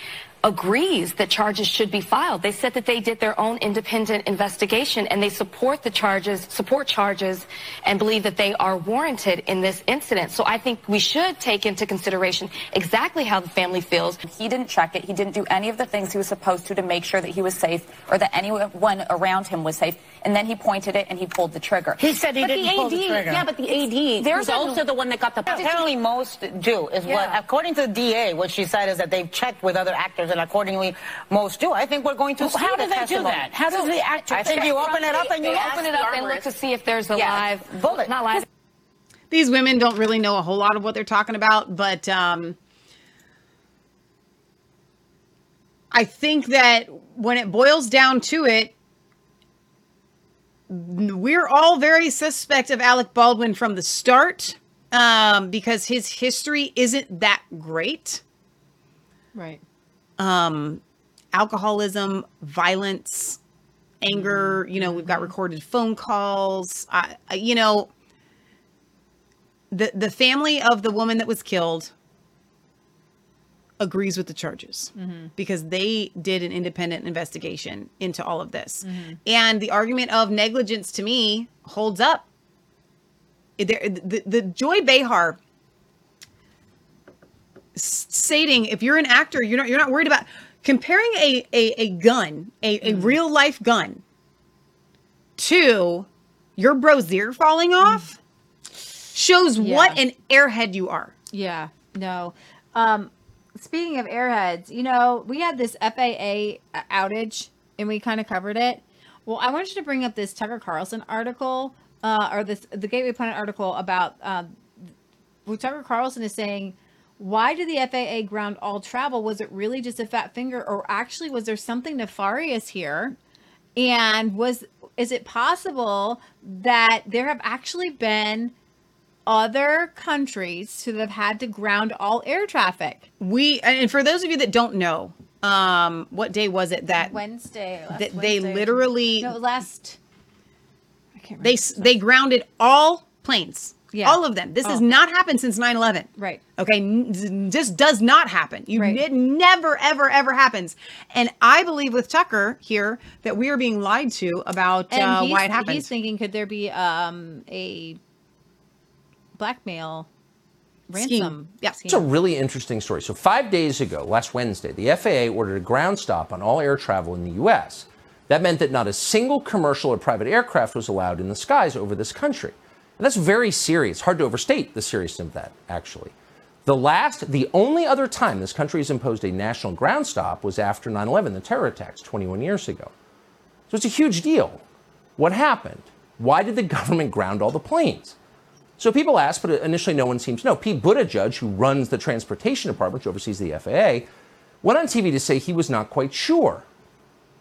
agrees that charges should be filed? They said that they did their own independent investigation and they support the charges, support charges, and believe that they are warranted in this incident. So I think we should take into consideration exactly how the family feels. He didn't check it. He didn't do any of the things he was supposed to to make sure that he was safe or that anyone around him was safe. And then he pointed it and he pulled the trigger. He said he but didn't the pull A D, the trigger. Yeah, but the A D there's also the one that got the... Apparently most do is yeah. what, according to the D A, what she said is that they've checked with other actors and accordingly most do. I think we're going to well, see how do the they testimony. Do that? How does the actor... I think you open it up and you open it up and look to see if there's a yeah. live bullet. Not live. These women don't really know a whole lot of what they're talking about, but um, I think that when it boils down to it, we're all very suspect of Alec Baldwin from the start um, because his history isn't that great. Right. Um, alcoholism, violence, anger, you know, we've got recorded phone calls, I, I, you know, the, the family of the woman that was killed agrees with the charges mm-hmm. because they did an independent investigation into all of this. Mm-hmm. And the argument of negligence to me holds up. There, the, the Joy Behar stating if you're an actor, you're not, you're not worried about comparing a, a, a gun, a, a mm-hmm. real life gun to your brassiere falling off shows yeah. what an airhead you are. Yeah, no. Um, speaking of airheads, you know, we had this F A A outage and we kind of covered it. Well, I wanted you to bring up this Tucker Carlson article uh, or this the Gateway Planet article about uh, what Tucker Carlson is saying. Why did the F A A ground all travel? Was it really just a fat finger, or actually was there something nefarious here? And was is it possible that there have actually been other countries who have had to ground all air traffic? We and for those of you that don't know, um, what day was it that Wednesday? Last that Wednesday. They literally no last. I can't remember. They they grounded all planes. Yeah. All of them. This oh. has not happened since nine eleven. Right. Okay. This does not happen. You, right. It never, ever, ever happens. And I believe with Tucker here that we are being lied to about uh, why it happened. He's thinking, could there be um, a blackmail ransom? Yeah. It's a really interesting story. So five days ago, last Wednesday, the F A A ordered a ground stop on all air travel in the U S. That meant that not a single commercial or private aircraft was allowed in the skies over this country. And that's very serious. Hard to overstate the seriousness of that, actually. The last, the only other time this country has imposed a national ground stop was after nine eleven, the terror attacks twenty-one years ago. So it's a huge deal. What happened? Why did the government ground all the planes? So people ask, but initially no one seems to know. Pete Buttigieg, who runs the transportation department, which oversees the F A A, went on T V to say he was not quite sure.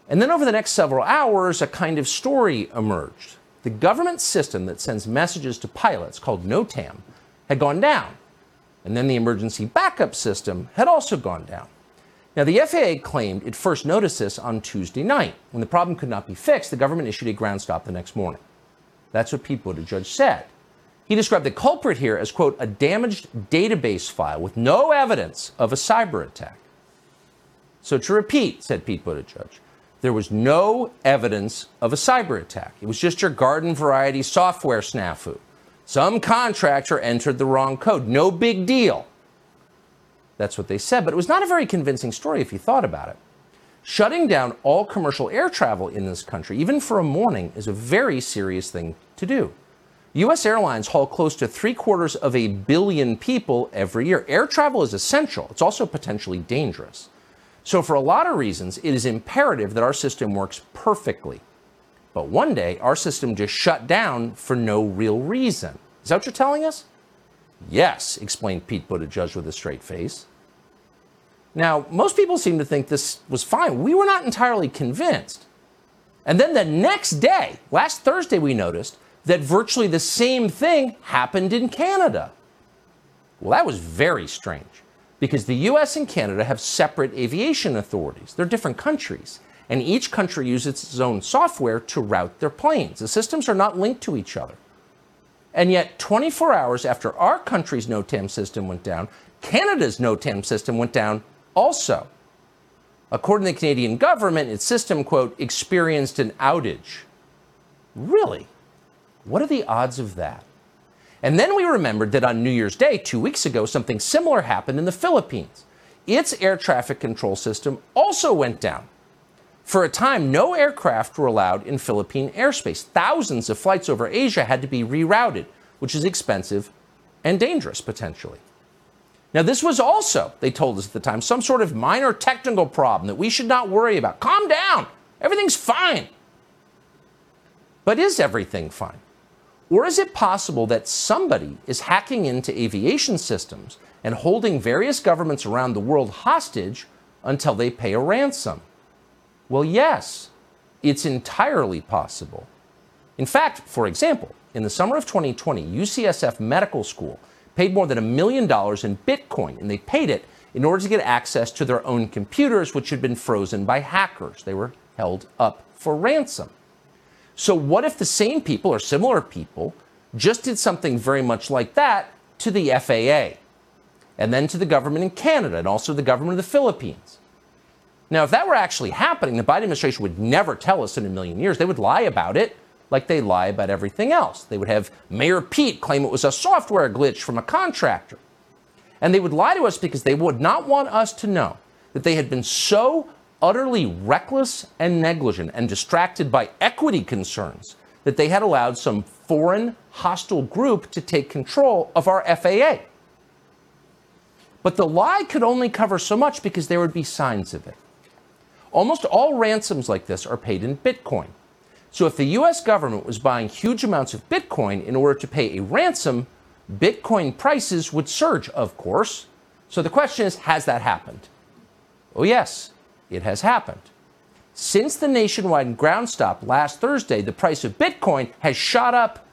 And then over the next several hours, a kind of story emerged. the government system that sends messages to pilots called NOTAM had gone down. And then the emergency backup system had also gone down. Now, the F A A claimed it first noticed this on Tuesday night. When the problem could not be fixed, the government issued a ground stop the next morning. That's what Pete Buttigieg said. He described the culprit here as, quote, a damaged database file with no evidence of a cyber attack. So to repeat, said Pete Buttigieg, there was no evidence of a cyber attack. It was just your garden variety software snafu. Some contractor entered the wrong code. No big deal. That's what they said, but it was not a very convincing story if you thought about it. Shutting down all commercial air travel in this country, even for a morning, is a very serious thing to do. U S airlines haul close to three quarters of a billion people every year. Air travel is essential. It's also potentially dangerous. So for a lot of reasons, it is imperative that our system works perfectly. But one day, our system just shut down for no real reason. Is that what you're telling us? Yes, explained Pete Buttigieg with a straight face. Now, most people seem to think this was fine. We were not entirely convinced. And then the next day, last Thursday, we noticed that virtually the same thing happened in Canada. Well, that was very strange because the U S and Canada have separate aviation authorities. They're different countries, and each country uses its own software to route their planes. The systems are not linked to each other. And yet, twenty-four hours after our country's NOTAM system went down, Canada's NOTAM system went down also. According to the Canadian government, its system, quote, experienced an outage. Really? What are the odds of that? And then we remembered that on New Year's Day, two weeks ago, something similar happened in the Philippines. Its air traffic control system also went down. For a time, no aircraft were allowed in Philippine airspace. Thousands of flights over Asia had to be rerouted, which is expensive and dangerous, potentially. Now, this was also, they told us at the time, some sort of minor technical problem that we should not worry about. Calm down. Everything's fine. But is everything fine? Or is it possible that somebody is hacking into aviation systems and holding various governments around the world hostage until they pay a ransom? Well, yes, it's entirely possible. In fact, for example, in the summer of twenty twenty, U C S F Medical School paid more than a million dollars in Bitcoin, and they paid it in order to get access to their own computers, which had been frozen by hackers. They were held up for ransom. So what if the same people or similar people just did something very much like that to the F A A and then to the government in Canada and also the government of the Philippines? Now, if that were actually happening, the Biden administration would never tell us in a million years. They would lie about it like they lie about everything else. They would have Mayor Pete claim it was a software glitch from a contractor. And they would lie to us because they would not want us to know that they had been so utterly reckless and negligent and distracted by equity concerns that they had allowed some foreign hostile group to take control of our F A A. But the lie could only cover so much because there would be signs of it. Almost all ransoms like this are paid in Bitcoin. So if the U S government was buying huge amounts of Bitcoin in order to pay a ransom, Bitcoin prices would surge, of course. So the question is, has that happened? Oh, yes. It has happened. Since the nationwide ground stop last Thursday, the price of Bitcoin has shot up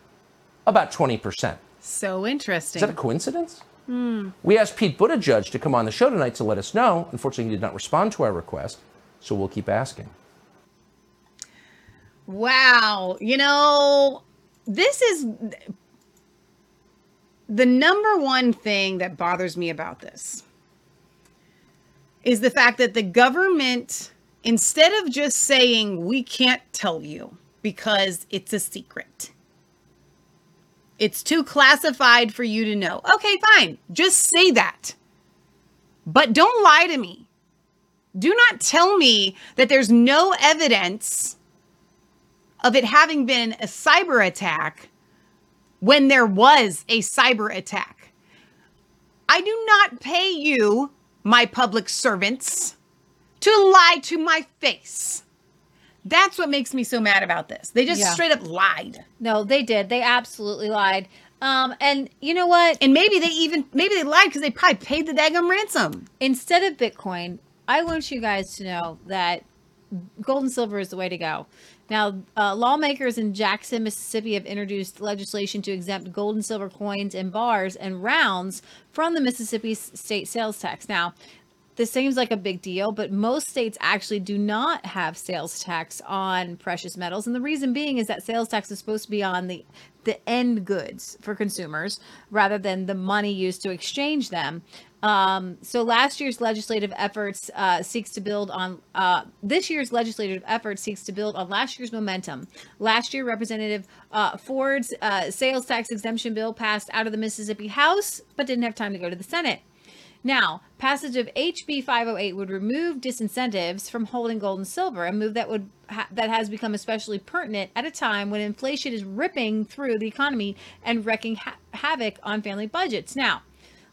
about twenty percent. So interesting. Is that a coincidence? Mm. We asked Pete Buttigieg to come on the show tonight to let us know. Unfortunately, he did not respond to our request, so we'll keep asking. Wow. You know, this is the number one thing that bothers me about this. Is the fact that the government, instead of just saying, we can't tell you because it's a secret. It's too classified for you to know. Okay, fine. Just say that. But don't lie to me. Do not tell me that there's no evidence of it having been a cyber attack when there was a cyber attack. I do not pay you, my public servants, to lie to my face. That's what makes me so mad about this. They just yeah. straight up lied. No, they did. They absolutely lied. Um, and you know what? And maybe they even, maybe they lied because they probably paid the daggum ransom. Instead of Bitcoin, I want you guys to know that gold and silver is the way to go. Now, uh, lawmakers in Jackson, Mississippi have introduced legislation to exempt gold and silver coins and bars and rounds from the Mississippi state sales tax. Now, this seems like a big deal, but most states actually do not have sales tax on precious metals. And the reason being is that sales tax is supposed to be on the, the end goods for consumers rather than the money used to exchange them. Um, so last year's legislative efforts uh, seeks to build on uh, this year's legislative effort seeks to build on last year's momentum. Last year, Representative uh, Ford's uh, sales tax exemption bill passed out of the Mississippi House, but didn't have time to go to the Senate. Now, passage of H B five oh eight would remove disincentives from holding gold and silver, a move that would ha- that has become especially pertinent at a time when inflation is ripping through the economy and wreaking ha- havoc on family budgets. Now,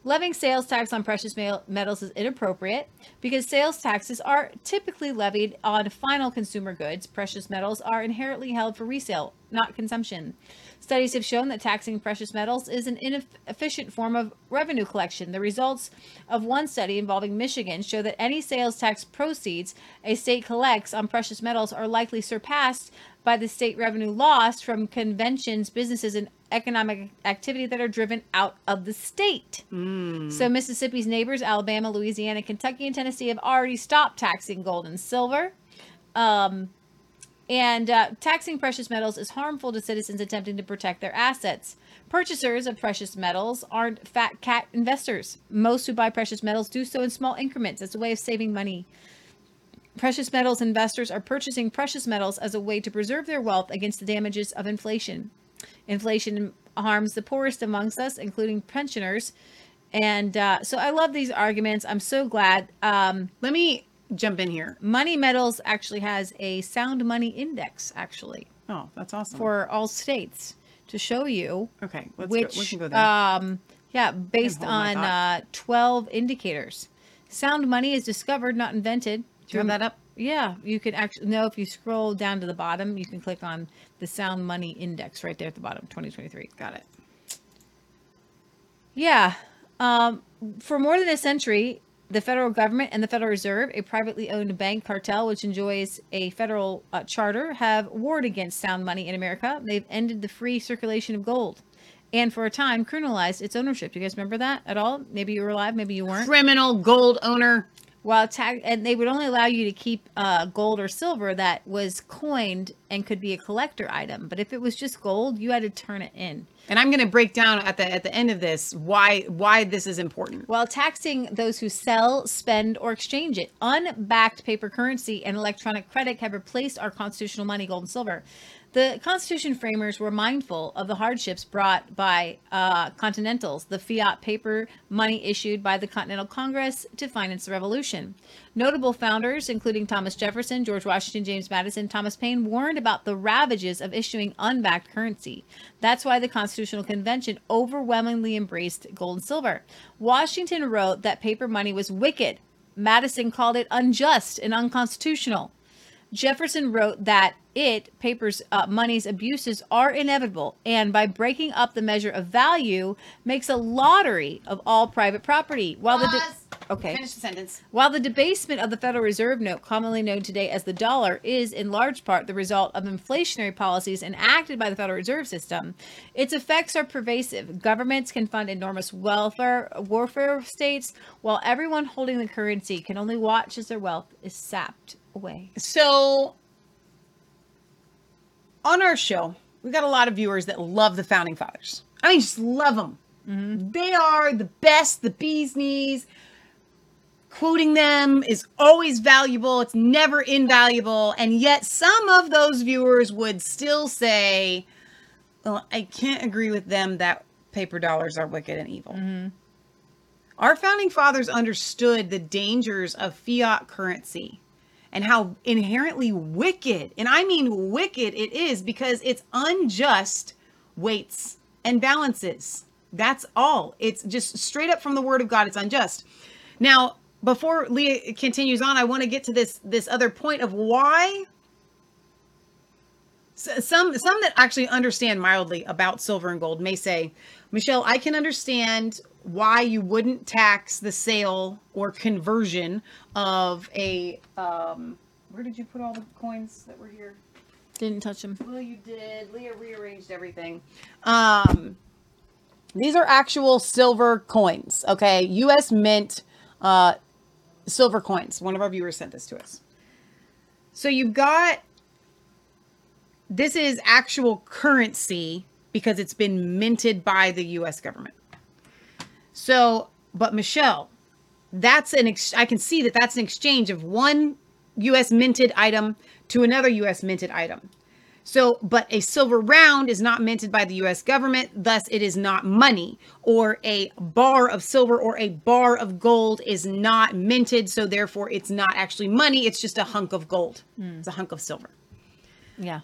levying sales tax on precious metals is inappropriate because sales taxes are typically levied on final consumer goods. Precious metals are inherently held for resale, not consumption. Studies have shown that taxing precious metals is an inefficient form of revenue collection. The results of one study involving Michigan show that any sales tax proceeds a state collects on precious metals are likely surpassed by the state revenue lost from conventions, businesses, and economic activity that are driven out of the state. Mm. So Mississippi's neighbors, Alabama, Louisiana, Kentucky, and Tennessee have already stopped taxing gold and silver. Um, and uh, taxing precious metals is harmful to citizens attempting to protect their assets. Purchasers of precious metals aren't fat cat investors. Most who buy precious metals do so in small increments as a way of saving money. Precious metals investors are purchasing precious metals as a way to preserve their wealth against the damages of inflation. Inflation harms the poorest amongst us, including pensioners. And uh, so I love these arguments. I'm so glad. Um, Let me jump in here. Money Metals actually has a sound money index, actually. Oh, that's awesome. For all states to show you. Okay, let's which, go. We can go there. Um, yeah, based on uh, twelve indicators. Sound money is discovered, not invented. Do you have that up? Yeah, you can actually know if you scroll down to the bottom, you can click on the Sound Money Index right there at the bottom, twenty twenty-three. Got it. Yeah. Um, for more than a century, the federal government and the Federal Reserve, a privately owned bank cartel which enjoys a federal uh, charter, have warred against sound money in America. They've ended the free circulation of gold and for a time criminalized its ownership. Do you guys remember that at all? Maybe you were alive, maybe you weren't. Criminal gold owner. While ta- and they would only allow you to keep uh, gold or silver that was coined and could be a collector item. But if it was just gold, you had to turn it in. And I'm going to break down at the at the end of this why why this is important. While taxing those who sell, spend, or exchange it, unbacked paper currency and electronic credit have replaced our constitutional money, gold and silver. The Constitution framers were mindful of the hardships brought by uh, Continentals, the fiat paper money issued by the Continental Congress to finance the revolution. Notable founders, including Thomas Jefferson, George Washington, James Madison, Thomas Paine, warned about the ravages of issuing unbacked currency. That's why the Constitutional Convention overwhelmingly embraced gold and silver. Washington wrote that paper money was wicked. Madison called it unjust and unconstitutional. Jefferson wrote that it, paper's uh, money's abuses are inevitable, and by breaking up the measure of value, makes a lottery of all private property. While the de- okay, finish the sentence. While the debasement of the Federal Reserve note, commonly known today as the dollar, is in large part the result of inflationary policies enacted by the Federal Reserve System, its effects are pervasive. Governments can fund enormous welfare warfare states, while everyone holding the currency can only watch as their wealth is sapped away. So, on our show, we got a lot of viewers that love the Founding Fathers. I mean, just love them. Mm-hmm. They are the best, the bee's knees. Quoting them is always valuable. It's never invaluable. And yet some of those viewers would still say, well, I can't agree with them that paper dollars are wicked and evil. Mm-hmm. Our Founding Fathers understood the dangers of fiat currency and how inherently wicked, and I mean wicked it is, because it's unjust weights and balances. That's all. It's just straight up from the word of God, it's unjust. Now, before Leah continues on, I want to get to this this other point of why some, some that actually understand mildly about silver and gold may say, Michelle, I can understand why you wouldn't tax the sale or conversion of a, um, where did you put all the coins that were here? Didn't touch them. Well, you did. Leah rearranged everything. Um, these are actual silver coins, okay? U S Mint uh, silver coins. One of our viewers sent this to us. So you've got... This is actual currency because it's been minted by the U S government. So, but Michelle, that's an... Ex- I can see that that's an exchange of one U S minted item to another U S minted item. So, but a silver round is not minted by the U S government, thus it is not money, or a bar of silver or a bar of gold is not minted. So therefore it's not actually money. It's just a hunk of gold. Mm. It's a hunk of silver. Yeah.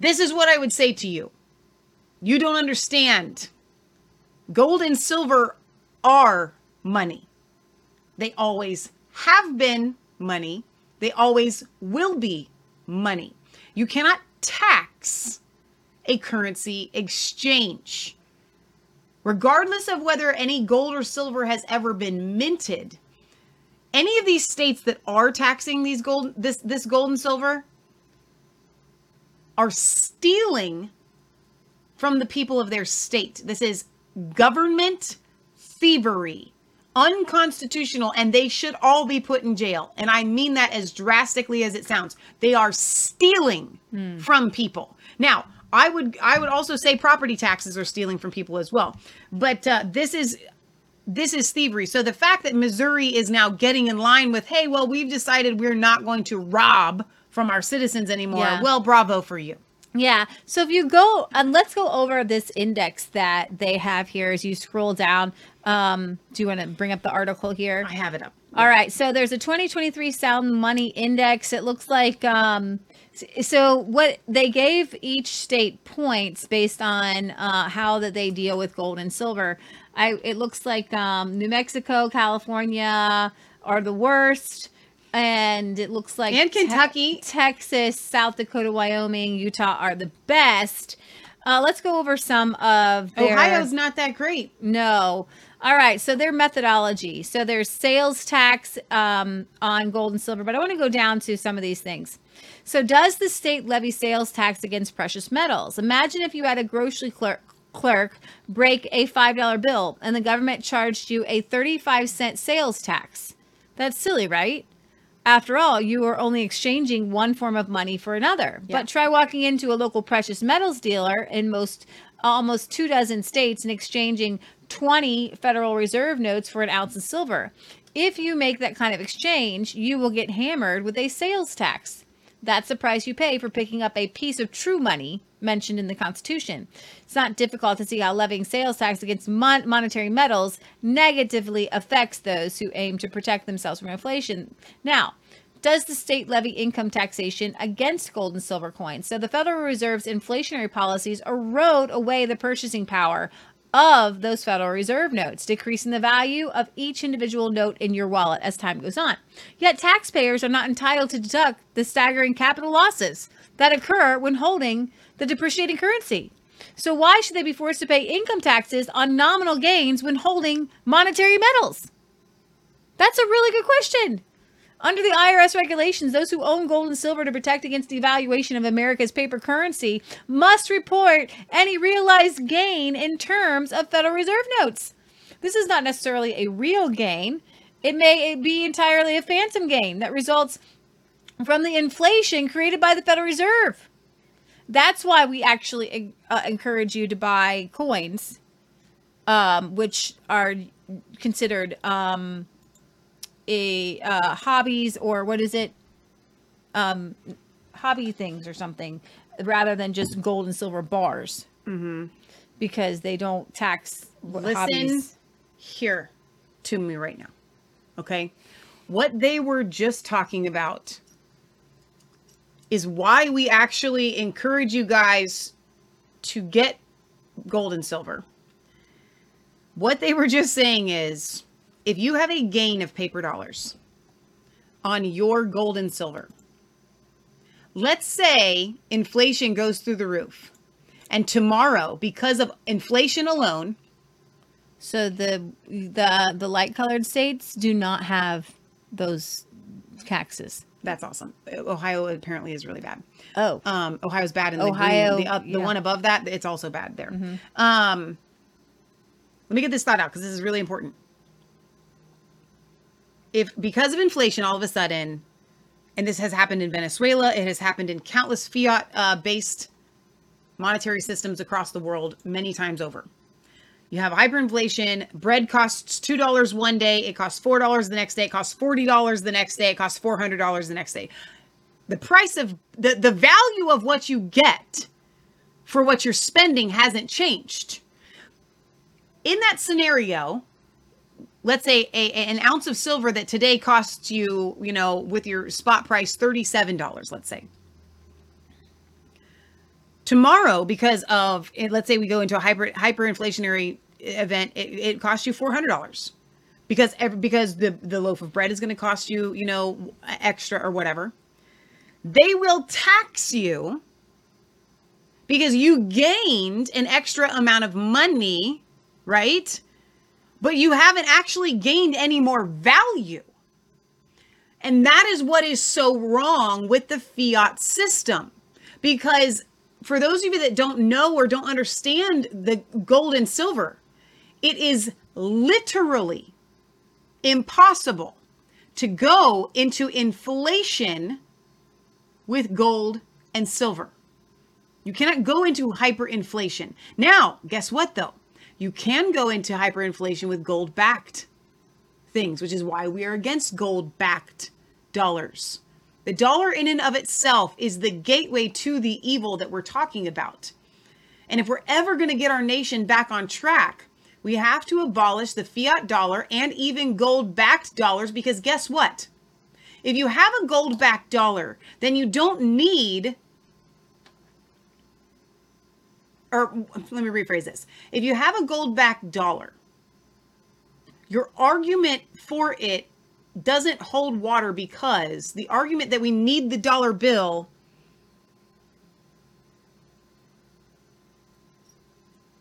This is what I would say to you. You don't understand. Gold and silver are money. They always have been money. They always will be money. You cannot tax a currency exchange. Regardless of whether any gold or silver has ever been minted, any of these states that are taxing these gold, this, this gold and silver are stealing from the people of their state. This is government thievery. Unconstitutional, and they should all be put in jail. And I mean that as drastically as it sounds. They are stealing mm. from people. Now, I would I would also say property taxes are stealing from people as well. But uh, this is this is thievery. So the fact that Missouri is now getting in line with, hey, well, we've decided we're not going to rob from our citizens anymore. Yeah. Well, bravo for you. Yeah. So if you go, and um, let's go over this index that they have here as you scroll down. Um, do you want to bring up the article here? I have it up. Yeah. All right. So there's a twenty twenty-three Sound Money Index. It looks like, um, so what they gave each state points based on uh, how that they deal with gold and silver. I, it looks like um, New Mexico, California are the worst. And it looks like and Kentucky, te- Texas, South Dakota, Wyoming, Utah are the best. Uh, let's go over some of their... Ohio's not that great. No. All right. So their methodology. So there's sales tax um, on gold and silver. But I want to go down to some of these things. So does the state levy sales tax against precious metals? Imagine if you had a grocery clerk clerk break a five dollar bill and the government charged you a thirty-five cent sales tax. That's silly, right? After all, you are only exchanging one form of money for another. Yeah. But try walking into a local precious metals dealer in most almost two dozen states and exchanging twenty Federal Reserve notes for an ounce of silver. If you make that kind of exchange, you will get hammered with a sales tax. That's the price you pay for picking up a piece of true money mentioned in the Constitution. It's not difficult to see how levying sales tax against mon- monetary metals negatively affects those who aim to protect themselves from inflation. Now, does the state levy income taxation against gold and silver coins? So the Federal Reserve's inflationary policies erode away the purchasing power of those Federal Reserve notes, decreasing the value of each individual note in your wallet as time goes on. Yet taxpayers are not entitled to deduct the staggering capital losses that occur when holding the depreciating currency. So why should they be forced to pay income taxes on nominal gains when holding monetary metals? That's a really good question. Under the I R S regulations, those who own gold and silver to protect against devaluation of America's paper currency must report any realized gain in terms of Federal Reserve notes. This is not necessarily a real gain. It may be entirely a phantom gain that results from the inflation created by the Federal Reserve. That's why we actually uh, encourage you to buy coins, um, which are considered... Um, A, uh, hobbies or what is it? Um, hobby things or something rather than just gold and silver bars mm-hmm. because they don't tax Listen hobbies. Here to me right now. Okay. What they were just talking about is why we actually encourage you guys to get gold and silver. What they were just saying is, if you have a gain of paper dollars on your gold and silver, let's say inflation goes through the roof and tomorrow because of inflation alone. So the, the, the light colored states do not have those taxes. That's awesome. Ohio apparently is really bad. Oh. Um, Ohio's bad. In the Ohio. Green, the, up, the yeah. one above that, it's also bad there. Mm-hmm. Um, let me get this thought out because this is really important. If because of inflation, all of a sudden, and this has happened in Venezuela, it has happened in countless fiat-based uh, monetary systems across the world many times over. You have hyperinflation. Bread costs two dollars one day. It costs four dollars the next day. It costs forty dollars the next day. It costs four hundred dollars the next day. The price of the, the value of what you get for what you're spending hasn't changed. In that scenario, let's say a, a, an ounce of silver that today costs you, you know, with your spot price, thirty-seven dollars, let's say. Tomorrow, because of, let's say we go into a hyper hyperinflationary event, it, it costs you four hundred dollars because every, because the, the loaf of bread is going to cost you, you know, extra or whatever. They will tax you because you gained an extra amount of money, right? But you haven't actually gained any more value. And that is what is so wrong with the fiat system, because for those of you that don't know or don't understand the gold and silver, it is literally impossible to go into inflation with gold and silver. You cannot go into hyperinflation. Now, guess what though? You can go into hyperinflation with gold-backed things, which is why we are against gold-backed dollars. The dollar in and of itself is the gateway to the evil that we're talking about. And if we're ever going to get our nation back on track, we have to abolish the fiat dollar and even gold-backed dollars, because guess what? If you have a gold-backed dollar, then you don't need, or let me rephrase this. If you have a gold-backed dollar, your argument for it doesn't hold water, because the argument that we need the dollar bill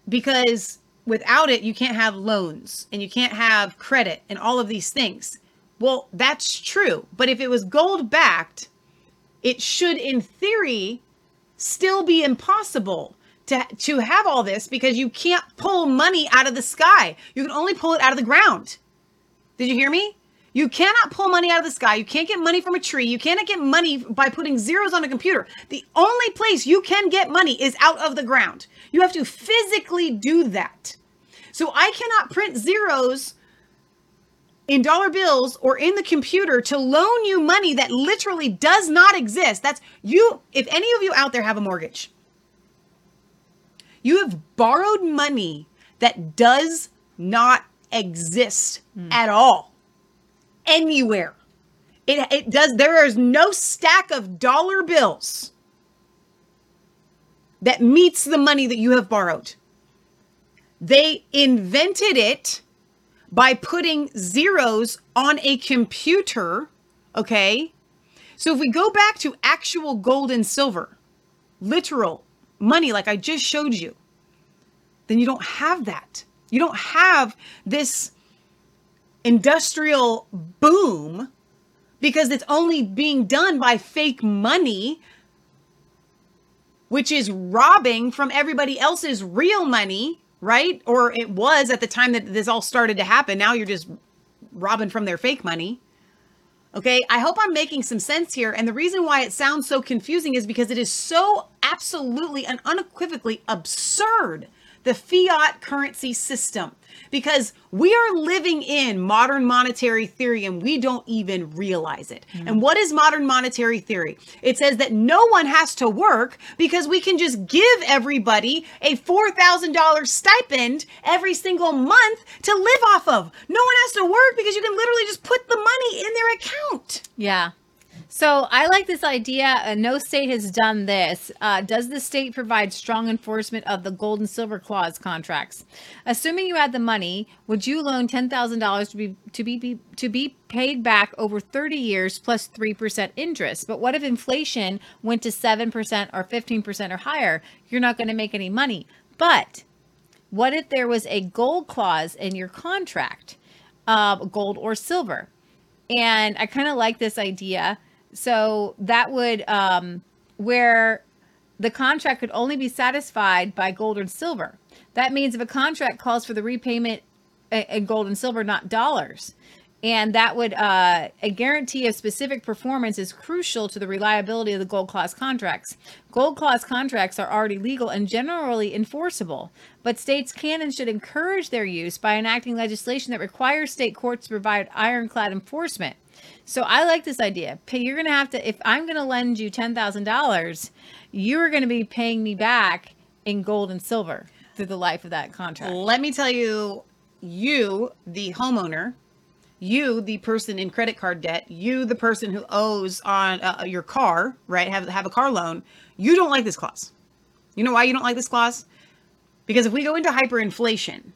because without it, you can't have loans and you can't have credit and all of these things. Well, that's true. But if it was gold backed, it should in theory still be impossible to, to have all this, because you can't pull money out of the sky. You can only pull it out of the ground. Did you hear me? You cannot pull money out of the sky. You can't get money from a tree. You cannot get money by putting zeros on a computer. The only place you can get money is out of the ground. You have to physically do that. So I cannot print zeros in dollar bills or in the computer to loan you money that literally does not exist. That's you. If any of you out there have a mortgage, you have borrowed money that does not exist mm. at all. Anywhere. It it does. There is no stack of dollar bills that meets the money that you have borrowed. They invented it by putting zeros on a computer. Okay. So if we go back to actual gold and silver, literal money, like I just showed you, then you don't have that. You don't have this industrial boom, because it's only being done by fake money, which is robbing from everybody else's real money, right? Or it was at the time that this all started to happen. Now you're just robbing from their fake money. Okay. I hope I'm making some sense here. And the reason why it sounds so confusing is because it is so absolutely and unequivocally absurd, the fiat currency system, because we are living in modern monetary theory and we don't even realize it. Mm-hmm. And what is modern monetary theory? It says that no one has to work because we can just give everybody a four thousand dollars stipend every single month to live off of. No one has to work because you can literally just put the money in their account. Yeah. So I like this idea. Uh, no state has done this. Uh, does the state provide strong enforcement of the gold and silver clause contracts? Assuming you had the money, would you loan ten thousand dollars to be to be, be to be paid back over thirty years plus three percent interest? But what if inflation went to seven percent or fifteen percent or higher? You're not going to make any money. But what if there was a gold clause in your contract, uh, gold or silver? And I kind of like this idea So that would, um, where the contract could only be satisfied by gold and silver. That means if a contract calls for the repayment in gold and silver, not dollars, and that would, uh, a guarantee of specific performance is crucial to the reliability of the gold clause contracts. Gold clause contracts are already legal and generally enforceable, but states can and should encourage their use by enacting legislation that requires state courts to provide ironclad enforcement. So I like this idea. You're going to have to, if I'm going to lend you ten thousand dollars, you're going to be paying me back in gold and silver through the life of that contract. Let me tell you, you, the homeowner, you, the person in credit card debt, you, the person who owes on uh, your car, right? Have, have a car loan. You don't like this clause. You know why you don't like this clause? Because if we go into hyperinflation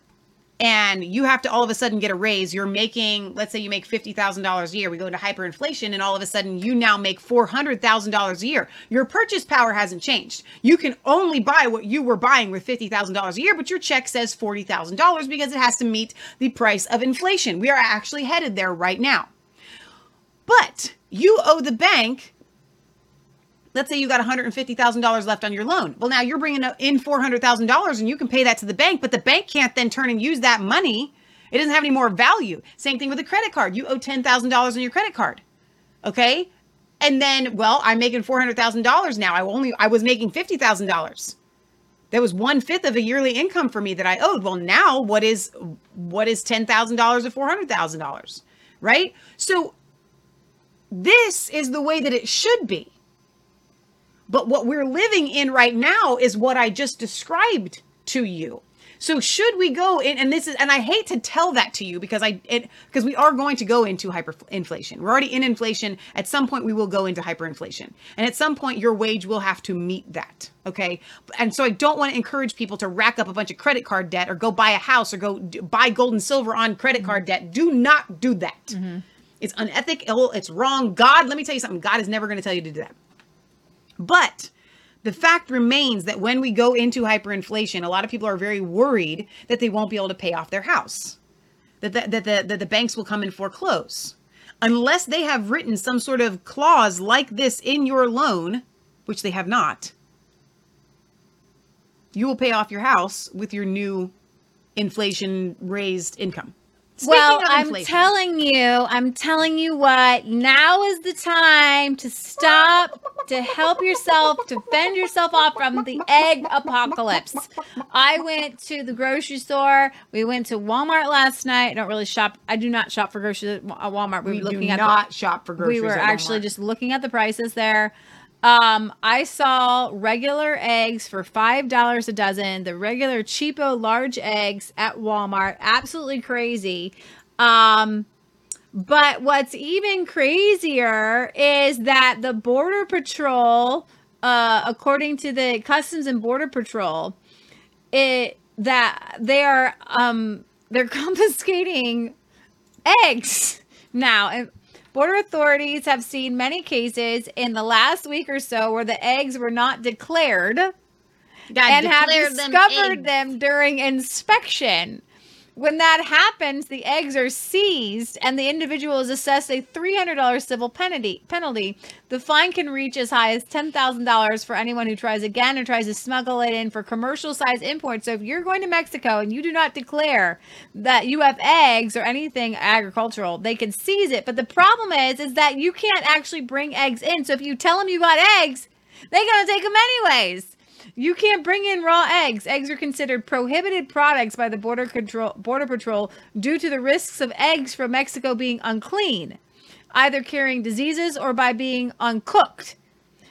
and you have to all of a sudden get a raise, you're making, let's say you make fifty thousand dollars a year. We go into hyperinflation and all of a sudden you now make four hundred thousand dollars a year. Your purchase power hasn't changed. You can only buy what you were buying with fifty thousand dollars a year, but your check says forty thousand dollars because it has to meet the price of inflation. We are actually headed there right now. But you owe the bank, let's say you got one hundred fifty thousand dollars left on your loan. Well, now you're bringing in four hundred thousand dollars and you can pay that to the bank, but the bank can't then turn and use that money. It doesn't have any more value. Same thing with a credit card. You owe ten thousand dollars on your credit card. Okay. And then, well, I'm making four hundred thousand dollars now. I only, I was making fifty thousand dollars. That was one fifth of a yearly income for me that I owed. Well, now what is, what is ten thousand dollars or four hundred thousand dollars, right? So this is the way that it should be. But what we're living in right now is what I just described to you. So should we go in, and this is, and I hate to tell that to you because I, it, because we are going to go into hyperinflation. We're already in inflation. At some point we will go into hyperinflation. And at some point your wage will have to meet that. Okay. And so I don't want to encourage people to rack up a bunch of credit card debt or go buy a house or go buy gold and silver on credit mm-hmm. card debt. Do not do that. Mm-hmm. It's unethical. It's wrong. God, let me tell you something. God is never going to tell you to do that. But the fact remains that when we go into hyperinflation, a lot of people are very worried that they won't be able to pay off their house, that the, that the, that the banks will come and foreclose. Unless they have written some sort of clause like this in your loan, which they have not, you will pay off your house with your new inflation-raised income. Speaking well, I'm telling you, I'm telling you what, now is the time to stop, to help yourself, to fend yourself off from the egg apocalypse. I went to the grocery store. We went to Walmart last night. I don't really shop. I do not shop for groceries at Walmart. We, we were looking do at not the, shop for groceries. We were at actually Walmart. Just looking at the prices there. Um, I saw regular eggs for five dollars a dozen, the regular cheapo large eggs at Walmart. Absolutely crazy. Um, but what's even crazier is that the Border Patrol, uh, according to the Customs and Border Patrol, it, that they are, um, they're confiscating eggs now. And border authorities have seen many cases in the last week or so where the eggs were not declared God, and have discovered them, them during inspection. When that happens, the eggs are seized and the individual is assessed a three hundred dollars civil penalty. penalty. The fine can reach as high as ten thousand dollars for anyone who tries again or tries to smuggle it in for commercial size imports. So if you're going to Mexico and you do not declare that you have eggs or anything agricultural, they can seize it. But the problem is, is that you can't actually bring eggs in. So if you tell them you got eggs, they're going to take them anyways. You can't bring in raw eggs. Eggs are considered prohibited products by the Border Control, Border Patrol due to the risks of eggs from Mexico being unclean, either carrying diseases or by being uncooked.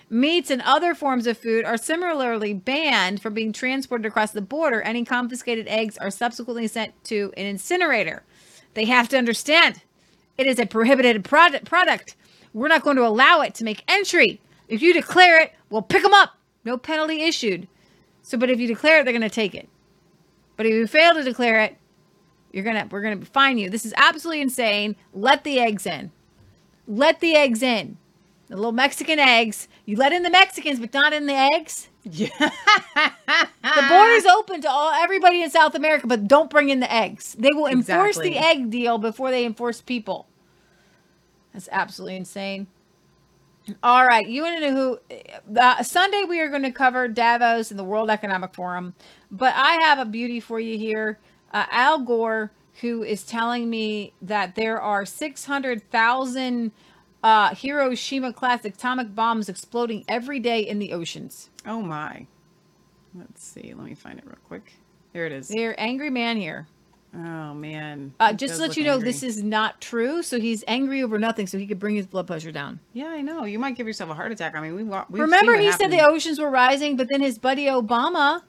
Meats and other forms of food are similarly banned from being transported across the border. Any confiscated eggs are subsequently sent to an incinerator. They have to understand it is a prohibited product. product. We're not going to allow it to make entry. If you declare it, we'll pick them up. No penalty issued. So, but if you declare it, they're going to take it. But if you fail to declare it, you're going to, we're going to fine you. This is absolutely insane. Let the eggs in. Let the eggs in. The little Mexican eggs. You let in the Mexicans, but not in the eggs. Yeah. The border's open to all everybody in South America, but don't bring in the eggs. They will enforce exactly. the egg deal before they enforce people. That's absolutely insane. All right. You want to know who? Uh, Sunday, we are going to cover Davos and the World Economic Forum. But I have a beauty for you here. Uh, Al Gore, who is telling me that there are six hundred thousand uh, Hiroshima-class atomic bombs exploding every day in the oceans. Oh, my. Let's see. Let me find it real quick. There it is. They're angry man here. Oh, man. Uh, just to let you know, angry. This is not true. So he's angry over nothing. So he could bring his blood pressure down. Yeah, I know. You might give yourself a heart attack. I mean, we we've remember he happened. Said the oceans were rising, but then his buddy Obama,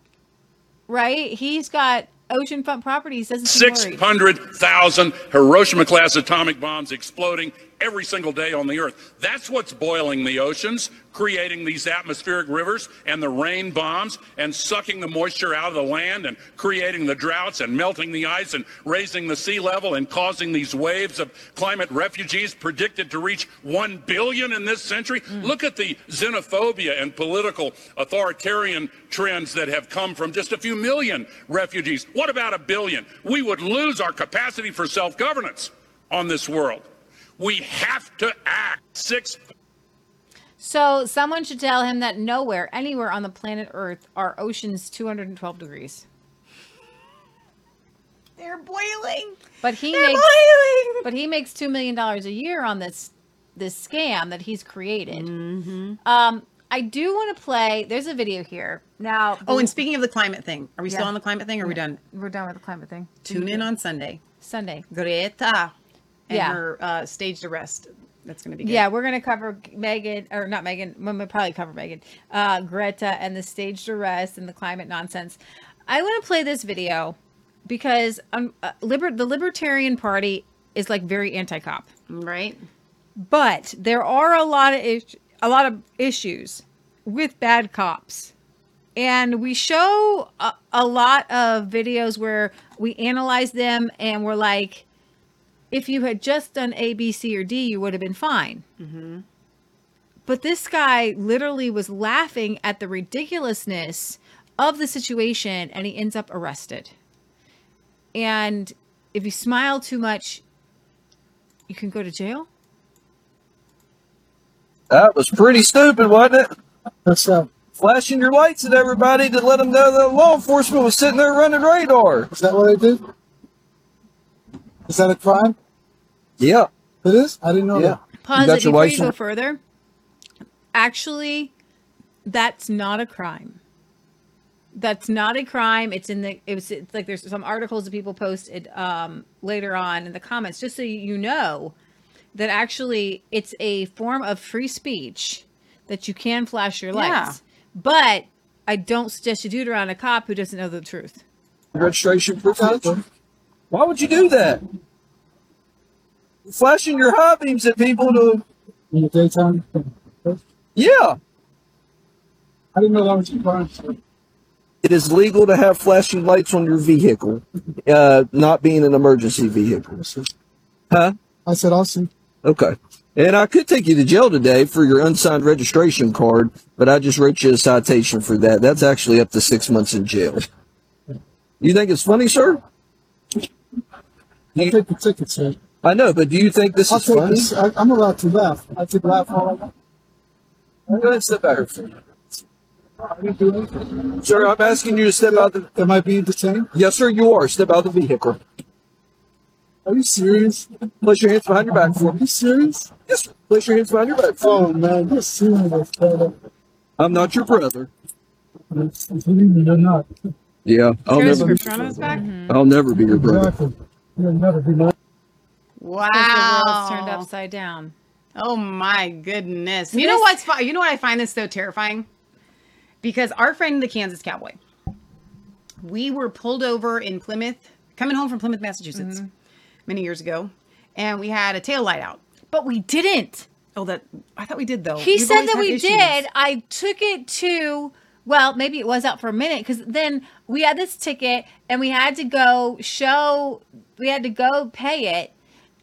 right? He's got oceanfront properties. six hundred thousand Hiroshima-class atomic bombs exploding every single day on the earth. That's what's boiling the oceans, creating these atmospheric rivers and the rain bombs and sucking the moisture out of the land and creating the droughts and melting the ice and raising the sea level and causing these waves of climate refugees predicted to reach one billion in this century. Mm. Look at the xenophobia and political authoritarian trends that have come from just a few million refugees. What about a billion? We would lose our capacity for self-governance on this world. We have to act. Six. So someone should tell him that nowhere, anywhere on the planet Earth, are oceans two hundred twelve degrees. They're boiling. But he They're makes. Boiling. But he makes two million dollars a year on this this scam that he's created. Mm-hmm. Um, I do want to play. There's a video here now. Oh, and speaking of the climate thing, are we yeah. still on the climate thing? Or are yeah. we done? We're done with the climate thing. Tune in on Sunday. Sunday. Greta. And yeah. her uh, staged arrest. That's going to be good. Yeah, we're going to cover Megan, or not Megan, we'll probably cover Megan, uh, Greta and the staged arrest and the climate nonsense. I want to play this video because um, uh, liber- the Libertarian Party is like very anti-cop. Right. But there are a lot of is- a lot of issues with bad cops. And we show a-, a lot of videos where we analyze them and we're like, if you had just done A, B, C, or D, you would have been fine. Mm-hmm. But this guy literally was laughing at the ridiculousness of the situation, and he ends up arrested. And if you smile too much, you can go to jail. That was pretty stupid, wasn't it? That's uh, flashing your lights at everybody to let them know that law enforcement was sitting there running radar. Is that what they did? Is that a crime? Yeah. It is? I didn't know yeah. that. Pause you it before you go further. Actually, that's not a crime. That's not a crime. It's in the, it was it's like there's some articles that people posted um, later on in the comments, just so you know that actually it's a form of free speech that you can flash your lights. Yeah. But I don't suggest you do it around a cop who doesn't know the truth. Registration proof. Why would you do that? Flashing your high beams at people to... In the daytime? Yeah. I didn't know that was a crime. It is legal to have flashing lights on your vehicle, uh, not being an emergency vehicle. Huh? I said I'll see. Okay. And I could take you to jail today for your unsigned registration card, but I just wrote you a citation for that. That's actually up to six months in jail. You think it's funny, sir? You take the tickets, sir. I know, but do you think this I'll is funny? This. I, I'm allowed to laugh. I could laugh all I want. Go ahead and step out here. I didn't do anything. Sir, I'm asking you to step out the... Am I being detained? Yes, sir, you are. Step out of the vehicle. Are you serious? Place your hands behind your back for me. Are you serious? Yes, sir. Place your hands behind your back for me. Oh, man, you're serious, brother. I'm not your brother. You're not. Yeah, I'll never, be, back? I'll never be your brother. Wow. The world's turned upside down. Oh my goodness. You this... know what's fu- you know what I find this so terrifying? Because our friend the Kansas Cowboy, we were pulled over in Plymouth, coming home from Plymouth, Massachusetts, mm-hmm. many years ago, and we had a taillight out. But we didn't. Oh, that I thought we did though. He We've said that we issues. did. I took it to Well, maybe it was out for a minute because then we had this ticket and we had to go show, we had to go pay it.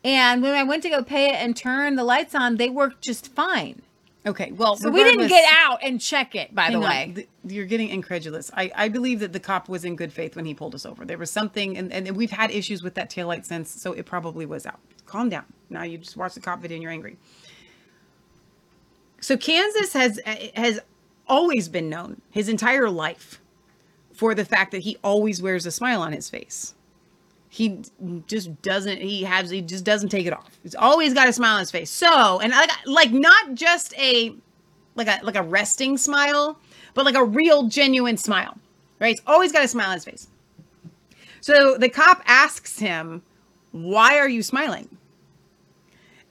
And when I went to go pay it and turn the lights on, they worked just fine. Okay. Well, so we didn't get out and check it, by the way. Th- you're getting incredulous. I, I believe that the cop was in good faith when he pulled us over. There was something, and, and we've had issues with that taillight since, so it probably was out. Calm down. Now you just watch the cop video and you're angry. So Kansas has has always been known his entire life for the fact that he always wears a smile on his face. He just doesn't. He has. He just doesn't take it off. He's always got a smile on his face. So, and like, like not just a like a like a resting smile, but like a real genuine smile. Right? He's always got a smile on his face. So the cop asks him, "Why are you smiling?"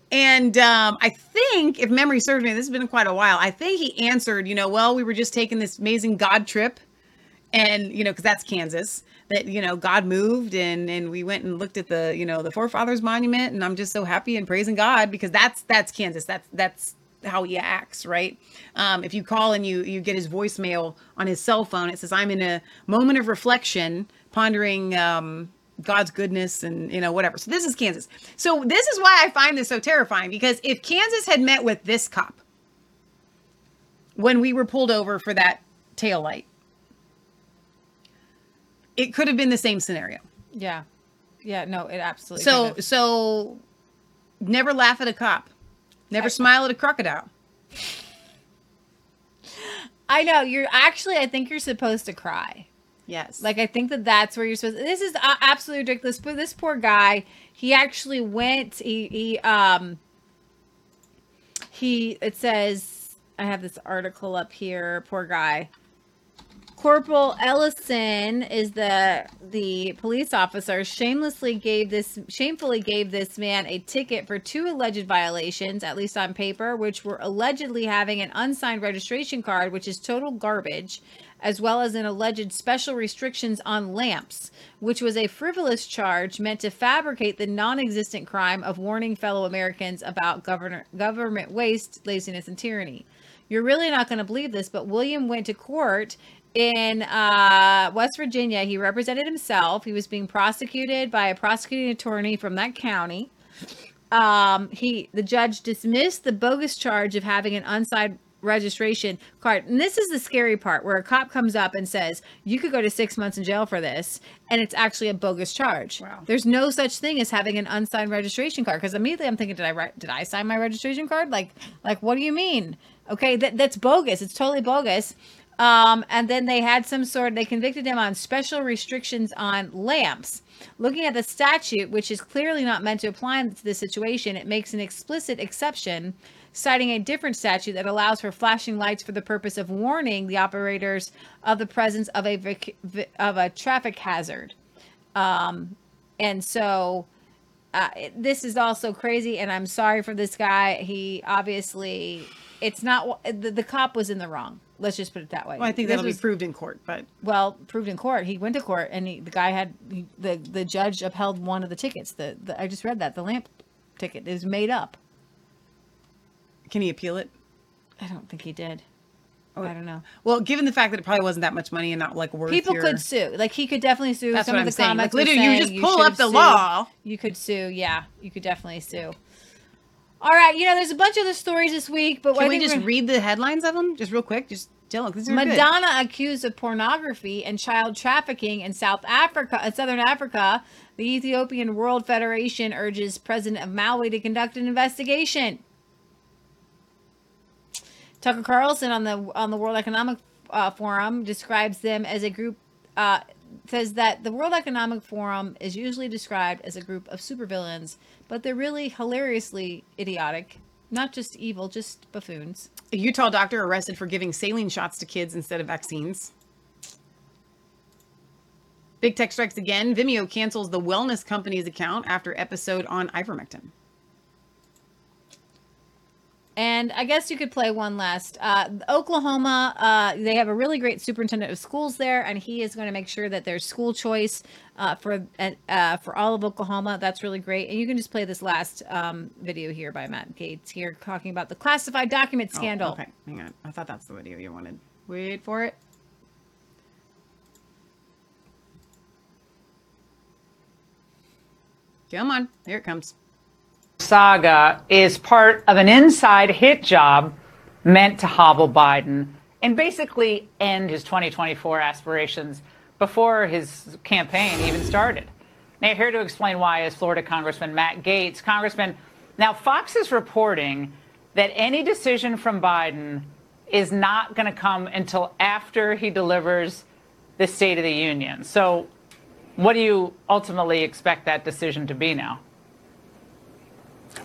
And um, I think, if memory serves me, this has been quite a while. I think he answered, "You know, well, we were just taking this amazing God trip, and you know, because that's Kansas." That, you know, God moved and, and we went and looked at the, you know, the forefathers monument, and I'm just so happy and praising God because that's, that's Kansas. That's, that's how he acts. Right. Um, if you call and you, you get his voicemail on his cell phone, it says, I'm in a moment of reflection, pondering, um, God's goodness and, you know, whatever. So this is Kansas. So this is why I find this so terrifying, because if Kansas had met with this cop when we were pulled over for that taillight, it could have been the same scenario. Yeah. Yeah, no, it absolutely So, could so never laugh at a cop. Never I, smile at a crocodile. I know. You're actually, I think you're supposed to cry. Yes. Like, I think that that's where you're supposed to. This is absolutely ridiculous. But this poor guy, he actually went, he, he, um, he, it says, I have this article up here, poor guy. Corporal Ellison is the the police officer shamelessly gave this shamefully gave this man a ticket for two alleged violations, at least on paper, which were allegedly having an unsigned registration card, which is total garbage, as well as an alleged special restrictions on lamps, which was a frivolous charge meant to fabricate the non-existent crime of warning fellow Americans about governor, government waste, laziness, and tyranny. You're really not going to believe this, but William went to court in uh, West Virginia. He represented himself. He was being prosecuted by a prosecuting attorney from that county. Um, he, the judge dismissed the bogus charge of having an unsigned registration card. And this is the scary part, where a cop comes up and says, you could go to six months in jail for this. And it's actually a bogus charge. Wow. There's no such thing as having an unsigned registration card. Because immediately I'm thinking, did I, did I sign my registration card? Like, like, what do you mean? Okay, that, that's bogus. It's totally bogus. Um, and then they had some sort, they convicted him on special restrictions on lamps. Looking at the statute, which is clearly not meant to apply to this situation, it makes an explicit exception, citing a different statute that allows for flashing lights for the purpose of warning the operators of the presence of a, vic- of a traffic hazard. Um, and so uh, this is also crazy, and I'm sorry for this guy. He obviously... It's not the, the cop was in the wrong. Let's just put it that way. Well, I think this that'll was, be proved in court, but well, proved in court. He went to court, and he, the guy had he, the the judge upheld one of the tickets. The, the I just read that the lamp ticket is made up. Can he appeal it? I don't think he did. Oh, I don't know. Well, given the fact that it probably wasn't that much money and not like worth people your... could sue. Like he could definitely sue. That's some what of I'm the saying. Comments. Like, literally, you just pull you up the sue. Law. You could sue. Yeah, you could definitely sue. All right, you know, there's a bunch of other stories this week, but can we just read the headlines of them just real quick? Just tell them, 'cause these are good. Madonna accused of pornography and child trafficking in South Africa, uh, Southern Africa. The Ethiopian World Federation urges President of Malawi to conduct an investigation. Tucker Carlson on the on the World Economic uh, Forum describes them as a group. Uh, says that the World Economic Forum is usually described as a group of supervillains, but they're really hilariously idiotic. Not just evil, just buffoons. A Utah doctor arrested for giving saline shots to kids instead of vaccines. Big tech strikes again. Vimeo cancels the wellness company's account after episode on ivermectin. And I guess you could play one last. Uh, Oklahoma, uh, they have a really great superintendent of schools there, and he is going to make sure that there's school choice uh, for uh, for all of Oklahoma. That's really great. And you can just play this last um, video here by Matt Gaetz here talking about the classified document scandal. Oh, okay, hang on. I thought that's the video you wanted. Wait for it. Come on. Here it comes. Saga is part of an inside hit job meant to hobble Biden and basically end his twenty twenty-four aspirations before his campaign even started. Now, here to explain why is Florida Congressman Matt Gaetz. Congressman, now Fox is reporting that any decision from Biden is not going to come until after he delivers the State of the Union. So what do you ultimately expect that decision to be now?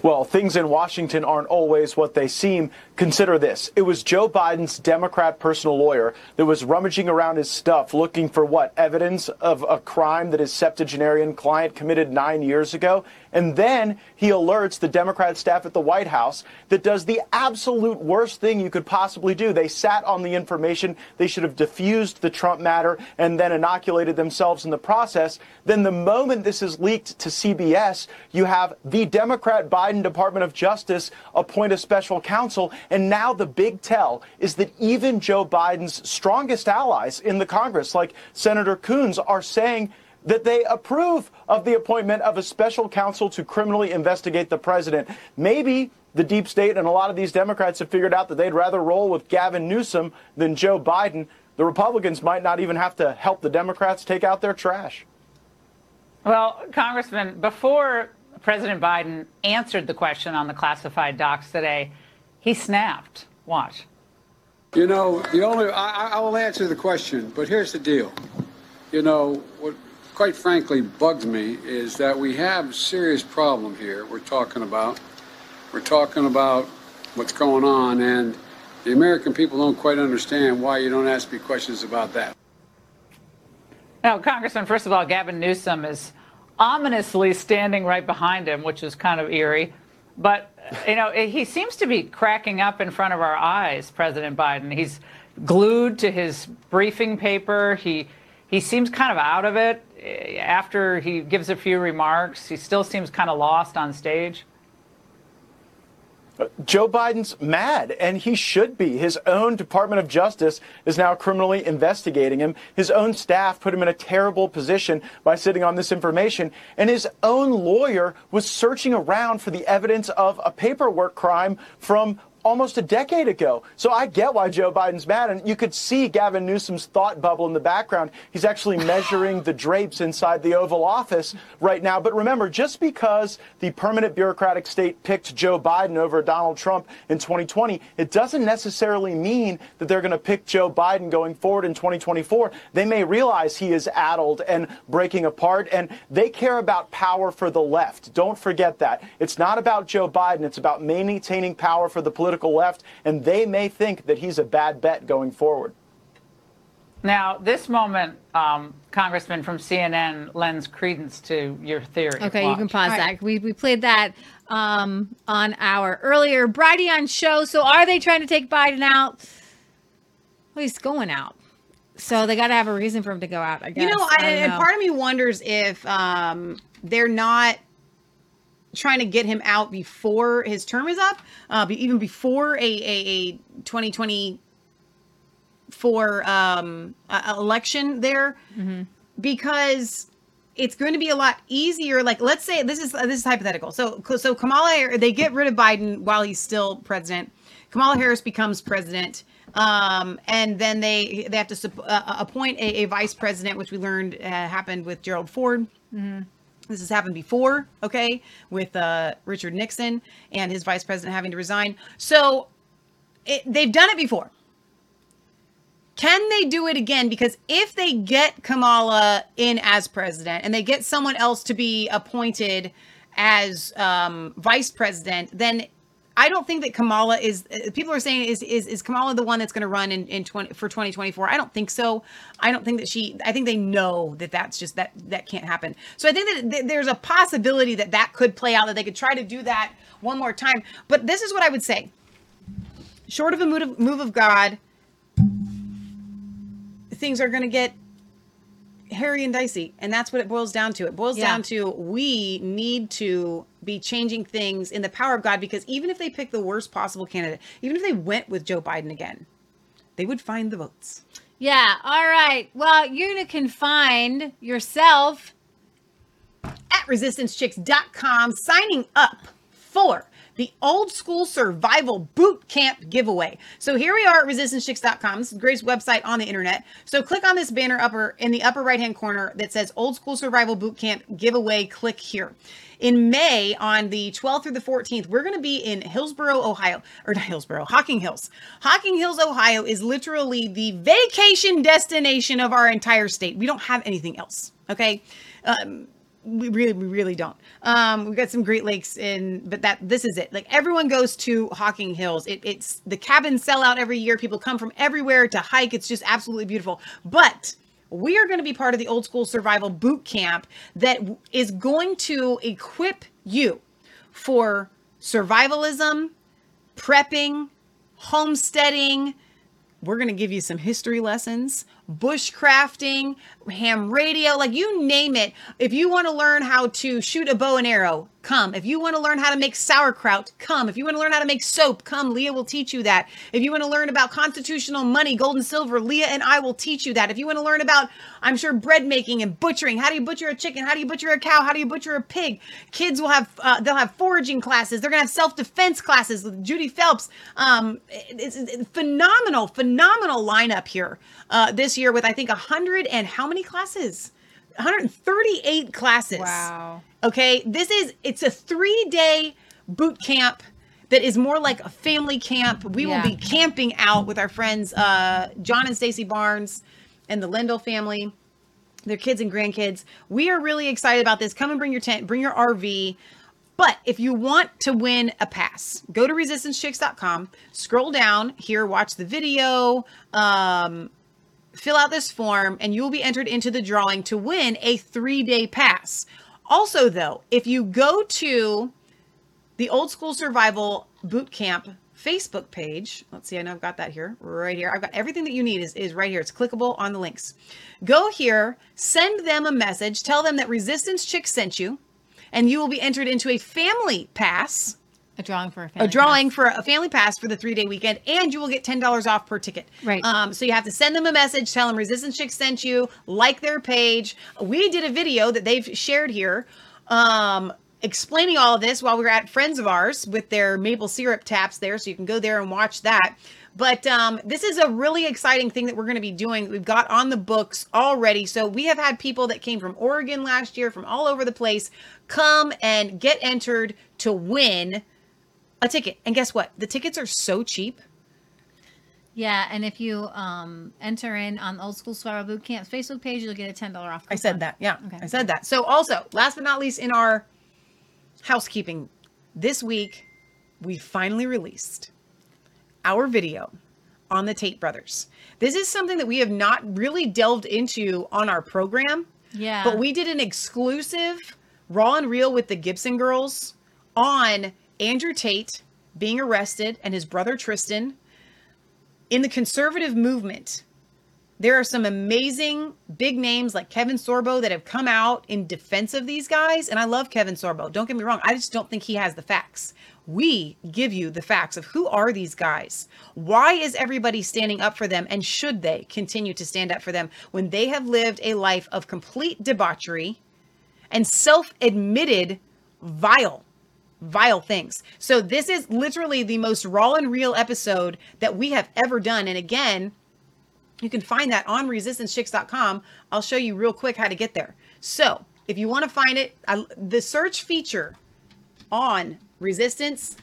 Well, things in Washington aren't always what they seem. Consider this. It was Joe Biden's Democrat personal lawyer that was rummaging around his stuff looking for what? Evidence of a crime that his septuagenarian client committed nine years ago. And then he alerts the Democrat staff at the White House that does the absolute worst thing you could possibly do. They sat on the information. They should have diffused the Trump matter and then inoculated themselves in the process. Then the moment this is leaked to C B S, you have the Democrat Biden Department of Justice appoint a special counsel. And now the big tell is that even Joe Biden's strongest allies in the Congress, like Senator Coons, are saying that they approve of the appointment of a special counsel to criminally investigate the president. Maybe the deep state and a lot of these Democrats have figured out that they'd rather roll with Gavin Newsom than Joe Biden. The Republicans might not even have to help the Democrats take out their trash. Well, Congressman, before President Biden answered the question on the classified docs today, he snapped. Watch. You know, the only I, I will answer the question, but here's the deal. You know, what quite frankly bugs me is that we have a serious problem here we're talking about. We're talking about what's going on, and the American people don't quite understand why you don't ask me questions about that. Now, Congressman, first of all, Gavin Newsom is ominously standing right behind him, which is kind of eerie. But, you know, he seems to be cracking up in front of our eyes, President Biden. He's glued to his briefing paper. He he seems kind of out of it after he gives a few remarks. He still seems kind of lost on stage. Joe Biden's mad, and he should be. His own Department of Justice is now criminally investigating him. His own staff put him in a terrible position by sitting on this information. And his own lawyer was searching around for the evidence of a paperwork crime from almost a decade ago. So I get why Joe Biden's mad. And you could see Gavin Newsom's thought bubble in the background. He's actually measuring the drapes inside the Oval Office right now. But remember, just because the permanent bureaucratic state picked Joe Biden over Donald Trump in twenty twenty, it doesn't necessarily mean that they're going to pick Joe Biden going forward in twenty twenty-four. They may realize he is addled and breaking apart, and they care about power for the left. Don't forget that. It's not about Joe Biden. It's about maintaining power for the political left, and they may think that he's a bad bet going forward. Now, this moment, um, Congressman, from C N N lends credence to your theory. Okay, Watch. You can pause right. that. We, we played that um, on our earlier Brighteon show. So are they trying to take Biden out? Well, he's going out. So they got to have a reason for him to go out, I guess. You know, I, I and know. Part of me wonders if um, they're not trying to get him out before his term is up, uh, even before a, a, a twenty twenty-four um, uh, election there, mm-hmm. because it's going to be a lot easier. Like, let's say this is uh, this is hypothetical. So, so Kamala, they get rid of Biden while he's still president. Kamala Harris becomes president, um, and then they they have to sup- uh, appoint a, a vice president, which we learned uh, happened with Gerald Ford. Mm-hmm. This has happened before, okay, with uh, Richard Nixon and his vice president having to resign. So it, they've done it before. Can they do it again? Because if they get Kamala in as president and they get someone else to be appointed as um, vice president, then I don't think that Kamala is uh, – people are saying, is is is Kamala the one that's going to run in, in twenty for twenty twenty-four? I don't think so. I don't think that she – I think they know that that's just that, – that can't happen. So I think that th- there's a possibility that that could play out, that they could try to do that one more time. But this is what I would say. Short of a move of, move of God, things are going to get hairy and dicey, and that's what it boils down to. It boils yeah. down to we need to – be changing things in the power of God, because even if they pick the worst possible candidate, even if they went with Joe Biden again, they would find the votes. Yeah. All right. Well, you're going to confine yourself at resistance chicks dot com, signing up for the old school survival boot camp giveaway. So here we are at resistance chicks dot com. This is the greatest website on the internet. So click on this banner upper in the upper right-hand corner that says old school survival boot camp giveaway. Click here. In May, on the twelfth through the fourteenth, we're going to be in Hillsboro, Ohio, or not Hillsboro, Hocking Hills. Hocking Hills, Ohio is literally the vacation destination of our entire state. We don't have anything else, okay? Um, we really, we really don't. Um, we've got some Great Lakes in, but that, this is it. Like everyone goes to Hocking Hills. It, it's the cabins sell out every year. People come from everywhere to hike. It's just absolutely beautiful. But we are going to be part of the old school survival boot camp that is going to equip you for survivalism, prepping, homesteading. We're going to give you some history lessons, bushcrafting, ham radio, like you name it. If you want to learn how to shoot a bow and arrow, come. If you want to learn how to make sauerkraut, come. If you want to learn how to make soap, come. Leah will teach you that. If you want to learn about constitutional money, gold and silver, Leah and I will teach you that. If you want to learn about, I'm sure, bread making and butchering, how do you butcher a chicken? How do you butcher a cow? How do you butcher a pig? Kids will have, uh, they'll have foraging classes. They're going to have self-defense classes with Judy Phelps. Um, it's, it's phenomenal, phenomenal lineup here uh, this year with, I think, one hundred and how many classes? one hundred thirty-eight classes. Wow. Okay, this is, it's a three-day boot camp that is more like a family camp. We yeah. will be camping out with our friends, uh, John and Stacey Barnes and the Lindell family, their kids and grandkids. We are really excited about this. Come and bring your tent, bring your R V. But if you want to win a pass, go to resistance chicks dot com, scroll down here, watch the video, um, fill out this form, and you will be entered into the drawing to win a three-day pass. Also, though, if you go to the Old School Survival Bootcamp Facebook page, let's see, I know I've got that here, right here. I've got everything that you need is, is right here. It's clickable on the links. Go here, send them a message, tell them that Resistance Chicks sent you, and you will be entered into a family pass. A drawing for a family. A drawing pass. for a family pass for the three-day weekend, and you will get ten dollars off per ticket. Right. Um, so you have to send them a message, tell them Resistance Chicks sent you, like their page. We did a video that they've shared here, um, explaining all of this while we were at friends of ours with their maple syrup taps there, so you can go there and watch that. But um, this is a really exciting thing that we're going to be doing. We've got on the books already. So we have had people that came from Oregon last year, from all over the place, come and get entered to win a ticket. And guess what? The tickets are so cheap. Yeah, and if you um, enter in on the Old School Survival Boot Camp's Facebook page, you'll get a ten dollars off. I said that, yeah. Okay. I said that. So also, last but not least, in our housekeeping, this week, we finally released our video on the Tate brothers. This is something that we have not really delved into on our program. Yeah. But we did an exclusive Raw and Real with the Gibson girls on Andrew Tate being arrested and his brother Tristan. In the conservative movement, there are some amazing big names like Kevin Sorbo that have come out in defense of these guys. And I love Kevin Sorbo. Don't get me wrong. I just don't think he has the facts. We give you the facts of who are these guys? Why is everybody standing up for them? And should they continue to stand up for them when they have lived a life of complete debauchery and self-admitted vile vile things. So this is literally the most raw and real episode that we have ever done. And again, you can find that on resistance chicks dot com. I'll show you real quick how to get there. So if you want to find it, I, the search feature on resistance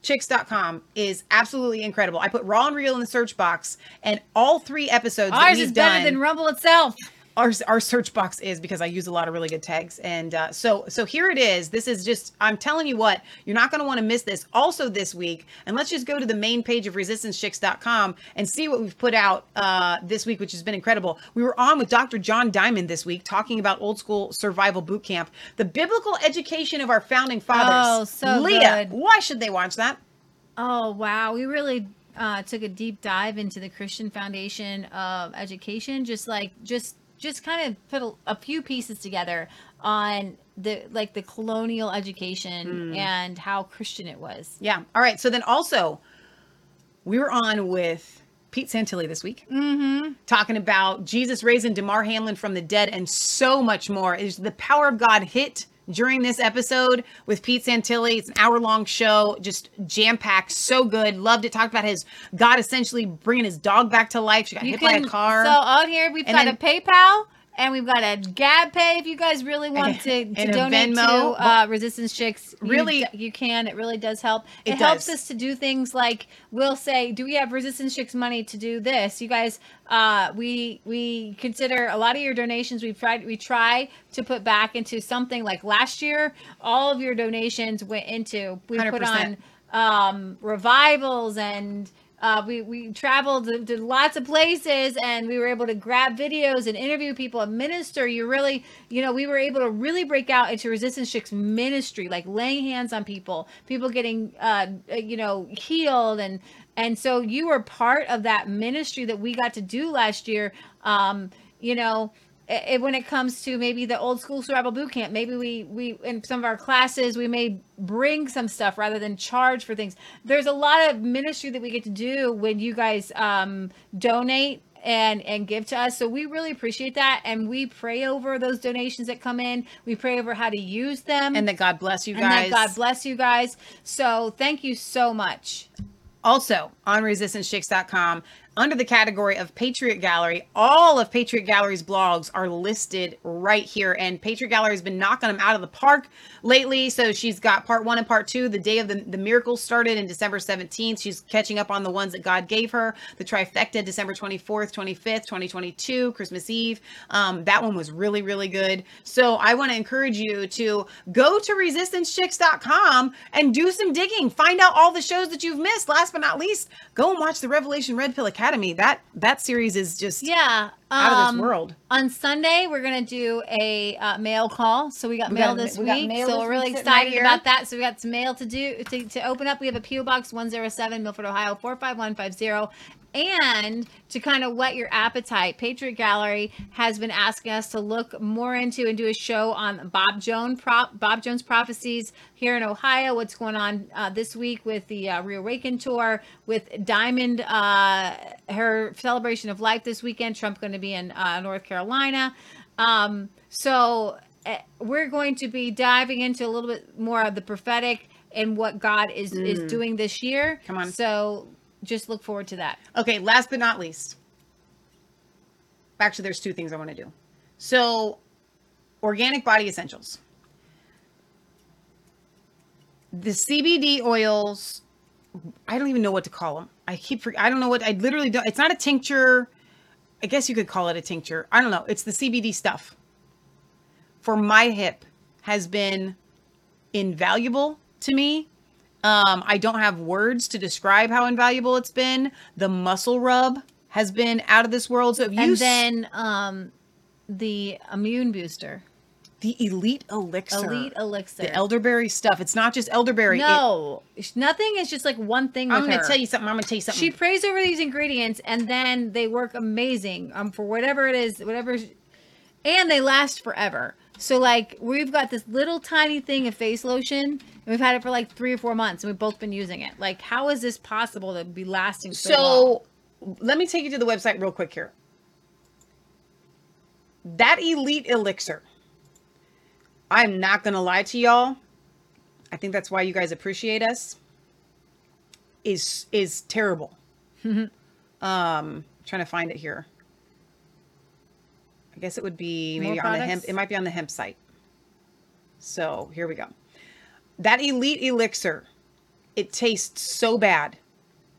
chicks dot com is absolutely incredible. I put Raw and Real in the search box, and all three episodes Ours that we've is done, better than Rumble itself. Our, our search box is, because I use a lot of really good tags. And uh, so so here it is. This is just, I'm telling you what, you're not going to want to miss this. Also this week, and let's just go to the main page of resistance chicks dot com and see what we've put out uh, this week, which has been incredible. We were on with Doctor John Diamond this week talking about Old School Survival Boot Camp, the biblical education of our founding fathers. Oh, so Leah, good. Why should they watch that? Oh, wow. We really uh, took a deep dive into the Christian foundation of education, just like, just just kind of put a, a few pieces together on the, like the colonial education mm. and how Christian it was. Yeah. All right. So then also we were on with Pete Santilli this week, mm-hmm. talking about Jesus raising Damar Hamlin from the dead and so much more. Is the power of God hit during this episode with Pete Santilli. It's an hour-long show, just jam-packed, so good. Loved it. Talked about his God essentially bringing his dog back to life. She got you hit can, by a car. So on here, we've and got then, a PayPal. And we've got a Gab Pay if you guys really want to, to donate to uh, Resistance Chicks. Really, you, you can. It really does help. It, it does. helps us to do things like we'll say, do we have Resistance Chicks money to do this? You guys, uh, we we consider a lot of your donations. We tried we try to put back into something. Like last year, all of your donations went into we one hundred percent put on um, revivals and. Uh, we, we traveled to, to lots of places, and we were able to grab videos and interview people and minister. You really, you know, we were able to really break out into Resistance Chicks ministry, like laying hands on people, people getting, uh, you know, healed. And, and so you were part of that ministry that we got to do last year. Um, you know, it, it, when it comes to maybe the old school survival boot camp, maybe we, we, in some of our classes, we may bring some stuff rather than charge for things. There's a lot of ministry that we get to do when you guys um, donate and, and give to us. So we really appreciate that. And we pray over those donations that come in. We pray over how to use them. And that God bless you guys. And that God bless you guys. So thank you so much. Also on resistance chicks dot com, under the category of Patriot Gallery, all of Patriot Gallery's blogs are listed right here. And Patriot Gallery has been knocking them out of the park lately. So she's got part one and part two. The day of the, the miracles started in December seventeenth. She's catching up on the ones that God gave her. The trifecta, December twenty-fourth, twenty-fifth, twenty twenty-two, Christmas Eve. Um, that one was really, really good. So I want to encourage you to go to resistance chicks dot com and do some digging. Find out all the shows that you've missed. Last but not least, go and watch the Revelation Red Pill Academy. That that series is just yeah out um, of this world. On Sunday we're gonna do a uh, mail call. So we got we mail got, this we week, mail so we're really excited right about that. So we got some mail to do to, to open up. We have a P O Box one oh seven, Milford, Ohio four five one five zero. And to kind of whet your appetite, Patriot Gallery has been asking us to look more into and do a show on Bob Jones, prop, Bob Jones prophecies here in Ohio. What's going on uh, this week with the uh, Reawaken tour, with Diamond, uh, her celebration of life this weekend. Trump going to be in uh, North Carolina, um, so uh, we're going to be diving into a little bit more of the prophetic and what God is mm. is doing this year. Come on, so. Just look forward to that. Okay, last but not least. Actually, there's two things I want to do. So, organic body essentials. The C B D oils, I don't even know what to call them. I keep, I don't know what, I literally don't. It's not a tincture. I guess you could call it a tincture. I don't know. It's the C B D stuff. For my hip has been invaluable to me. Um, I don't have words to describe how invaluable it's been. The muscle rub has been out of this world. So if you and then um, the immune booster, the elite elixir, elite elixir, the elderberry stuff. It's not just elderberry. No, it, nothing is just like one thing. With I'm going to tell you something. I'm going to tell you something. She prays over these ingredients, and then they work amazing um, for whatever it is, whatever, and they last forever. So like we've got this little tiny thing of face lotion. We've had it for like three or four months, and we've both been using it. Like, how is this possible to be lasting so, so long? Let me take you to the website real quick here. That elite elixir. I'm not going to lie to y'all. I think that's why you guys appreciate us. Is is terrible. um, trying to find it here. I guess it would be maybe on the hemp. It might be on the hemp site. So here we go. That elite elixir, it tastes so bad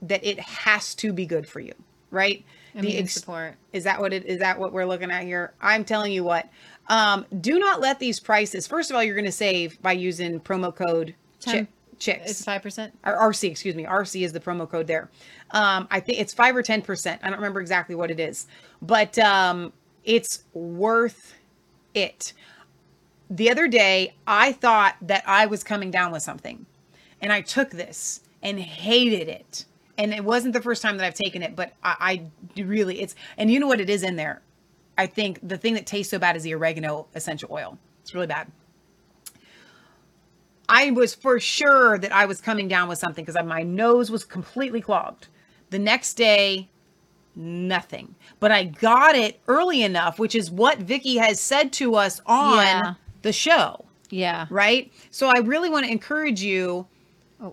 that it has to be good for you, right? Immune the ex- support. Is that what it is? That what we're looking at here? I'm telling you what. Um, do not let these prices. First of all, you're going to save by using promo code chi- chicks. It's five percent. Or R C, excuse me. R C is the promo code there. Um, I think it's five or ten percent. I don't remember exactly what it is, but um, it's worth it. The other day, I thought that I was coming down with something, and I took this and hated it. And it wasn't the first time that I've taken it, but I, I really, it's, and you know what it is in there? I think the thing that tastes so bad is the oregano essential oil. It's really bad. I was for sure that I was coming down with something because my nose was completely clogged. The next day, nothing. But I got it early enough, which is what Vicky has said to us on... Yeah. The show. Yeah. Right? So I really want to encourage you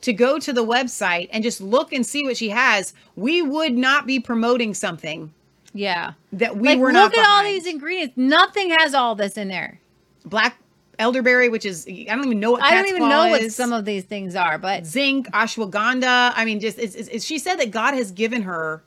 to go to the website and just look and see what she has. We would not be promoting something. Yeah. That we like, were not Look at behind. All these ingredients. Nothing has all this in there. Black elderberry, which is, I don't even know what I don't even know is. What some of these things are, but zinc, ashwagandha. I mean, just, it's, it's, she said that God has given her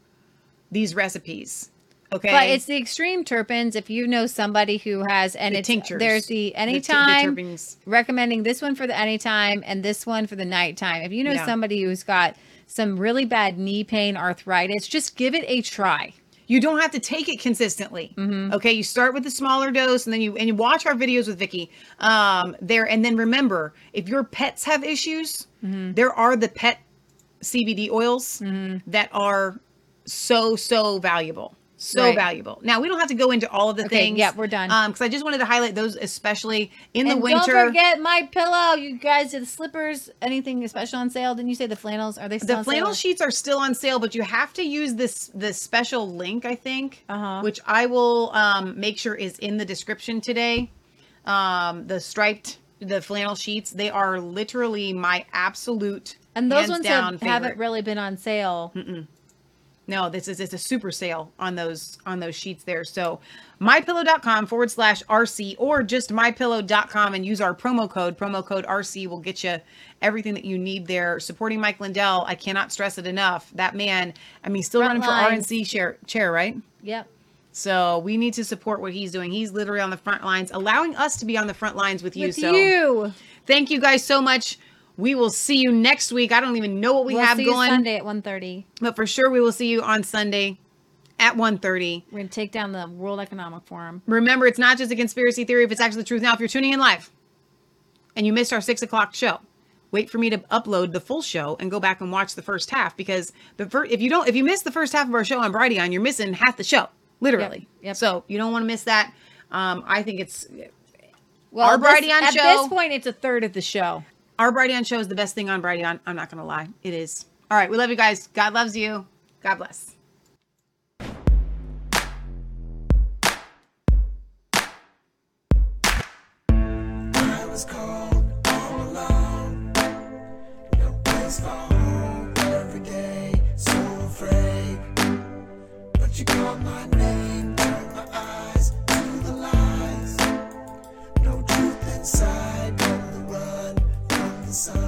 these recipes. Okay. But it's the extreme terpenes. If you know somebody who has, and the it's, tinctures. There's the anytime, the t- the recommending this one for the anytime and this one for the nighttime. If you know yeah. somebody who's got some really bad knee pain, arthritis, just give it a try. You don't have to take it consistently. Mm-hmm. Okay. You start with a smaller dose and then you, and you watch our videos with Vicky um, there. And then remember, if your pets have issues, mm-hmm. there are the pet C B D oils mm-hmm. that are so, so valuable. So right. valuable. Now, we don't have to go into all of the okay, things. Yeah, we're done. Um, because I just wanted to highlight those, especially in and the winter. Don't forget my pillow, you guys. The slippers, anything special on sale? Didn't you say the flannels? Are they still the on sale? The flannel sheets are still on sale, but you have to use this this special link, I think, uh-huh. which I will um, make sure is in the description today. Um, the striped, the flannel sheets, they are literally my absolute and those ones have, haven't really been on sale. Mm-mm. No, this is it's a super sale on those on those sheets there. So mypillow.com forward slash RC or just mypillow dot com and use our promo code. Promo code R C will get you everything that you need there. Supporting Mike Lindell. I cannot stress it enough. That man, I mean, still front running lines. For R N C chair, chair, right? Yep. So we need to support what he's doing. He's literally on the front lines, allowing us to be on the front lines with you. With so you. Thank you guys so much. We will see you next week. I don't even know what we we'll have see going. You Sunday at one thirty. But for sure, we will see you on Sunday at one thirty. We're going to take down the World Economic Forum. Remember, it's not just a conspiracy theory if it's actually the truth. Now, if you're tuning in live and you missed our six o'clock show, wait for me to upload the full show and go back and watch the first half. Because the fir- if you don't, if you miss the first half of our show on Brighteon, you're missing half the show, literally. Yep. Yep. So you don't want to miss that. Um, I think it's well, our Brighteon show. At this point, it's a third of the show. Our Brighteon show is the best thing on Brighteon. I'm not going to lie. It is. All right. We love you guys. God loves you. God bless. I was cold, all alone. No place for home. Every day, so afraid. But you called my name. Turned my eyes to the lies. No truth inside. So